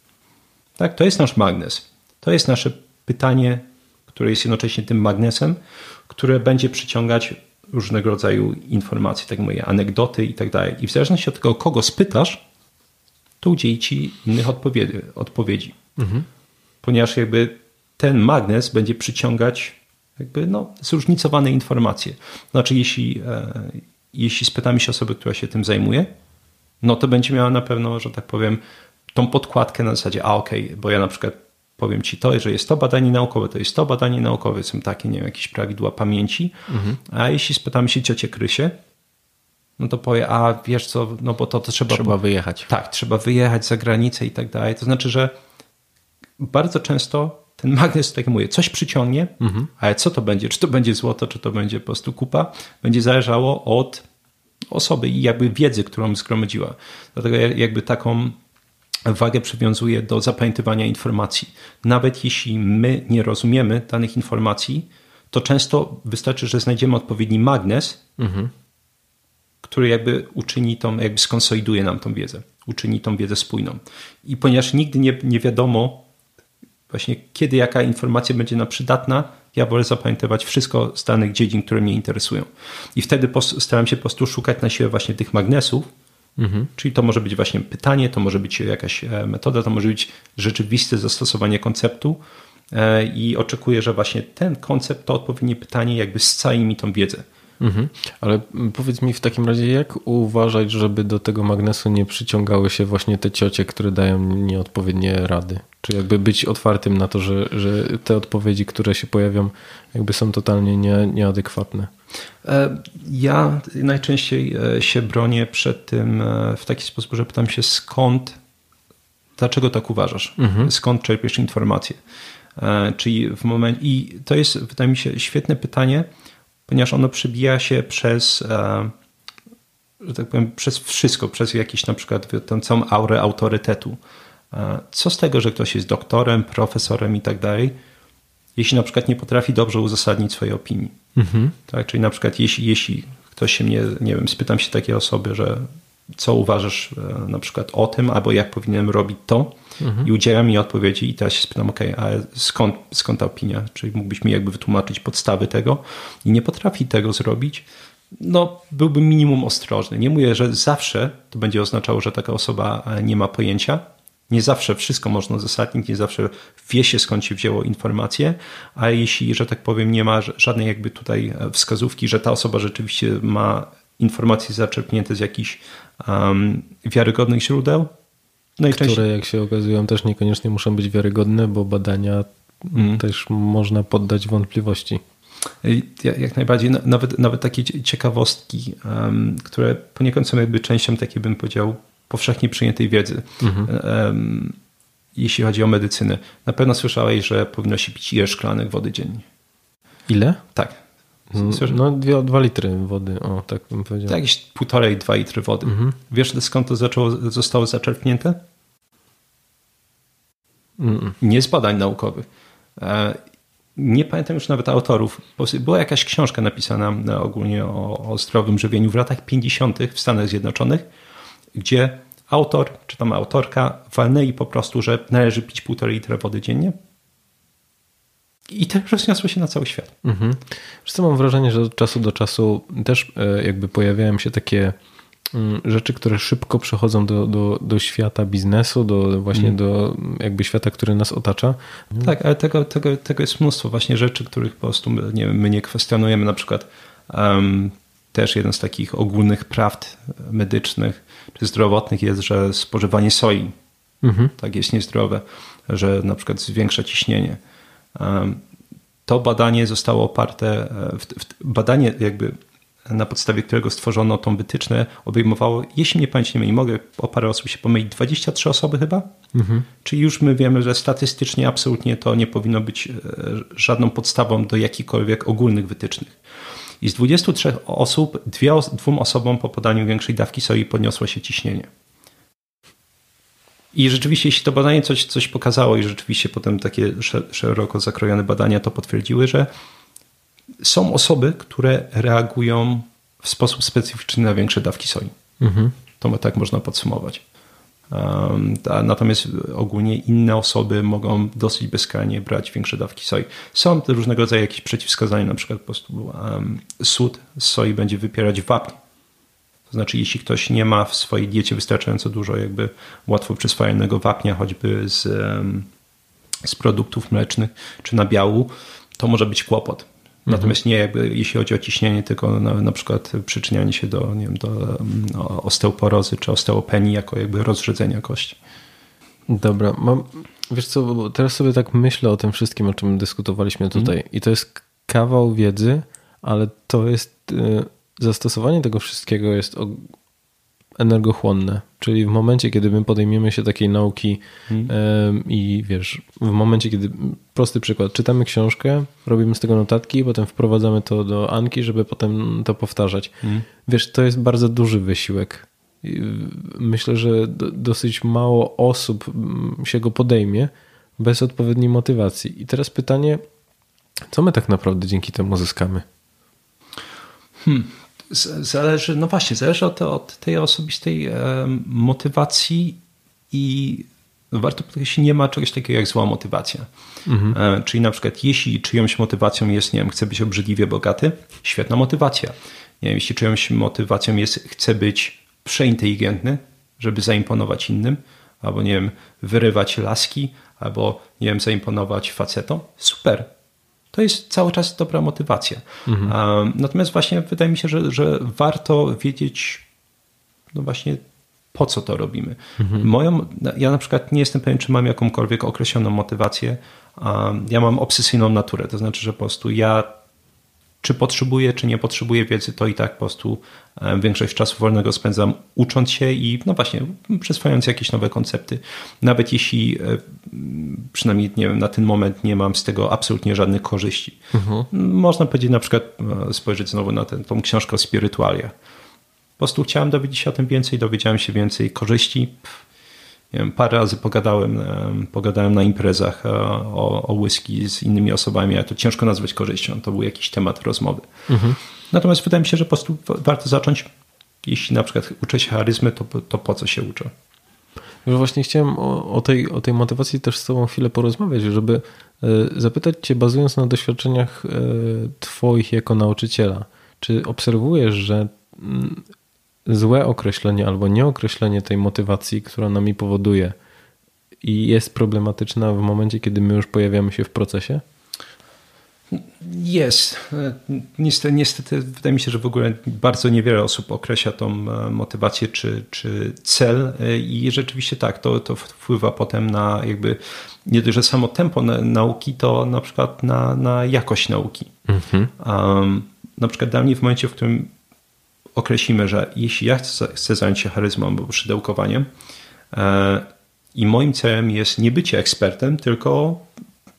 Tak, to jest nasz magnes. To jest nasze pytanie, które jest jednocześnie tym magnesem, które będzie przyciągać różnego rodzaju informacje, tak mówię, anegdoty i tak dalej. I w zależności od tego, kogo spytasz, to udzieli ci innych odpowiedzi. Mhm. Ponieważ jakby ten magnes będzie przyciągać jakby zróżnicowane informacje. Znaczy jeśli spytamy się osoby, która się tym zajmuje, no to będzie miała na pewno, że tak powiem, tą podkładkę na zasadzie, bo ja na przykład powiem ci to, że jest to badanie naukowe, to jest to badanie naukowe, są takie, nie wiem, jakieś prawidła pamięci. Mhm. A jeśli spytamy się ciocię Krysię, no to powie, a wiesz co, no bo to trzeba wyjechać. Tak, trzeba wyjechać za granicę i tak dalej. To znaczy, że bardzo często ten magnes, tak jak mówię, coś przyciągnie, ale co to będzie? Czy to będzie złoto, czy to będzie po prostu kupa? Będzie zależało od osoby i jakby wiedzy, którą zgromadziła. Dlatego jakby taką wagę przywiązuję do zapamiętywania informacji. Nawet jeśli my nie rozumiemy danych informacji, to często wystarczy, że znajdziemy odpowiedni magnes, który jakby uczyni tą, jakby skonsoliduje nam tą wiedzę, uczyni tą wiedzę spójną. I ponieważ nigdy nie wiadomo właśnie kiedy jaka informacja będzie nam przydatna, ja wolę zapamiętywać wszystko z danych dziedzin, które mnie interesują. I wtedy staram się po prostu szukać na siłę właśnie tych magnesów, czyli to może być właśnie pytanie, to może być jakaś metoda, to może być rzeczywiste zastosowanie konceptu i oczekuję, że właśnie ten koncept, to odpowiednie pytanie jakby scali mi tą wiedzę. Mhm. Ale powiedz mi w takim razie, jak uważać, żeby do tego magnesu nie przyciągały się właśnie te ciocie, które dają nieodpowiednie rady? Czy jakby być otwartym na to, że te odpowiedzi, które się pojawią, jakby są totalnie nieadekwatne? Ja najczęściej się bronię przed tym w taki sposób, że pytam się dlaczego tak uważasz? Skąd czerpiesz informacje? Czyli i to jest, wydaje mi się, świetne pytanie, ponieważ ono przebija się przez, że tak powiem, przez wszystko, przez jakiś na przykład tę całą aurę autorytetu. Co z tego, że ktoś jest doktorem, profesorem i tak dalej, jeśli na przykład nie potrafi dobrze uzasadnić swojej opinii. Tak, czyli na przykład jeśli ktoś się mnie, nie wiem, spytam się takiej osoby, że co uważasz na przykład o tym, albo jak powinienem robić to i udziela mi odpowiedzi i teraz się spytam, ale skąd ta opinia? Czyli mógłbyś mi jakby wytłumaczyć podstawy tego i nie potrafi tego zrobić, byłbym minimum ostrożny. Nie mówię, że zawsze to będzie oznaczało, że taka osoba nie ma pojęcia. Nie zawsze wszystko można uzasadnić, nie zawsze wie się skąd się wzięło informacje, a jeśli, że tak powiem, nie ma żadnej jakby tutaj wskazówki, że ta osoba rzeczywiście ma informacje zaczerpnięte z jakichś wiarygodnych źródeł. Które, jak się okazują, też niekoniecznie muszą być wiarygodne, bo badania też można poddać wątpliwości. Jak najbardziej. Nawet takie ciekawostki, które poniekąd są jakby częścią takiej, bym powiedział, powszechnie przyjętej wiedzy, jeśli chodzi o medycynę. Na pewno słyszałeś, że powinno się pić 1 szklanek wody dziennie. Ile? Tak. No 2 litry wody, tak bym powiedział. Tak, jakieś 1,5-2 litry wody. Wiesz skąd to zostało zaczerpnięte? Nie z badań naukowych. Nie pamiętam już nawet autorów. Była jakaś książka napisana ogólnie o zdrowym żywieniu w latach 50. w Stanach Zjednoczonych, gdzie autor czy tam autorka walnęli po prostu, że należy pić 1,5 litra wody dziennie. I to rozniosło się na cały świat. Mhm. Wszyscy mam wrażenie, że od czasu do czasu też jakby pojawiają się takie rzeczy, które szybko przechodzą do świata biznesu, do właśnie do jakby świata, który nas otacza. Tak, ale tego jest mnóstwo właśnie rzeczy, których po prostu my nie kwestionujemy. Na przykład też jeden z takich ogólnych prawd medycznych czy zdrowotnych jest, że spożywanie soi tak jest niezdrowe, że na przykład zwiększa ciśnienie. To badanie zostało oparte, badanie jakby na podstawie którego stworzono tą wytyczne, obejmowało, jeśli mnie pamięć nie myli, mogę o parę osób się pomylić, 23 osoby chyba? Czyli już my wiemy, że statystycznie absolutnie to nie powinno być żadną podstawą do jakichkolwiek ogólnych wytycznych. I z 23 osób, dwóm osobom po podaniu większej dawki soi podniosło się ciśnienie. I rzeczywiście, jeśli to badanie coś pokazało i rzeczywiście potem takie szeroko zakrojone badania to potwierdziły, że są osoby, które reagują w sposób specyficzny na większe dawki soi. To tak można podsumować. Natomiast ogólnie inne osoby mogą dosyć bezkarnie brać większe dawki soi. Są różnego rodzaju jakieś przeciwwskazania, na przykład po prostu sód z soi będzie wypierać wapń. To znaczy, jeśli ktoś nie ma w swojej diecie wystarczająco dużo jakby łatwo przyswajalnego wapnia, choćby z produktów mlecznych czy nabiału, to może być kłopot. Natomiast nie jakby jeśli chodzi o ciśnienie, tylko na przykład przyczynianie się do, nie wiem, do osteoporozy czy osteopenii jako jakby rozrzedzenia kości. Dobra, wiesz co, bo teraz sobie tak myślę o tym wszystkim, o czym dyskutowaliśmy tutaj i to jest kawał wiedzy, ale to jest zastosowanie tego wszystkiego jest energochłonne, czyli w momencie, kiedy my podejmiemy się takiej nauki i wiesz, w momencie, kiedy prosty przykład, czytamy książkę, robimy z tego notatki, potem wprowadzamy to do Anki, żeby potem to powtarzać. Wiesz, to jest bardzo duży wysiłek. Myślę, że dosyć mało osób się go podejmie bez odpowiedniej motywacji. I teraz pytanie, co my tak naprawdę dzięki temu zyskamy? Zależy, no właśnie, zależy od tej osobistej motywacji i warto podkreślić, nie ma czegoś takiego jak zła motywacja. Czyli na przykład jeśli czyjąś motywacją jest, nie wiem, chcę być obrzydliwie bogaty, świetna motywacja. Nie wiem, jeśli czyjąś motywacją jest, chcę być przeinteligentny, żeby zaimponować innym, albo nie wiem, wyrywać laski, albo nie wiem, zaimponować facetom, super. To jest cały czas dobra motywacja. Natomiast właśnie wydaje mi się, że warto wiedzieć no właśnie po co to robimy. Ja na przykład nie jestem pewien, czy mam jakąkolwiek określoną motywację. Ja mam obsesyjną naturę, to znaczy, że po prostu ja czy potrzebuję, czy nie potrzebuję wiedzy, to i tak po prostu większość czasu wolnego spędzam ucząc się i no właśnie przyswajając jakieś nowe koncepty. Nawet jeśli przynajmniej nie wiem, na ten moment nie mam z tego absolutnie żadnych korzyści. Można powiedzieć na przykład, spojrzeć znowu na tą książkę o spirytualiach. Po prostu chciałem dowiedzieć się o tym więcej, dowiedziałem się więcej korzyści. Nie wiem, parę razy pogadałem na imprezach o whisky z innymi osobami, ale to ciężko nazwać korzyścią. To był jakiś temat rozmowy. Natomiast wydaje mi się, że po prostu warto zacząć, jeśli na przykład uczę się charyzmy, to po co się uczę? Właśnie chciałem o tej motywacji też z tobą chwilę porozmawiać, żeby zapytać cię, bazując na doświadczeniach twoich jako nauczyciela, czy obserwujesz, że złe określenie albo nieokreślenie tej motywacji, która nami powoduje i jest problematyczna w momencie, kiedy my już pojawiamy się w procesie? Jest. Niestety wydaje mi się, że w ogóle bardzo niewiele osób określa tą motywację czy cel i rzeczywiście tak, to wpływa potem na jakby nie tylko samo tempo nauki, to na przykład na jakość nauki. Na przykład dla mnie w momencie, w którym określimy, że jeśli ja chcę zająć się charyzmą albo szydełkowaniem i moim celem jest nie bycie ekspertem, tylko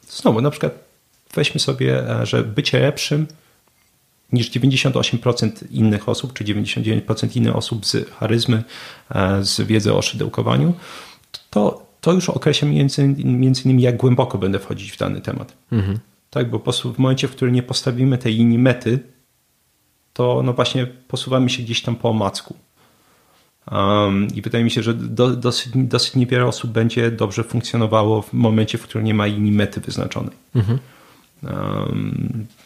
znowu na przykład weźmy sobie, że bycie lepszym niż 98% innych osób, czy 99% innych osób z charyzmy, z wiedzy o szydełkowaniu, to już określa między innymi jak głęboko będę wchodzić w dany temat. Tak, bo po prostu w momencie, w którym nie postawimy tej linii mety, to no właśnie posuwamy się gdzieś tam po omacku. I wydaje mi się, że dosyć niewiele osób będzie dobrze funkcjonowało w momencie, w którym nie ma linii mety wyznaczonej.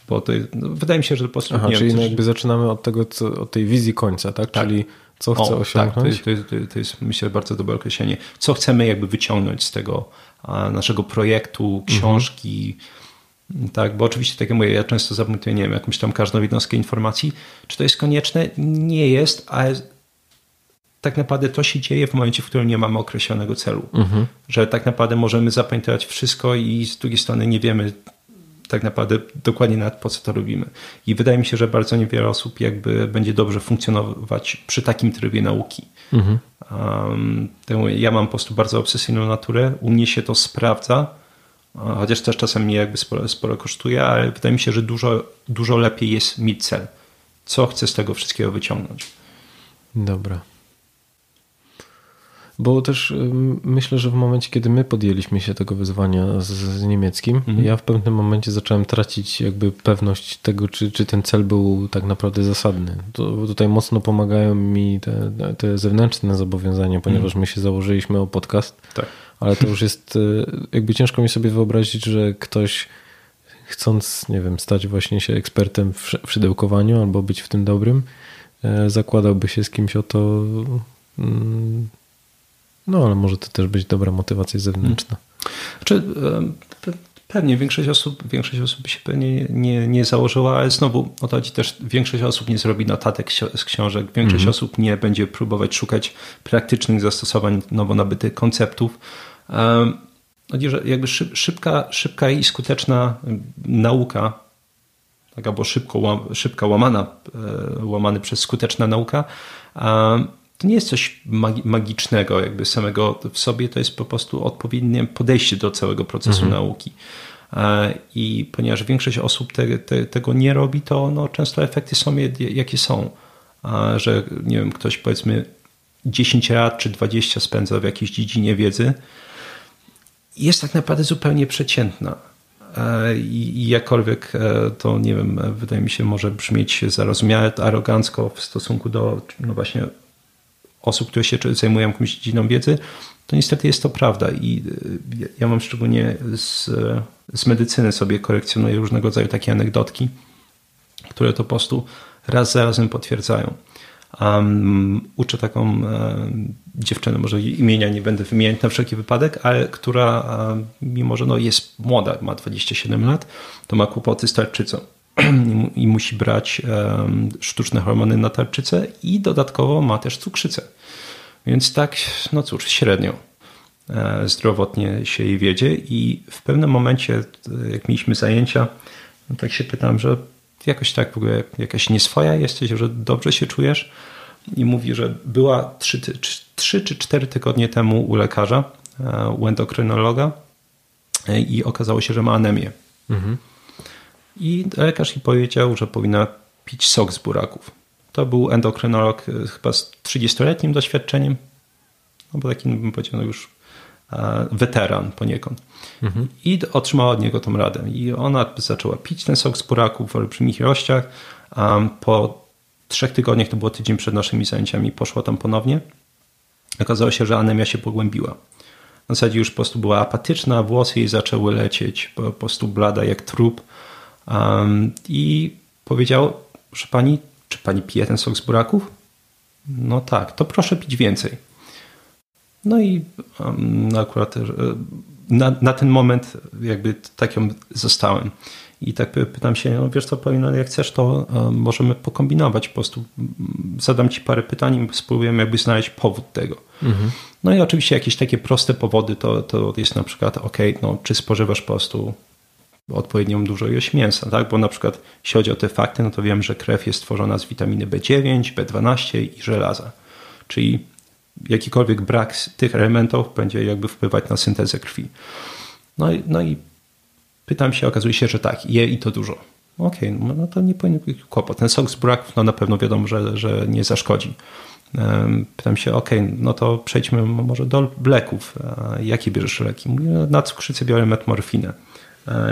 Bo to, no, wydaje mi się, że postępnie... Aha, czyli jakby zaczynamy od tego, od tej wizji końca, tak? Tak. Czyli co chcę osiągnąć? Tak, to jest myślę bardzo dobre określenie. Co chcemy jakby wyciągnąć z tego naszego projektu, książki, tak, bo oczywiście, tak jak mówię, ja często zapytuję, nie wiem, jakąś tam każdą jednostkę informacji, czy to jest konieczne? Nie jest, ale tak naprawdę to się dzieje w momencie, w którym nie mamy określonego celu. Że tak naprawdę możemy zapamiętać wszystko i z drugiej strony nie wiemy tak naprawdę dokładnie nawet po co to robimy. I wydaje mi się, że bardzo niewiele osób jakby będzie dobrze funkcjonować przy takim trybie nauki. Ja mam po prostu bardzo obsesyjną naturę, u mnie się to sprawdza, chociaż też czasem mnie jakby sporo kosztuje, ale wydaje mi się, że dużo lepiej jest mieć cel. Co chcę z tego wszystkiego wyciągnąć? Dobra. Bo też myślę, że w momencie, kiedy my podjęliśmy się tego wyzwania z niemieckim, ja w pewnym momencie zacząłem tracić jakby pewność tego, czy ten cel był tak naprawdę zasadny. Tutaj mocno pomagają mi te zewnętrzne zobowiązania, ponieważ my się założyliśmy o podcast, tak. Ale to już jest, jakby ciężko mi sobie wyobrazić, że ktoś chcąc, nie wiem, stać właśnie się ekspertem w szydełkowaniu albo być w tym dobrym, zakładałby się z kimś o to... No, ale może to też być dobra motywacja zewnętrzna. Znaczy, pewnie większość osób się pewnie nie założyła, ale znowu o to chodzi też, większość osób nie zrobi notatek z książek, większość osób nie będzie próbować szukać praktycznych zastosowań nowo nabytych konceptów. Jakby szybka i skuteczna nauka, tak, albo szybka łamany przez skuteczna nauka, to nie jest coś magicznego jakby samego w sobie, to jest po prostu odpowiednie podejście do całego procesu nauki. I ponieważ większość osób tego nie robi, to no, często efekty są jakie są. Że nie wiem, ktoś powiedzmy 10 lat czy 20 spędza w jakiejś dziedzinie wiedzy, jest tak naprawdę zupełnie przeciętna. I jakkolwiek to, nie wiem, wydaje mi się może brzmieć zarozumiałe, arogancko w stosunku do, no właśnie, osób, które się zajmują jakąś dziedziną wiedzy, to niestety jest to prawda. I ja mam szczególnie z medycyny sobie kolekcjonuję różnego rodzaju takie anegdotki, które to po prostu raz za razem potwierdzają. Uczę taką dziewczynę, może imienia nie będę wymieniać na wszelki wypadek, ale która mimo, że no jest młoda, ma 27 lat, to ma kłopoty z tarczycą. I musi brać sztuczne hormony na tarczycę i dodatkowo ma też cukrzycę. Więc tak, no cóż, średnio zdrowotnie się jej wiedzie i w pewnym momencie, jak mieliśmy zajęcia, no tak się pytam, że jakoś tak w ogóle jakaś nieswoja jesteś, że dobrze się czujesz i mówi, że była 3 czy 4 tygodnie temu u lekarza, u endokrynologa i okazało się, że ma anemię. I lekarz jej powiedział, że powinna pić sok z buraków. To był endokrynolog chyba z 30-letnim doświadczeniem, no bo taki bym powiedział już weteran poniekąd. I otrzymała od niego tą radę. I ona zaczęła pić ten sok z buraków w olbrzymich ilościach. Po 3 tygodniach, to było tydzień przed naszymi zajęciami, poszła tam ponownie. Okazało się, że anemia się pogłębiła. W zasadzie już po prostu była apatyczna, włosy jej zaczęły lecieć, po prostu blada jak trup. I powiedział, że pani, czy pani pije ten sok z buraków? No tak, to proszę pić więcej. No i akurat na ten moment jakby tak ją zostałem. I tak pytam się, no wiesz co, Paulina, jak chcesz, to możemy pokombinować. Po prostu zadam ci parę pytań i spróbujemy jakby znaleźć powód tego. No i oczywiście jakieś takie proste powody to jest na przykład, no czy spożywasz po prostu odpowiednią dużą ilość mięsa, tak? Bo na przykład jeśli chodzi o te fakty, no to wiem, że krew jest tworzona z witaminy B9, B12 i żelaza. Czyli jakikolwiek brak tych elementów będzie jakby wpływać na syntezę krwi. No i pytam się, okazuje się, że tak, je i to dużo. No to nie powinien być kłopot. Ten sok z buraków, no na pewno wiadomo, że nie zaszkodzi. Pytam się, no to przejdźmy może do leków. Jakie bierzesz leki? Mówię, na cukrzycę biorę metmorfinę.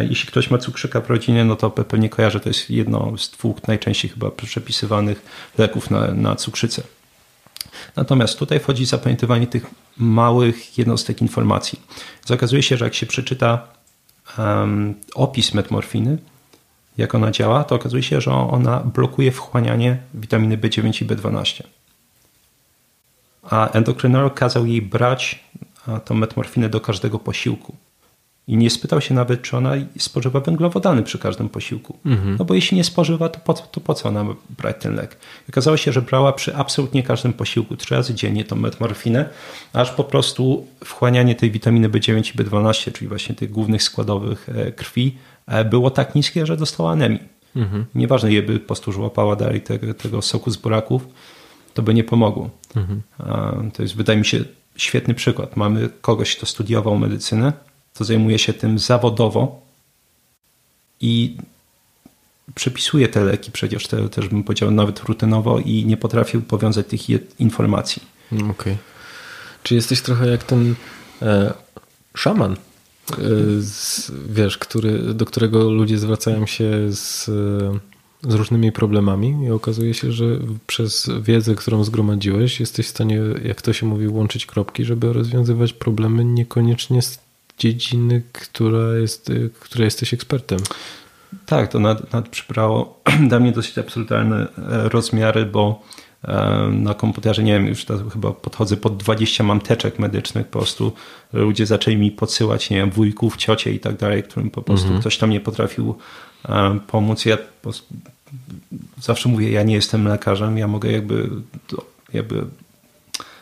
Jeśli ktoś ma cukrzyka w rodzinie, no to pewnie kojarzy, to jest jedno z 2 najczęściej chyba przepisywanych leków na cukrzycę. Natomiast tutaj wchodzi zapamiętywanie tych małych jednostek informacji. Okazuje się, że jak się przeczyta opis metmorfiny, jak ona działa, to okazuje się, że ona blokuje wchłanianie witaminy B9 i B12. A endokrynolog kazał jej brać tą metmorfinę do każdego posiłku. I nie spytał się nawet, czy ona spożywa węglowodany przy każdym posiłku. No bo jeśli nie spożywa, to po co ona brać ten lek? Okazało się, że brała przy absolutnie każdym posiłku 3 razy dziennie tą metmorfinę, aż po prostu wchłanianie tej witaminy B9 i B12, czyli właśnie tych głównych składowych krwi, było tak niskie, że dostała anemii. Nieważne, je by po prostu łapała dalej tego soku z buraków, to by nie pomogło. To jest, wydaje mi się, świetny przykład. Mamy kogoś, kto studiował medycynę, to zajmuje się tym zawodowo i przepisuje te leki, przecież te, też bym powiedział nawet rutynowo, i nie potrafił powiązać tych informacji. Okej. Czy jesteś trochę jak ten szaman, do którego ludzie zwracają się z różnymi problemami i okazuje się, że przez wiedzę, którą zgromadziłeś, jesteś w stanie, jak to się mówi, łączyć kropki, żeby rozwiązywać problemy niekoniecznie z dziedziny, która jesteś ekspertem. Tak, to nad przybrało dla mnie dosyć absurdalne rozmiary, bo na komputerze, nie wiem, już chyba podchodzę pod 20 mam teczek medycznych, po prostu ludzie zaczęli mi podsyłać, nie wiem, wujków, ciocie i tak dalej, którym po prostu ktoś tam nie potrafił pomóc. Ja zawsze mówię, ja nie jestem lekarzem, ja mogę jakby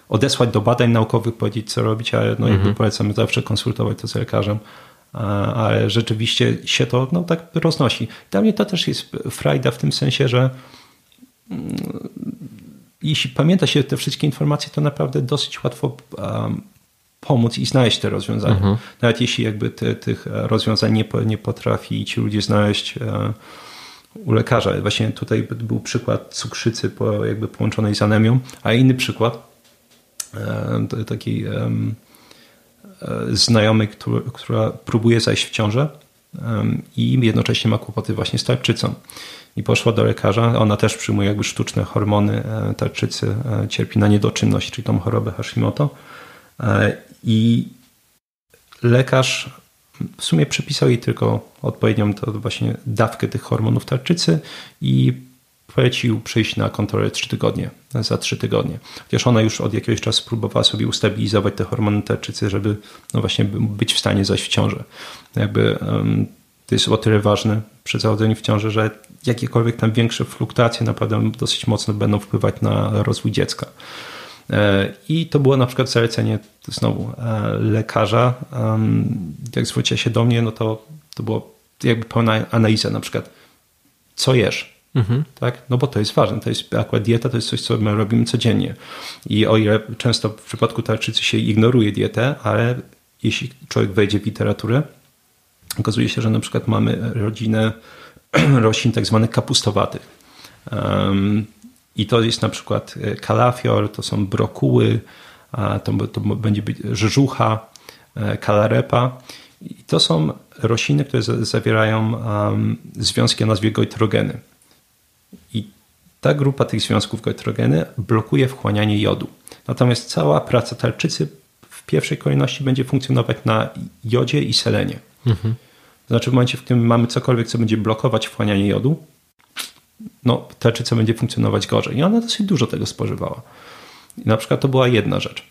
odesłać do badań naukowych, powiedzieć co robić, ale jakby polecamy zawsze konsultować to z lekarzem, ale rzeczywiście się to tak roznosi. Dla mnie to też jest frajda w tym sensie, że jeśli pamięta się te wszystkie informacje, to naprawdę dosyć łatwo pomóc i znaleźć te rozwiązania. Nawet jeśli jakby tych rozwiązań nie potrafi ci ludzie znaleźć u lekarza. Właśnie tutaj był przykład cukrzycy jakby połączonej z anemią, a inny przykład taki znajomy, która próbuje zajść w ciążę i jednocześnie ma kłopoty właśnie z tarczycą. I poszła do lekarza, ona też przyjmuje jakby sztuczne hormony tarczycy, cierpi na niedoczynność, czyli tą chorobę Hashimoto. I lekarz w sumie przepisał jej tylko odpowiednią to właśnie dawkę tych hormonów tarczycy i polecił przyjść na kontrolę 3 tygodnie, za 3 tygodnie. Chociaż ona już od jakiegoś czasu próbowała sobie ustabilizować te hormony tarczycy, żeby właśnie być w stanie zajść w ciążę. To jest o tyle ważne przy zachodzeniu w ciąży, że jakiekolwiek tam większe fluktuacje naprawdę dosyć mocno będą wpływać na rozwój dziecka. I to było na przykład zalecenie znowu lekarza. Jak zwróciła się do mnie, to było jakby pełna analiza, na przykład co jesz? Tak? No bo to jest ważne, to jest akurat dieta, to jest coś, co my robimy codziennie. I o ile często w przypadku tarczycy się ignoruje dietę, ale jeśli człowiek wejdzie w literaturę, okazuje się, że na przykład mamy rodzinę roślin tak zwanych kapustowatych. I to jest na przykład kalafior, to są brokuły, to będzie rzeżucha, kalarepa. I to są rośliny, które zawierają związki o nazwie goitrogeny. I ta grupa tych związków goitrogeny blokuje wchłanianie jodu. Natomiast cała praca tarczycy w pierwszej kolejności będzie funkcjonować na jodzie i selenie. To znaczy w momencie, w którym mamy cokolwiek, co będzie blokować wchłanianie jodu, tarczyca będzie funkcjonować gorzej. I ona dosyć dużo tego spożywała. I na przykład to była jedna rzecz.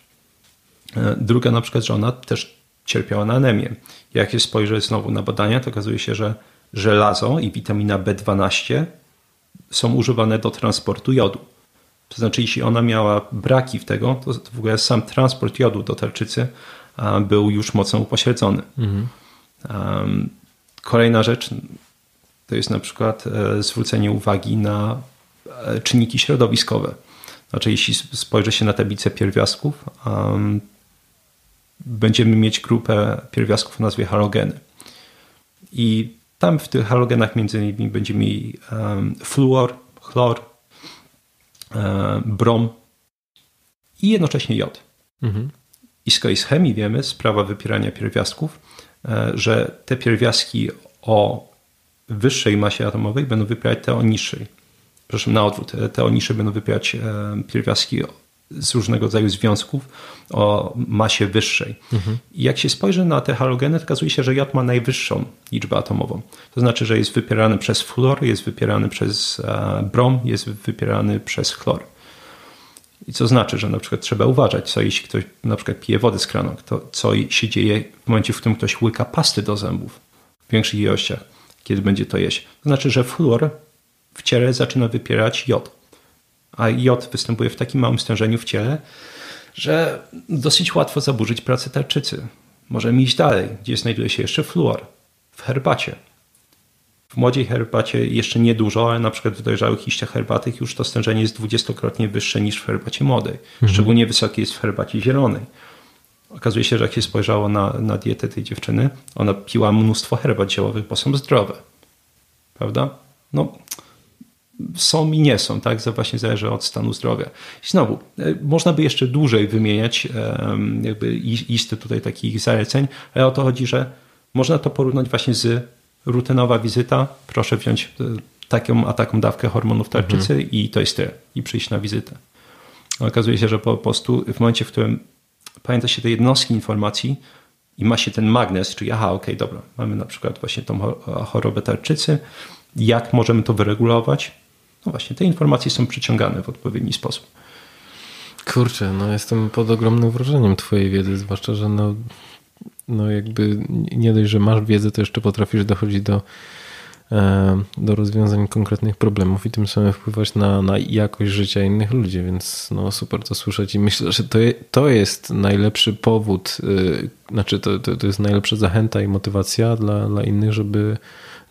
Druga na przykład, że ona też cierpiała na anemię. Jak się spojrzy znowu na badania, to okazuje się, że żelazo i witamina B12 są używane do transportu jodu. To znaczy, jeśli ona miała braki w tego, to w ogóle sam transport jodu do tarczycy był już mocno upośledzony. Kolejna rzecz to jest na przykład zwrócenie uwagi na czynniki środowiskowe. Znaczy, jeśli spojrzy się na tablicę pierwiastków, będziemy mieć grupę pierwiastków o nazwie halogeny. I tam w tych halogenach między innymi będzie mieli fluor, chlor, brom i jednocześnie jod. I z kolei z chemii wiemy, sprawa wypierania pierwiastków, że te pierwiastki o wyższej masie atomowej będą wypierać te o niższej. Przepraszam, na odwrót. Te o niższej będą wypierać pierwiastki z różnego rodzaju związków o masie wyższej. Mhm. I jak się spojrzy na te halogeny, okazuje się, że jod ma najwyższą liczbę atomową. To znaczy, że jest wypierany przez fluor, jest wypierany przez brom, jest wypierany przez chlor. I co znaczy, że na przykład trzeba uważać, co jeśli ktoś na przykład pije wodę z kranu, to co się dzieje w momencie, w którym ktoś łyka pasty do zębów w większych ilościach, kiedy będzie to jeść. To znaczy, że fluor w ciele zaczyna wypierać jod. A jod występuje w takim małym stężeniu w ciele, że dosyć łatwo zaburzyć pracę tarczycy. Możemy iść dalej, gdzie znajduje się jeszcze fluor. W herbacie. W młodziej herbacie jeszcze niedużo, ale na przykład w dojrzałych liściach herbatych już to stężenie jest 20-krotnie wyższe niż w herbacie młodej. Szczególnie wysokie jest w herbacie zielonej. Okazuje się, że jak się spojrzało na dietę tej dziewczyny, ona piła mnóstwo herbat ziołowych, bo są zdrowe. Prawda? No, są i nie są, tak? To właśnie zależy od stanu zdrowia. I znowu, można by jeszcze dłużej wymieniać jakby listę tutaj takich zaleceń, ale o to chodzi, że można to porównać właśnie z rutynowa wizyta, proszę wziąć taką dawkę hormonów tarczycy i to jest tyle. I przyjść na wizytę. Okazuje się, że po prostu w momencie, w którym pamięta się te jednostki informacji i ma się ten magnes, czyli okej, dobra, mamy na przykład właśnie tą chorobę tarczycy, jak możemy to wyregulować? No właśnie, te informacje są przyciągane w odpowiedni sposób. Kurczę, no jestem pod ogromnym wrażeniem twojej wiedzy, zwłaszcza, że no jakby nie dość, że masz wiedzę, to jeszcze potrafisz dochodzić do rozwiązań konkretnych problemów i tym samym wpływać na jakość życia innych ludzi, więc no super to słyszeć i myślę, że to jest najlepszy powód, znaczy to jest najlepsza zachęta i motywacja dla innych,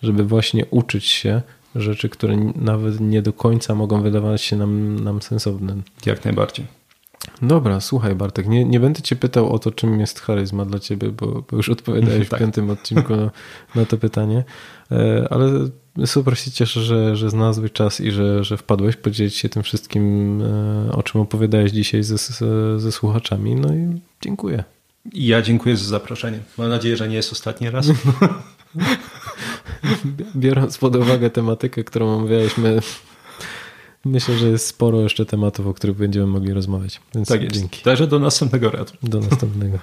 żeby właśnie uczyć się rzeczy, które nawet nie do końca mogą wydawać się nam sensowne. Jak najbardziej. Dobra, słuchaj Bartek, nie będę cię pytał o to, czym jest charyzma dla ciebie, bo już odpowiadałeś w 5. odcinku na to pytanie, ale super się cieszę, że znalazłeś czas i że wpadłeś podzielić się tym wszystkim, o czym opowiadałeś dzisiaj ze słuchaczami, no i dziękuję. Ja dziękuję za zaproszenie. Mam nadzieję, że nie jest ostatni raz. Biorąc pod uwagę tematykę, którą omawialiśmy, myślę, że jest sporo jeszcze tematów, o których będziemy mogli rozmawiać. Więc tak jest. Dzięki. Także do następnego razu. Do następnego.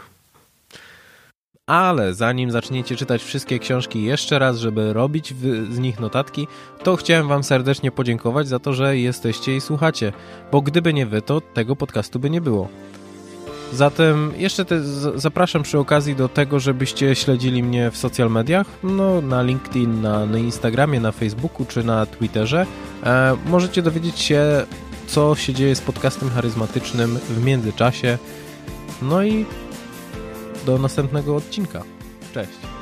Ale zanim zaczniecie czytać wszystkie książki jeszcze raz, żeby robić z nich notatki, to chciałem wam serdecznie podziękować za to, że jesteście i słuchacie, bo gdyby nie wy, to tego podcastu by nie było. Zatem jeszcze zapraszam przy okazji do tego, żebyście śledzili mnie w social mediach, no, na LinkedIn, na Instagramie, na Facebooku czy na Twitterze. Możecie dowiedzieć się, co się dzieje z podcastem charyzmatycznym w międzyczasie. No i do następnego odcinka. Cześć!